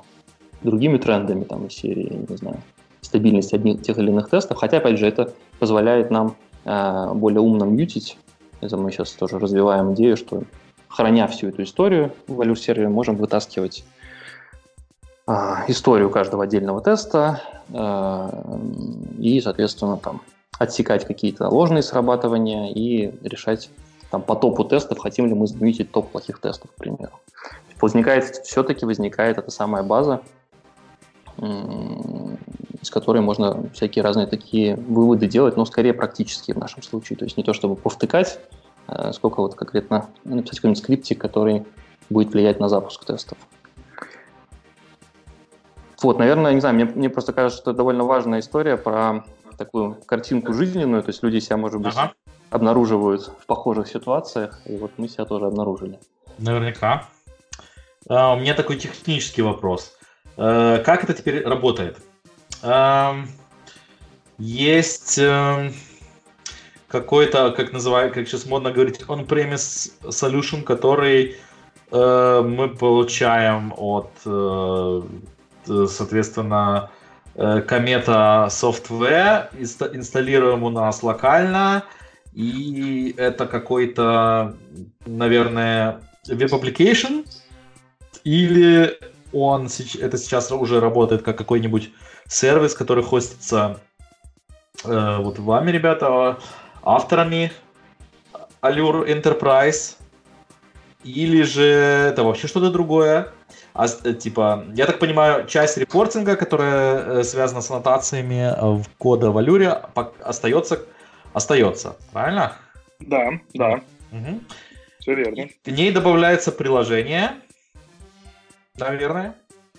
другими трендами там из серии, не знаю, стабильность одних тех или иных тестов, хотя, опять же, это позволяет нам более умно мьютить. Это мы сейчас тоже развиваем идею, что, храня всю эту историю в Allure-сервере, можем вытаскивать историю каждого отдельного теста и, соответственно, там, отсекать какие-то ложные срабатывания и решать там, по топу тестов, хотим ли мы мьютить топ плохих тестов, к примеру. Все-таки возникает эта самая база, из которой можно всякие разные такие выводы делать, но скорее практические в нашем случае. То есть не то, чтобы повтыкать, сколько вот конкретно написать какой-нибудь скриптик, который будет влиять на запуск тестов. Вот, наверное, не знаю, мне просто кажется, что это довольно важная история про такую картинку жизненную, то есть люди себя, может быть, обнаруживают в похожих ситуациях, и вот мы себя тоже обнаружили. Наверняка. У меня такой технический вопрос. Как это теперь работает? Есть какой-то, как сейчас модно говорить, on-premise solution, который мы получаем от, соответственно, Комета Софтвер, инсталлируем у нас локально, и это какой-то, наверное, веб-аппликейшн, или это сейчас уже работает как какой-нибудь сервис, который хостится вот вами, ребята, авторами Allure Enterprise. Или же это вообще что-то другое. А, типа, я так понимаю, часть репортинга, которая связана с аннотациями в кода в Allure, остается, правильно? Да, да. Угу. Все верно. И к ней добавляется приложение, наверное.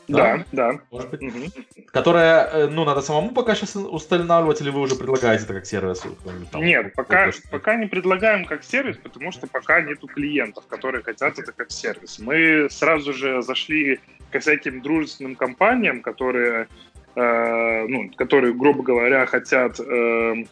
Да, да. Может быть. Угу. Которое, ну, надо самому пока сейчас устанавливать, или вы уже предлагаете это как сервис? Там, нет, пока не предлагаем как сервис, потому что пока нету клиентов, которые хотят это как сервис. Мы сразу же зашли ко всяким дружественным компаниям, которые, грубо говоря, хотели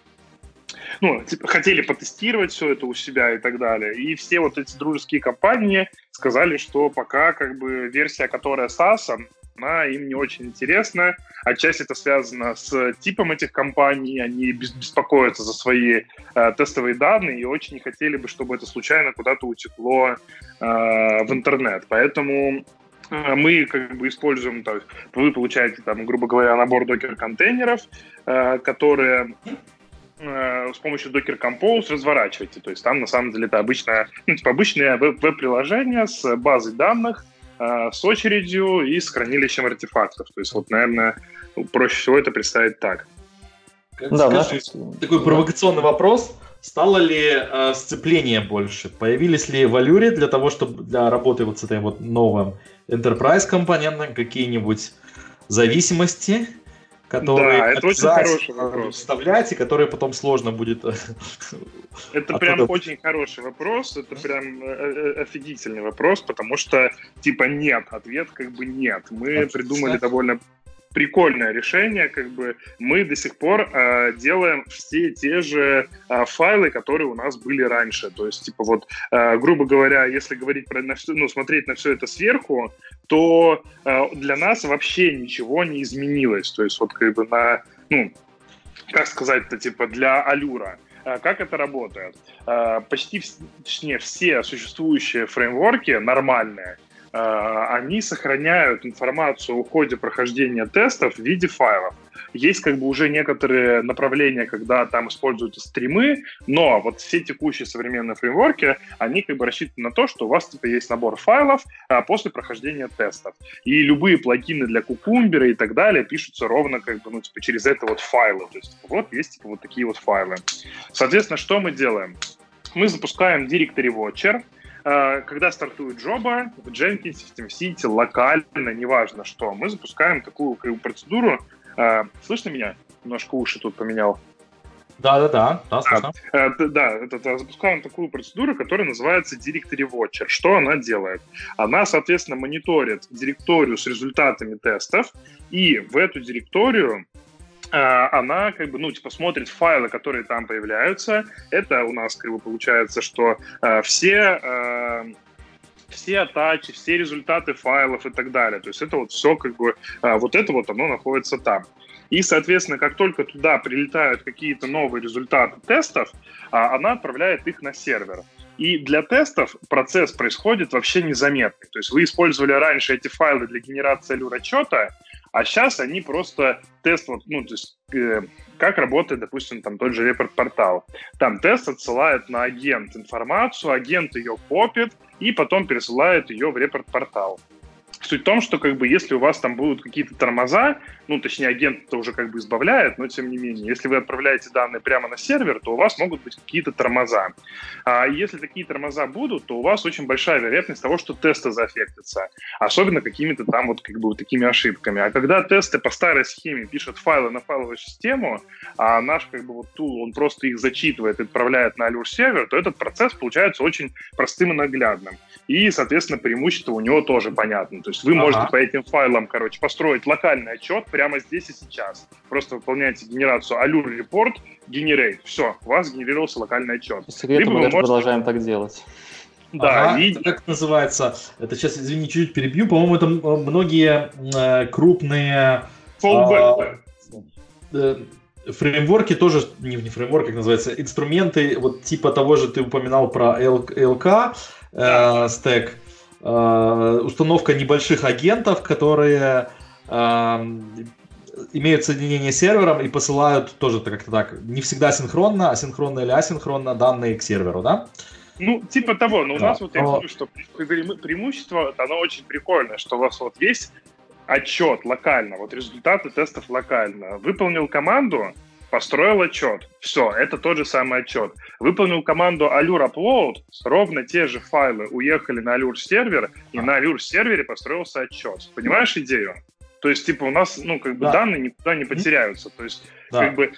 потестировать все это у себя и так далее. И все вот эти дружеские компании сказали, что пока как бы версия, которая SaaS, она им не очень интересна. Отчасти это связано с типом этих компаний. Они беспокоятся за свои тестовые данные и очень не хотели бы, чтобы это случайно куда-то утекло в интернет. Поэтому мы как бы используем, так, вы получаете, там, грубо говоря, набор докер-контейнеров, которые с помощью Docker Compose разворачиваете. То есть там, на самом деле, это обычное веб-приложение с базой данных, с очередью и с хранилищем артефактов. То есть, вот, наверное, проще всего это представить так. Такой провокационный вопрос. Стало ли сцепление больше? Появились ли в Allure для того, чтобы для работы вот с этой вот новым Enterprise-компонентом какие-нибудь зависимости, которые это очень хороший вопрос. Вставлять, и которые потом сложно будет. Это прям очень хороший вопрос, это прям офигительный вопрос, потому что типа нет, ответ как бы нет. Мы придумали довольно прикольное решение, как бы мы до сих пор делаем все те же файлы, которые у нас были раньше. То есть, типа, вот, грубо говоря, если говорить про смотреть на все это сверху, то для нас вообще ничего не изменилось. То есть, вот, как бы для Allure. Как это работает? Почти все существующие фреймворки нормальные, они сохраняют информацию о ходе прохождения тестов в виде файлов. Есть как бы уже некоторые направления, когда там используются стримы, но вот все текущие современные фреймворки, они как бы рассчитаны на то, что у вас типа есть набор файлов после прохождения тестов. И любые плагины для Кукумбера и так далее пишутся ровно как бы, через это вот файлы. То есть вот есть типа вот такие вот файлы. Соответственно, что мы делаем? Мы запускаем Directory Watcher. Когда стартует джоба, в Jenkins, в TeamCity, локально, неважно что, мы запускаем такую процедуру. Слышно меня? Немножко уши тут поменял. Да, слышно. Запускаем такую процедуру, которая называется Directory Watcher. Что она делает? Она, соответственно, мониторит директорию с результатами тестов, и в эту директорию она как бы, смотрит файлы, которые там появляются. Это у нас как бы получается, что все атачи, все результаты файлов и так далее. То есть это вот все как бы, оно находится там. И, соответственно, как только туда прилетают какие-то новые результаты тестов, она отправляет их на сервер. И для тестов процесс происходит вообще незаметный. То есть вы использовали раньше эти файлы для генерации Allure-отчета, а сейчас они просто тест, как работает, допустим, там тот же Report Portal. Там тест отсылает на агент информацию, агент ее копит и потом пересылает ее в Report Portal. Суть в том, что как бы если у вас там будут какие-то тормоза, агент это уже как бы избавляет, но тем не менее, если вы отправляете данные прямо на сервер, то у вас могут быть какие-то тормоза. А если такие тормоза будут, то у вас очень большая вероятность того, что тесты заэффектятся, особенно какими-то там такими ошибками. А когда тесты по старой схеме пишут файлы на файловую систему, а наш тул, он просто их зачитывает и отправляет на Allure-сервер, то этот процесс получается очень простым и наглядным. И, соответственно, преимущество у него тоже понятно. То есть вы можете по этим файлам, построить локальный отчет прямо здесь и сейчас. Просто выполняете генерацию Allure Report, Generate. Все, у вас генерировался локальный отчет. Либо мы продолжаем так делать. Да, это как называется? Это сейчас, извини, чуть-чуть перебью. По-моему, это многие крупные фреймворки тоже, не фреймворк, как называется, инструменты, вот типа того же ты упоминал про LK, стэк. Установка небольших агентов, которые имеют соединение с сервером и посылают тоже как-то так, не всегда синхронно, а синхронно или асинхронно данные к серверу, да? Ну, типа того, но у нас вот я говорю, что преимущество, оно очень прикольное, что у вас вот есть отчет локально, вот результаты тестов локально. Выполнил команду, построил отчет, все, это тот же самый отчет. Выполнил команду Allure Upload, ровно те же файлы уехали на Allure-сервер, и на Allure-сервере построился отчет. Понимаешь идею? То есть, типа, у нас, ну, как бы, данные никуда не потеряются. То есть, как бы,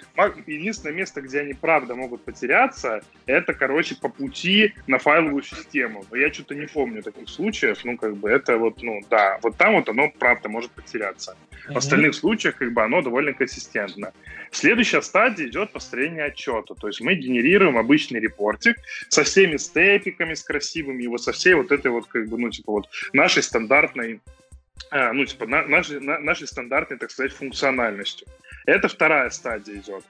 единственное место, где они, правда, могут потеряться, это, короче, по пути на файловую систему. Я что-то не помню таких случаев, ну, как бы, это вот, ну, да, вот там вот оно, правда, может потеряться. В остальных случаях, как бы, оно довольно консистентно. Следующая стадия идет построение отчета. То есть, мы генерируем обычный репортик со всеми степиками, с красивыми, вот со всей вот этой вот, как бы, ну, типа, вот нашей стандартной ну, типа, нашей стандартной, так сказать, функциональностью. Это вторая стадия идет.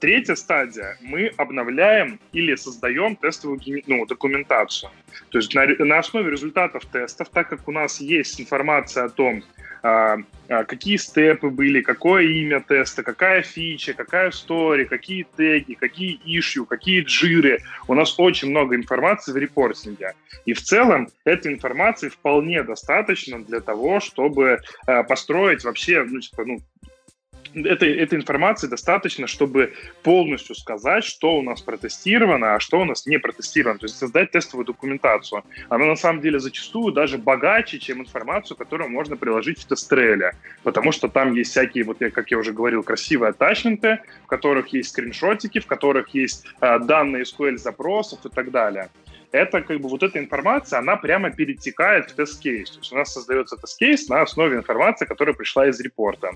Третья стадия, мы обновляем или создаем тестовую документацию. То есть на основе результатов тестов, так как у нас есть информация о том, какие степы были, какое имя теста, какая фича, какая история, какие теги, какие issue, какие джиры. У нас очень много информации в репортинге. И в целом этой информации вполне достаточно для того, чтобы построить вообще, ну, типа, ну, этой информации достаточно, чтобы полностью сказать, что у нас протестировано, а что у нас не протестировано. То есть создать тестовую документацию. Она на самом деле зачастую даже богаче, чем информацию, которую можно приложить в TestRail. Потому что там есть всякие, вот как я уже говорил, красивые аттачменты, в которых есть скриншотики, в которых есть данные SQL-запросов и так далее. Это как бы вот эта информация, она прямо перетекает в тест-кейс. То есть у нас создается тест-кейс на основе информации, которая пришла из репорта.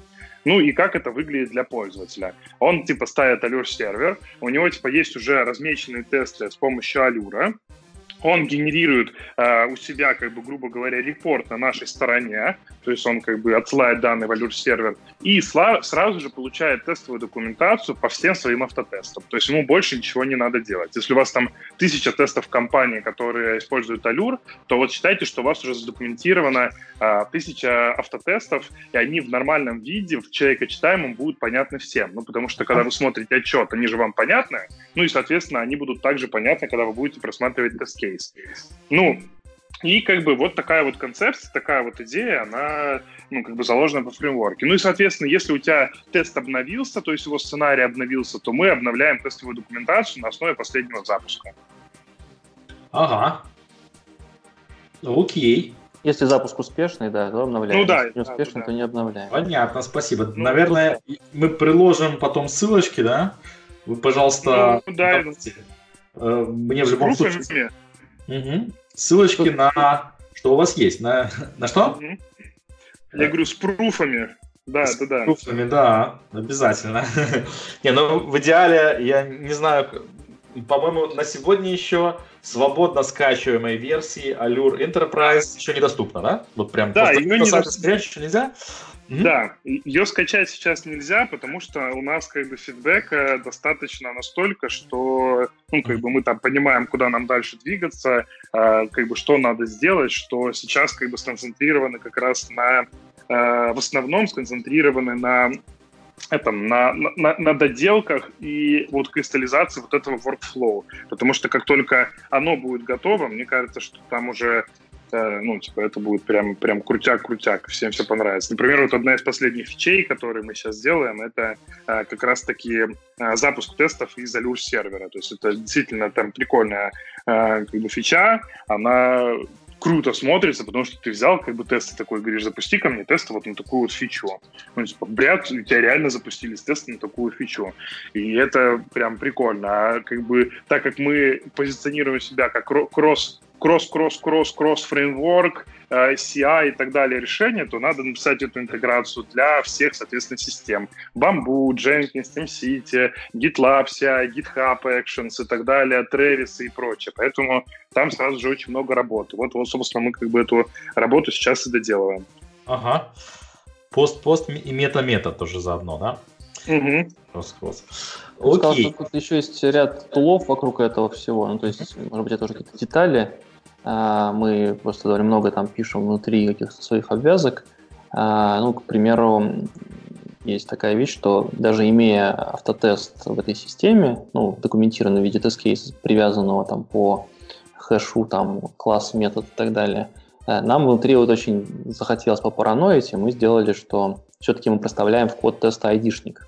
Ну и как это выглядит для пользователя. Он типа ставит Allure-сервер, у него типа есть уже размеченные тесты с помощью Allure. Он генерирует у себя, как бы, грубо говоря, репорт на нашей стороне, то есть он как бы отсылает данные в Allure-сервер и сразу же получает тестовую документацию по всем своим автотестам. То есть ему больше ничего не надо делать. Если у вас там 1000 тестов в компании, которые используют Allure, то вот считайте, что у вас уже задокументировано 1000 автотестов, и они в нормальном виде, в человекочитаемом будут понятны всем. Ну, потому что когда вы смотрите отчет, они же вам понятны, ну и, соответственно, они будут также понятны, когда вы будете просматривать тест-кейс. Ну, и как бы вот такая вот концепция, такая вот идея, она, ну, как бы заложена по фреймворке. Ну и, соответственно, если у тебя тест обновился, то есть его сценарий обновился, то мы обновляем тестовую документацию на основе последнего запуска. Ага. Окей. Если запуск успешный, да, то обновляем. Ну да. Если не успешный, то не обновляем. Понятно, спасибо. Ну, наверное, мы приложим потом ссылочки, да? Вы, пожалуйста... Ну, да, мне в любом случае... Угу. Ссылочки на что у вас есть. На что? Я говорю, с пруфами. Да, с пруфами, да, обязательно. Не, ну в идеале, я не знаю, по-моему, на сегодня еще свободно скачиваемой версии Allure Enterprise еще недоступна, да? Вот прям ее скачать нельзя. Да, ее скачать сейчас нельзя, потому что у нас как бы фидбэка достаточно настолько, что ну, как бы мы там понимаем, куда нам дальше двигаться, как бы что надо сделать, что сейчас как бы сконцентрированы как раз на в основном сконцентрированы на доделках и вот кристаллизации вот этого workflow. Потому что как только оно будет готово, мне кажется, что там уже ну, типа, это будет прям крутяк-крутяк, всем все понравится. Например, вот одна из последних фичей, которые мы сейчас делаем, это как раз-таки запуск тестов из Allure-сервера. То есть это действительно там прикольная как бы, фича, она круто смотрится, потому что ты взял как бы тесты такой, говоришь, запусти ко мне тесты вот на такую вот фичу. Ну, типа, бряд, у тебя реально запустились тесты на такую фичу. И это прям прикольно. А как бы так как мы позиционируем себя как кросс фреймворк, CI и так далее решения, то надо написать эту интеграцию для всех, соответственно, систем. Bamboo, Jenkins, TeamCity, GitLab CI, GitHub Actions и так далее, Travis и прочее. Поэтому там сразу же очень много работы. Вот, собственно, мы как бы эту работу сейчас и доделываем. Ага. Пост и мета-мета тоже заодно, да? Угу. Кросс-кросс. Окей. Сказал, что тут еще есть ряд тулов вокруг этого всего. Ну, то есть, может быть, это уже какие-то детали. Мы просто довольно много там пишем внутри каких-то своих обвязок. Ну, к примеру, есть такая вещь, что даже имея автотест в этой системе, ну, документированный в виде тест-кейса, привязанного там по хэшу, там, класс, метод и так далее. Нам внутри вот очень захотелось попараноить, и мы сделали, что все-таки мы проставляем в код теста ID-шник.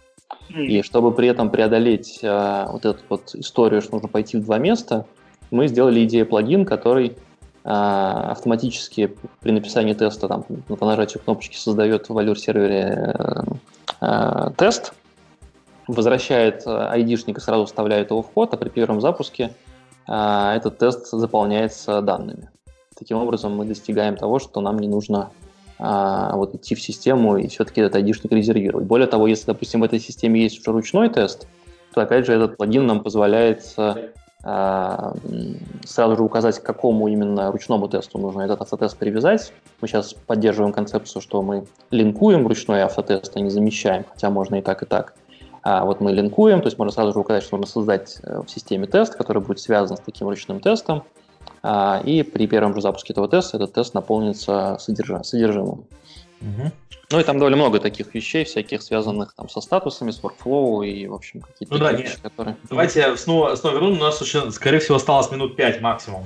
И чтобы при этом преодолеть вот эту вот историю, что нужно пойти в два места, мы сделали идею плагин, который автоматически при написании теста, там, по нажатию кнопочки, создает в Allure-сервере тест, возвращает ID-шник и сразу вставляет его в код, а при первом запуске этот тест заполняется данными. Таким образом, мы достигаем того, что нам не нужно вот идти в систему и все-таки этот ID-шник резервировать. Более того, если, допустим, в этой системе есть уже ручной тест, то, опять же, этот плагин нам позволяет сразу же указать, к какому именно ручному тесту нужно этот автотест привязать. Мы сейчас поддерживаем концепцию, что мы линкуем ручной автотест, а не замещаем, хотя можно и так, и так. А вот мы линкуем, то есть можно сразу же указать, что нужно создать в системе тест, который будет связан с таким ручным тестом, и при первом же запуске этого теста этот тест наполнится содержимым. Угу. Ну и там довольно много таких вещей, всяких связанных там со статусами, с workflow и, в общем, какие-то вещи, которые... Давайте я снова верну, у нас еще, скорее всего, осталось минут 5 максимум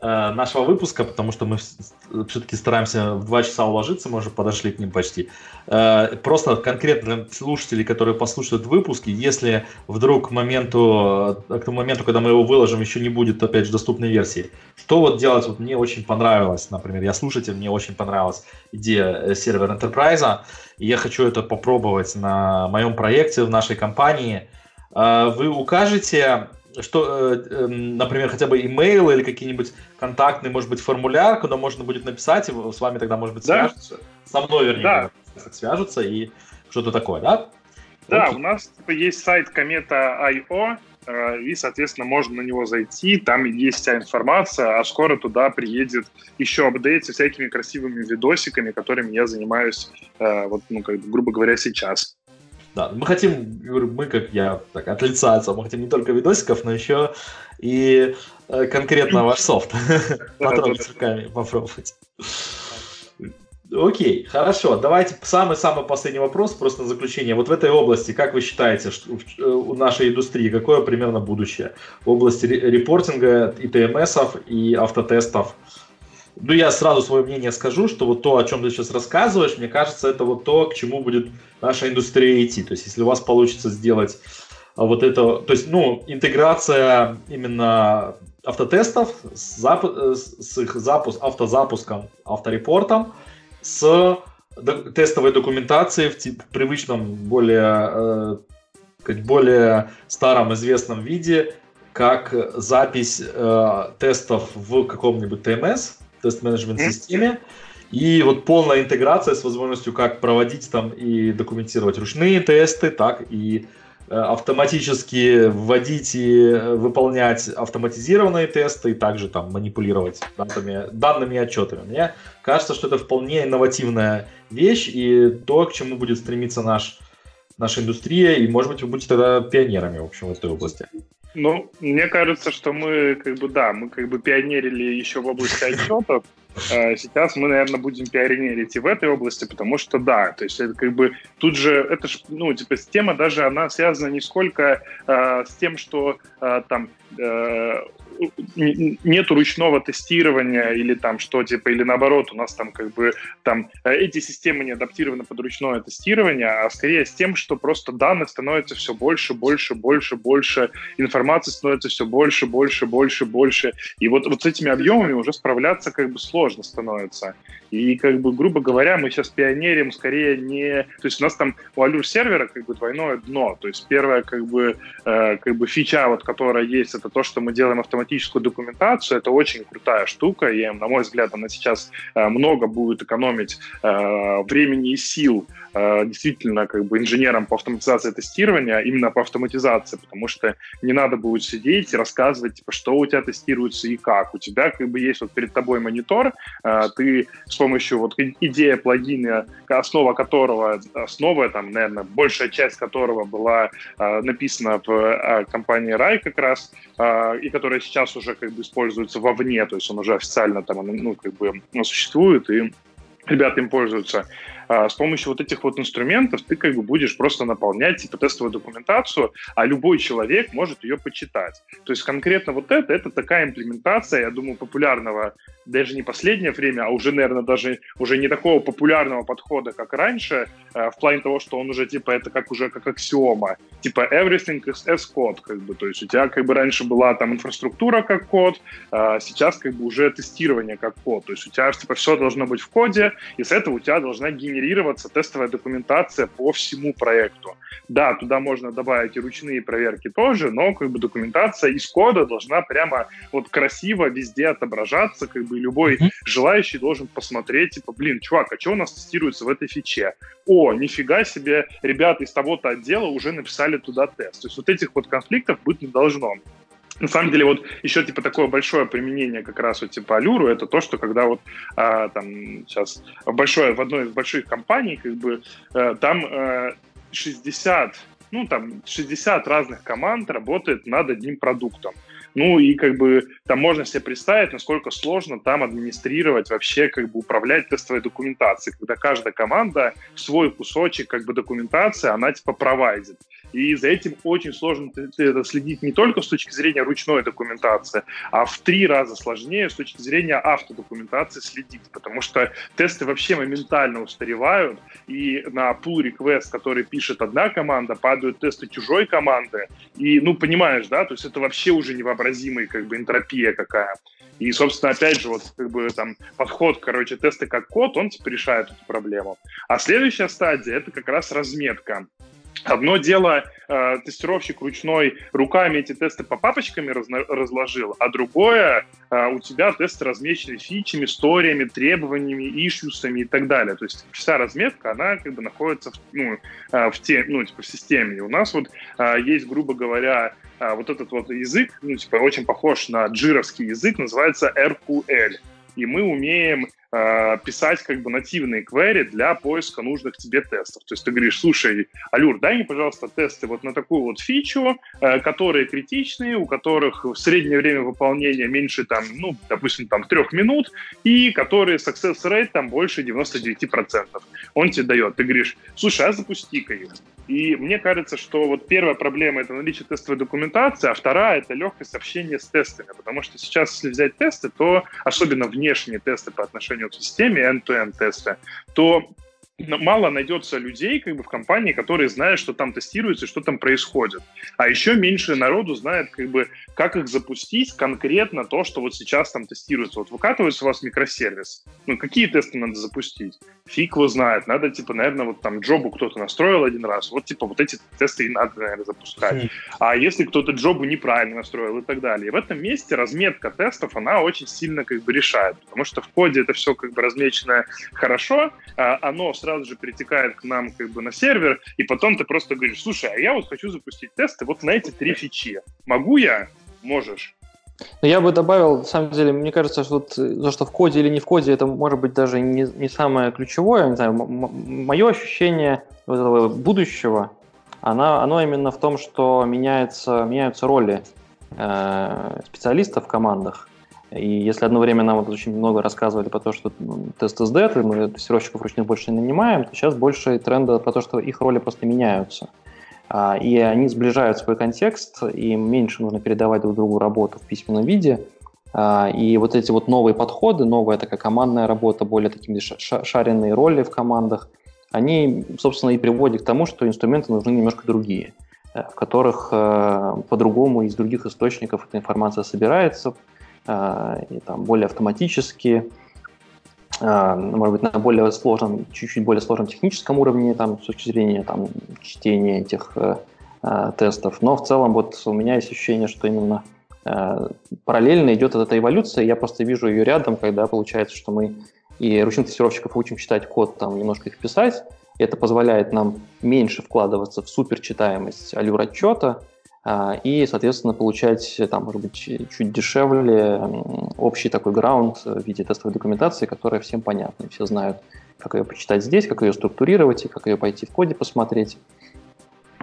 нашего выпуска, потому что мы все-таки стараемся в 2 часа уложиться, мы уже подошли к ним почти. Просто конкретно для слушателей, которые послушают выпуски, если вдруг к тому моменту, когда мы его выложим, еще не будет, опять же, доступной версии, что вот делать? Вот мне очень понравилось, например, я слушатель, мне очень понравилась идея сервера Enterprise, и я хочу это попробовать на моем проекте, в нашей компании. Вы укажете... Что, например, хотя бы имейл или какие-нибудь контактный, может быть, формуляр, куда можно будет написать, и с вами тогда, может быть, свяжутся. Со мной, вернее, свяжутся и что-то такое, да? Да, окей. У нас есть сайт Kometa.io, и, соответственно, можно на него зайти, там есть вся информация, а скоро туда приедет еще апдейт со всякими красивыми видосиками, которыми я занимаюсь, грубо говоря, сейчас. Да, мы хотим, от лица отца, мы хотим не только видосиков, но еще и конкретно ваш софт потрогать руками, попробовать. Окей, хорошо, давайте самый-самый последний вопрос, просто на заключение. Вот в этой области, как вы считаете, у нашей индустрии, какое примерно будущее? В области репортинга, и ТМСов, и автотестов? Ну, я сразу свое мнение скажу, что вот то, о чем ты сейчас рассказываешь, мне кажется, это вот то, к чему будет наша индустрия идти. То есть, если у вас получится сделать вот это... То есть, интеграция именно автотестов с их автозапуском, авторепортом, с тестовой документацией в привычном, более старом известном виде, как запись тестов в каком-нибудь ТМС, тест-менеджмент-системе, и вот полная интеграция с возможностью как проводить там и документировать ручные тесты, так и автоматически вводить и выполнять автоматизированные тесты, и также там манипулировать данными и отчетами. Мне кажется, что это вполне инновативная вещь и то, к чему будет стремиться наша индустрия, и, может быть, вы будете тогда пионерами, в общем, в этой области. Ну, мне кажется, что мы пионерили еще в области отчетов. Сейчас мы, наверное, будем пионерить и в этой области, потому что система даже она связана не сколько с тем, что нету ручного тестирования или наоборот, у нас эти системы не адаптированы под ручное тестирование, а скорее с тем, что просто данных становится все больше, информации становится все больше, и вот с этими объемами уже справляться сложно становится. И, грубо говоря, мы сейчас пионерим скорее не... То есть у нас там у Allure-сервера двойное дно. То есть первая фича, которая есть, это то, что мы делаем автоматическую документацию. Это очень крутая штука, и, на мой взгляд, она сейчас много будет экономить времени и сил действительно инженерам по автоматизации тестирования, именно по автоматизации, потому что не надо будет сидеть и рассказывать, что у тебя тестируется и как. У тебя есть перед тобой монитор, ты с помощью идеи плагина, основа, большая часть которого была написана в компании Wrike как раз, и которая сейчас уже используется вовне, то есть он уже официально существует, и ребята им пользуются. с помощью вот этих вот инструментов ты как бы будешь просто наполнять типа тестовую документацию, а любой человек может ее почитать. То есть конкретно вот это такая имплементация, я думаю, популярного, даже не последнее время, а уже, наверное, даже уже не такого популярного подхода, как раньше, в плане того, что он уже типа это как уже как аксиома, типа everything as code, как бы, то есть у тебя как бы раньше была там инфраструктура как код, сейчас как бы уже тестирование как код, то есть у тебя типа все должно быть в коде, и с этого у тебя должна генерироваться тестовая документация по всему проекту. Да, туда можно добавить и ручные проверки тоже, но как бы документация из кода должна прямо вот красиво везде отображаться, как бы любой желающий должен посмотреть, типа, блин, чувак, а что у нас тестируется в этой фиче? О, нифига себе, ребята из того-то отдела уже написали туда тест. То есть вот этих вот конфликтов быть не должно. На самом деле, вот еще типа такое большое применение как раз вот типа Allure, это то, что когда вот там сейчас в одной из больших компаний, как бы там 60 разных команд работает над одним продуктом. Ну и как бы там можно себе представить, насколько сложно там администрировать, вообще как бы управлять тестовой документацией, когда каждая команда свой кусочек как бы документации, она типа провайдит. И за этим очень сложно следить не только с точки зрения ручной документации, а в 3 раза сложнее с точки зрения автодокументации следить, потому что тесты вообще моментально устаревают, и на pull-request, который пишет одна команда, падают тесты чужой команды, и, ну, понимаешь, да, то есть это вообще уже невообразимая как бы энтропия какая. И, собственно, опять же, вот как бы там подход, короче, тесты как код, он типа решает эту проблему. А следующая стадия — это как раз разметка. Одно дело, тестировщик ручной руками эти тесты по папочкам разложил, а другое, у тебя тесты размечены фичами, сториями, требованиями, ишьюсами и так далее. То есть вся разметка, она как бы находится в системе. И у нас вот есть, грубо говоря, вот этот вот язык, ну, типа, очень похож на джировский язык, называется RQL. И мы умеем писать как бы нативные квери для поиска нужных тебе тестов. То есть ты говоришь, слушай, Allure, дай мне, пожалуйста, тесты вот на такую вот фичу, которые критичные, у которых в среднее время выполнения меньше, там, ну, допустим, там, 3 минут, и которые success rate там больше 99%. Он тебе дает. Ты говоришь, слушай, а запусти-ка их. И мне кажется, что вот первая проблема — это наличие тестовой документации, а вторая — это легкость общения с тестами, потому что сейчас, если взять тесты, то особенно внешние тесты по отношению к системе, end-to-end тесты, то мало найдется людей как бы в компании, которые знают, что там тестируется и что там происходит. А еще меньше народу знает, как бы, как их запустить конкретно то, что вот сейчас там тестируется. Вот выкатывается у вас микросервис. Ну, какие тесты надо запустить? Фиг его знает. Надо, типа, наверное, вот там джобу кто-то настроил один раз. Вот, типа, вот эти тесты и надо, наверное, запускать. А если кто-то джобу неправильно настроил и так далее. И в этом месте разметка тестов, она очень сильно как бы решает. Потому что в коде это все как бы размечено хорошо, оно сразу же перетекает к нам как бы на сервер, и потом ты просто говоришь, слушай, а я вот хочу запустить тесты вот на эти 3 фичи. Могу я? Можешь. Но я бы добавил, на самом деле, мне кажется, что то, что в коде или не в коде, это может быть даже не самое ключевое. Не знаю, мое ощущение будущего, оно именно в том, что меняются роли специалистов в командах. И если одно время нам вот очень много рассказывали про то, что тест СД, мы тестировщиков вручную больше не нанимаем, то сейчас больше тренда про то, что их роли просто меняются. И они сближают свой контекст, им меньше нужно передавать друг другу работу в письменном виде. И вот эти вот новые подходы, новая такая командная работа, более такие шаренные роли в командах, они, собственно, и приводят к тому, что инструменты нужны немножко другие, в которых по-другому из других источников эта информация собирается, и там более автоматически, может быть, на более сложном, чуть-чуть более сложном техническом уровне, там, с точки зрения там, чтения этих тестов. Но в целом вот у меня есть ощущение, что именно параллельно идет эта эволюция, я просто вижу ее рядом, когда получается, что мы и ручных тестировщиков учим читать код, там, немножко их писать, это позволяет нам меньше вкладываться в суперчитаемость Allure отчета, и, соответственно, получать, там, может быть, чуть дешевле общий такой граунд в виде тестовой документации, которая всем понятна. И все знают, как ее почитать здесь, как ее структурировать, и как ее пойти в коде посмотреть.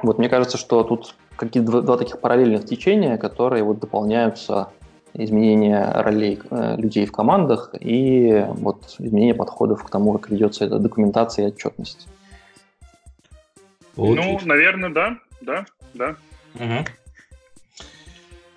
Вот мне кажется, что тут какие-то 2 таких параллельных течения, которые вот дополняются изменение ролей людей в командах и вот изменение подходов к тому, как ведется эта документация и отчетность. Ну, наверное, да. Угу.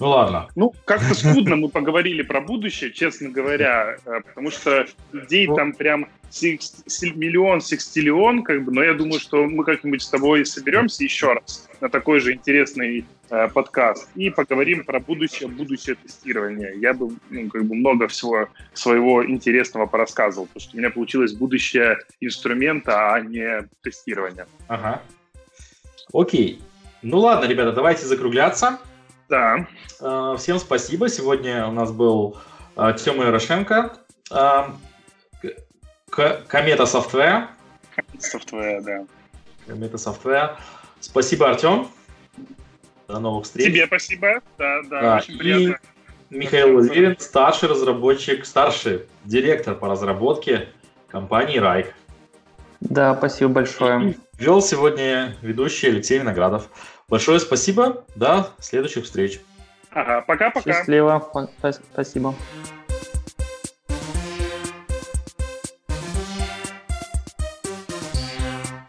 Ну ладно. Ну, как-то скудно мы поговорили про будущее, честно говоря, потому что идей там прям миллион, секстиллион, как бы, но я думаю, что мы как-нибудь с тобой соберемся еще раз на такой же интересный подкаст и поговорим про будущее тестирования. Я бы, много всего своего интересного порассказывал, потому что у меня получилось будущее инструмента, а не тестирования. Ага. Окей. Ну ладно, ребята, давайте закругляться. Да. Всем спасибо. Сегодня у нас был Артём Ерошенко, Комета Софтвер. Комета Софтвер. Спасибо, Артём. До новых встреч. Тебе спасибо. Да, очень приятно. И Михаил Левин, старший директор по разработке компании Wrike. Да, спасибо большое. И вел сегодня ведущий Алексей Виноградов. Большое спасибо. До следующих встреч. Ага, пока-пока. Счастливо. Спасибо.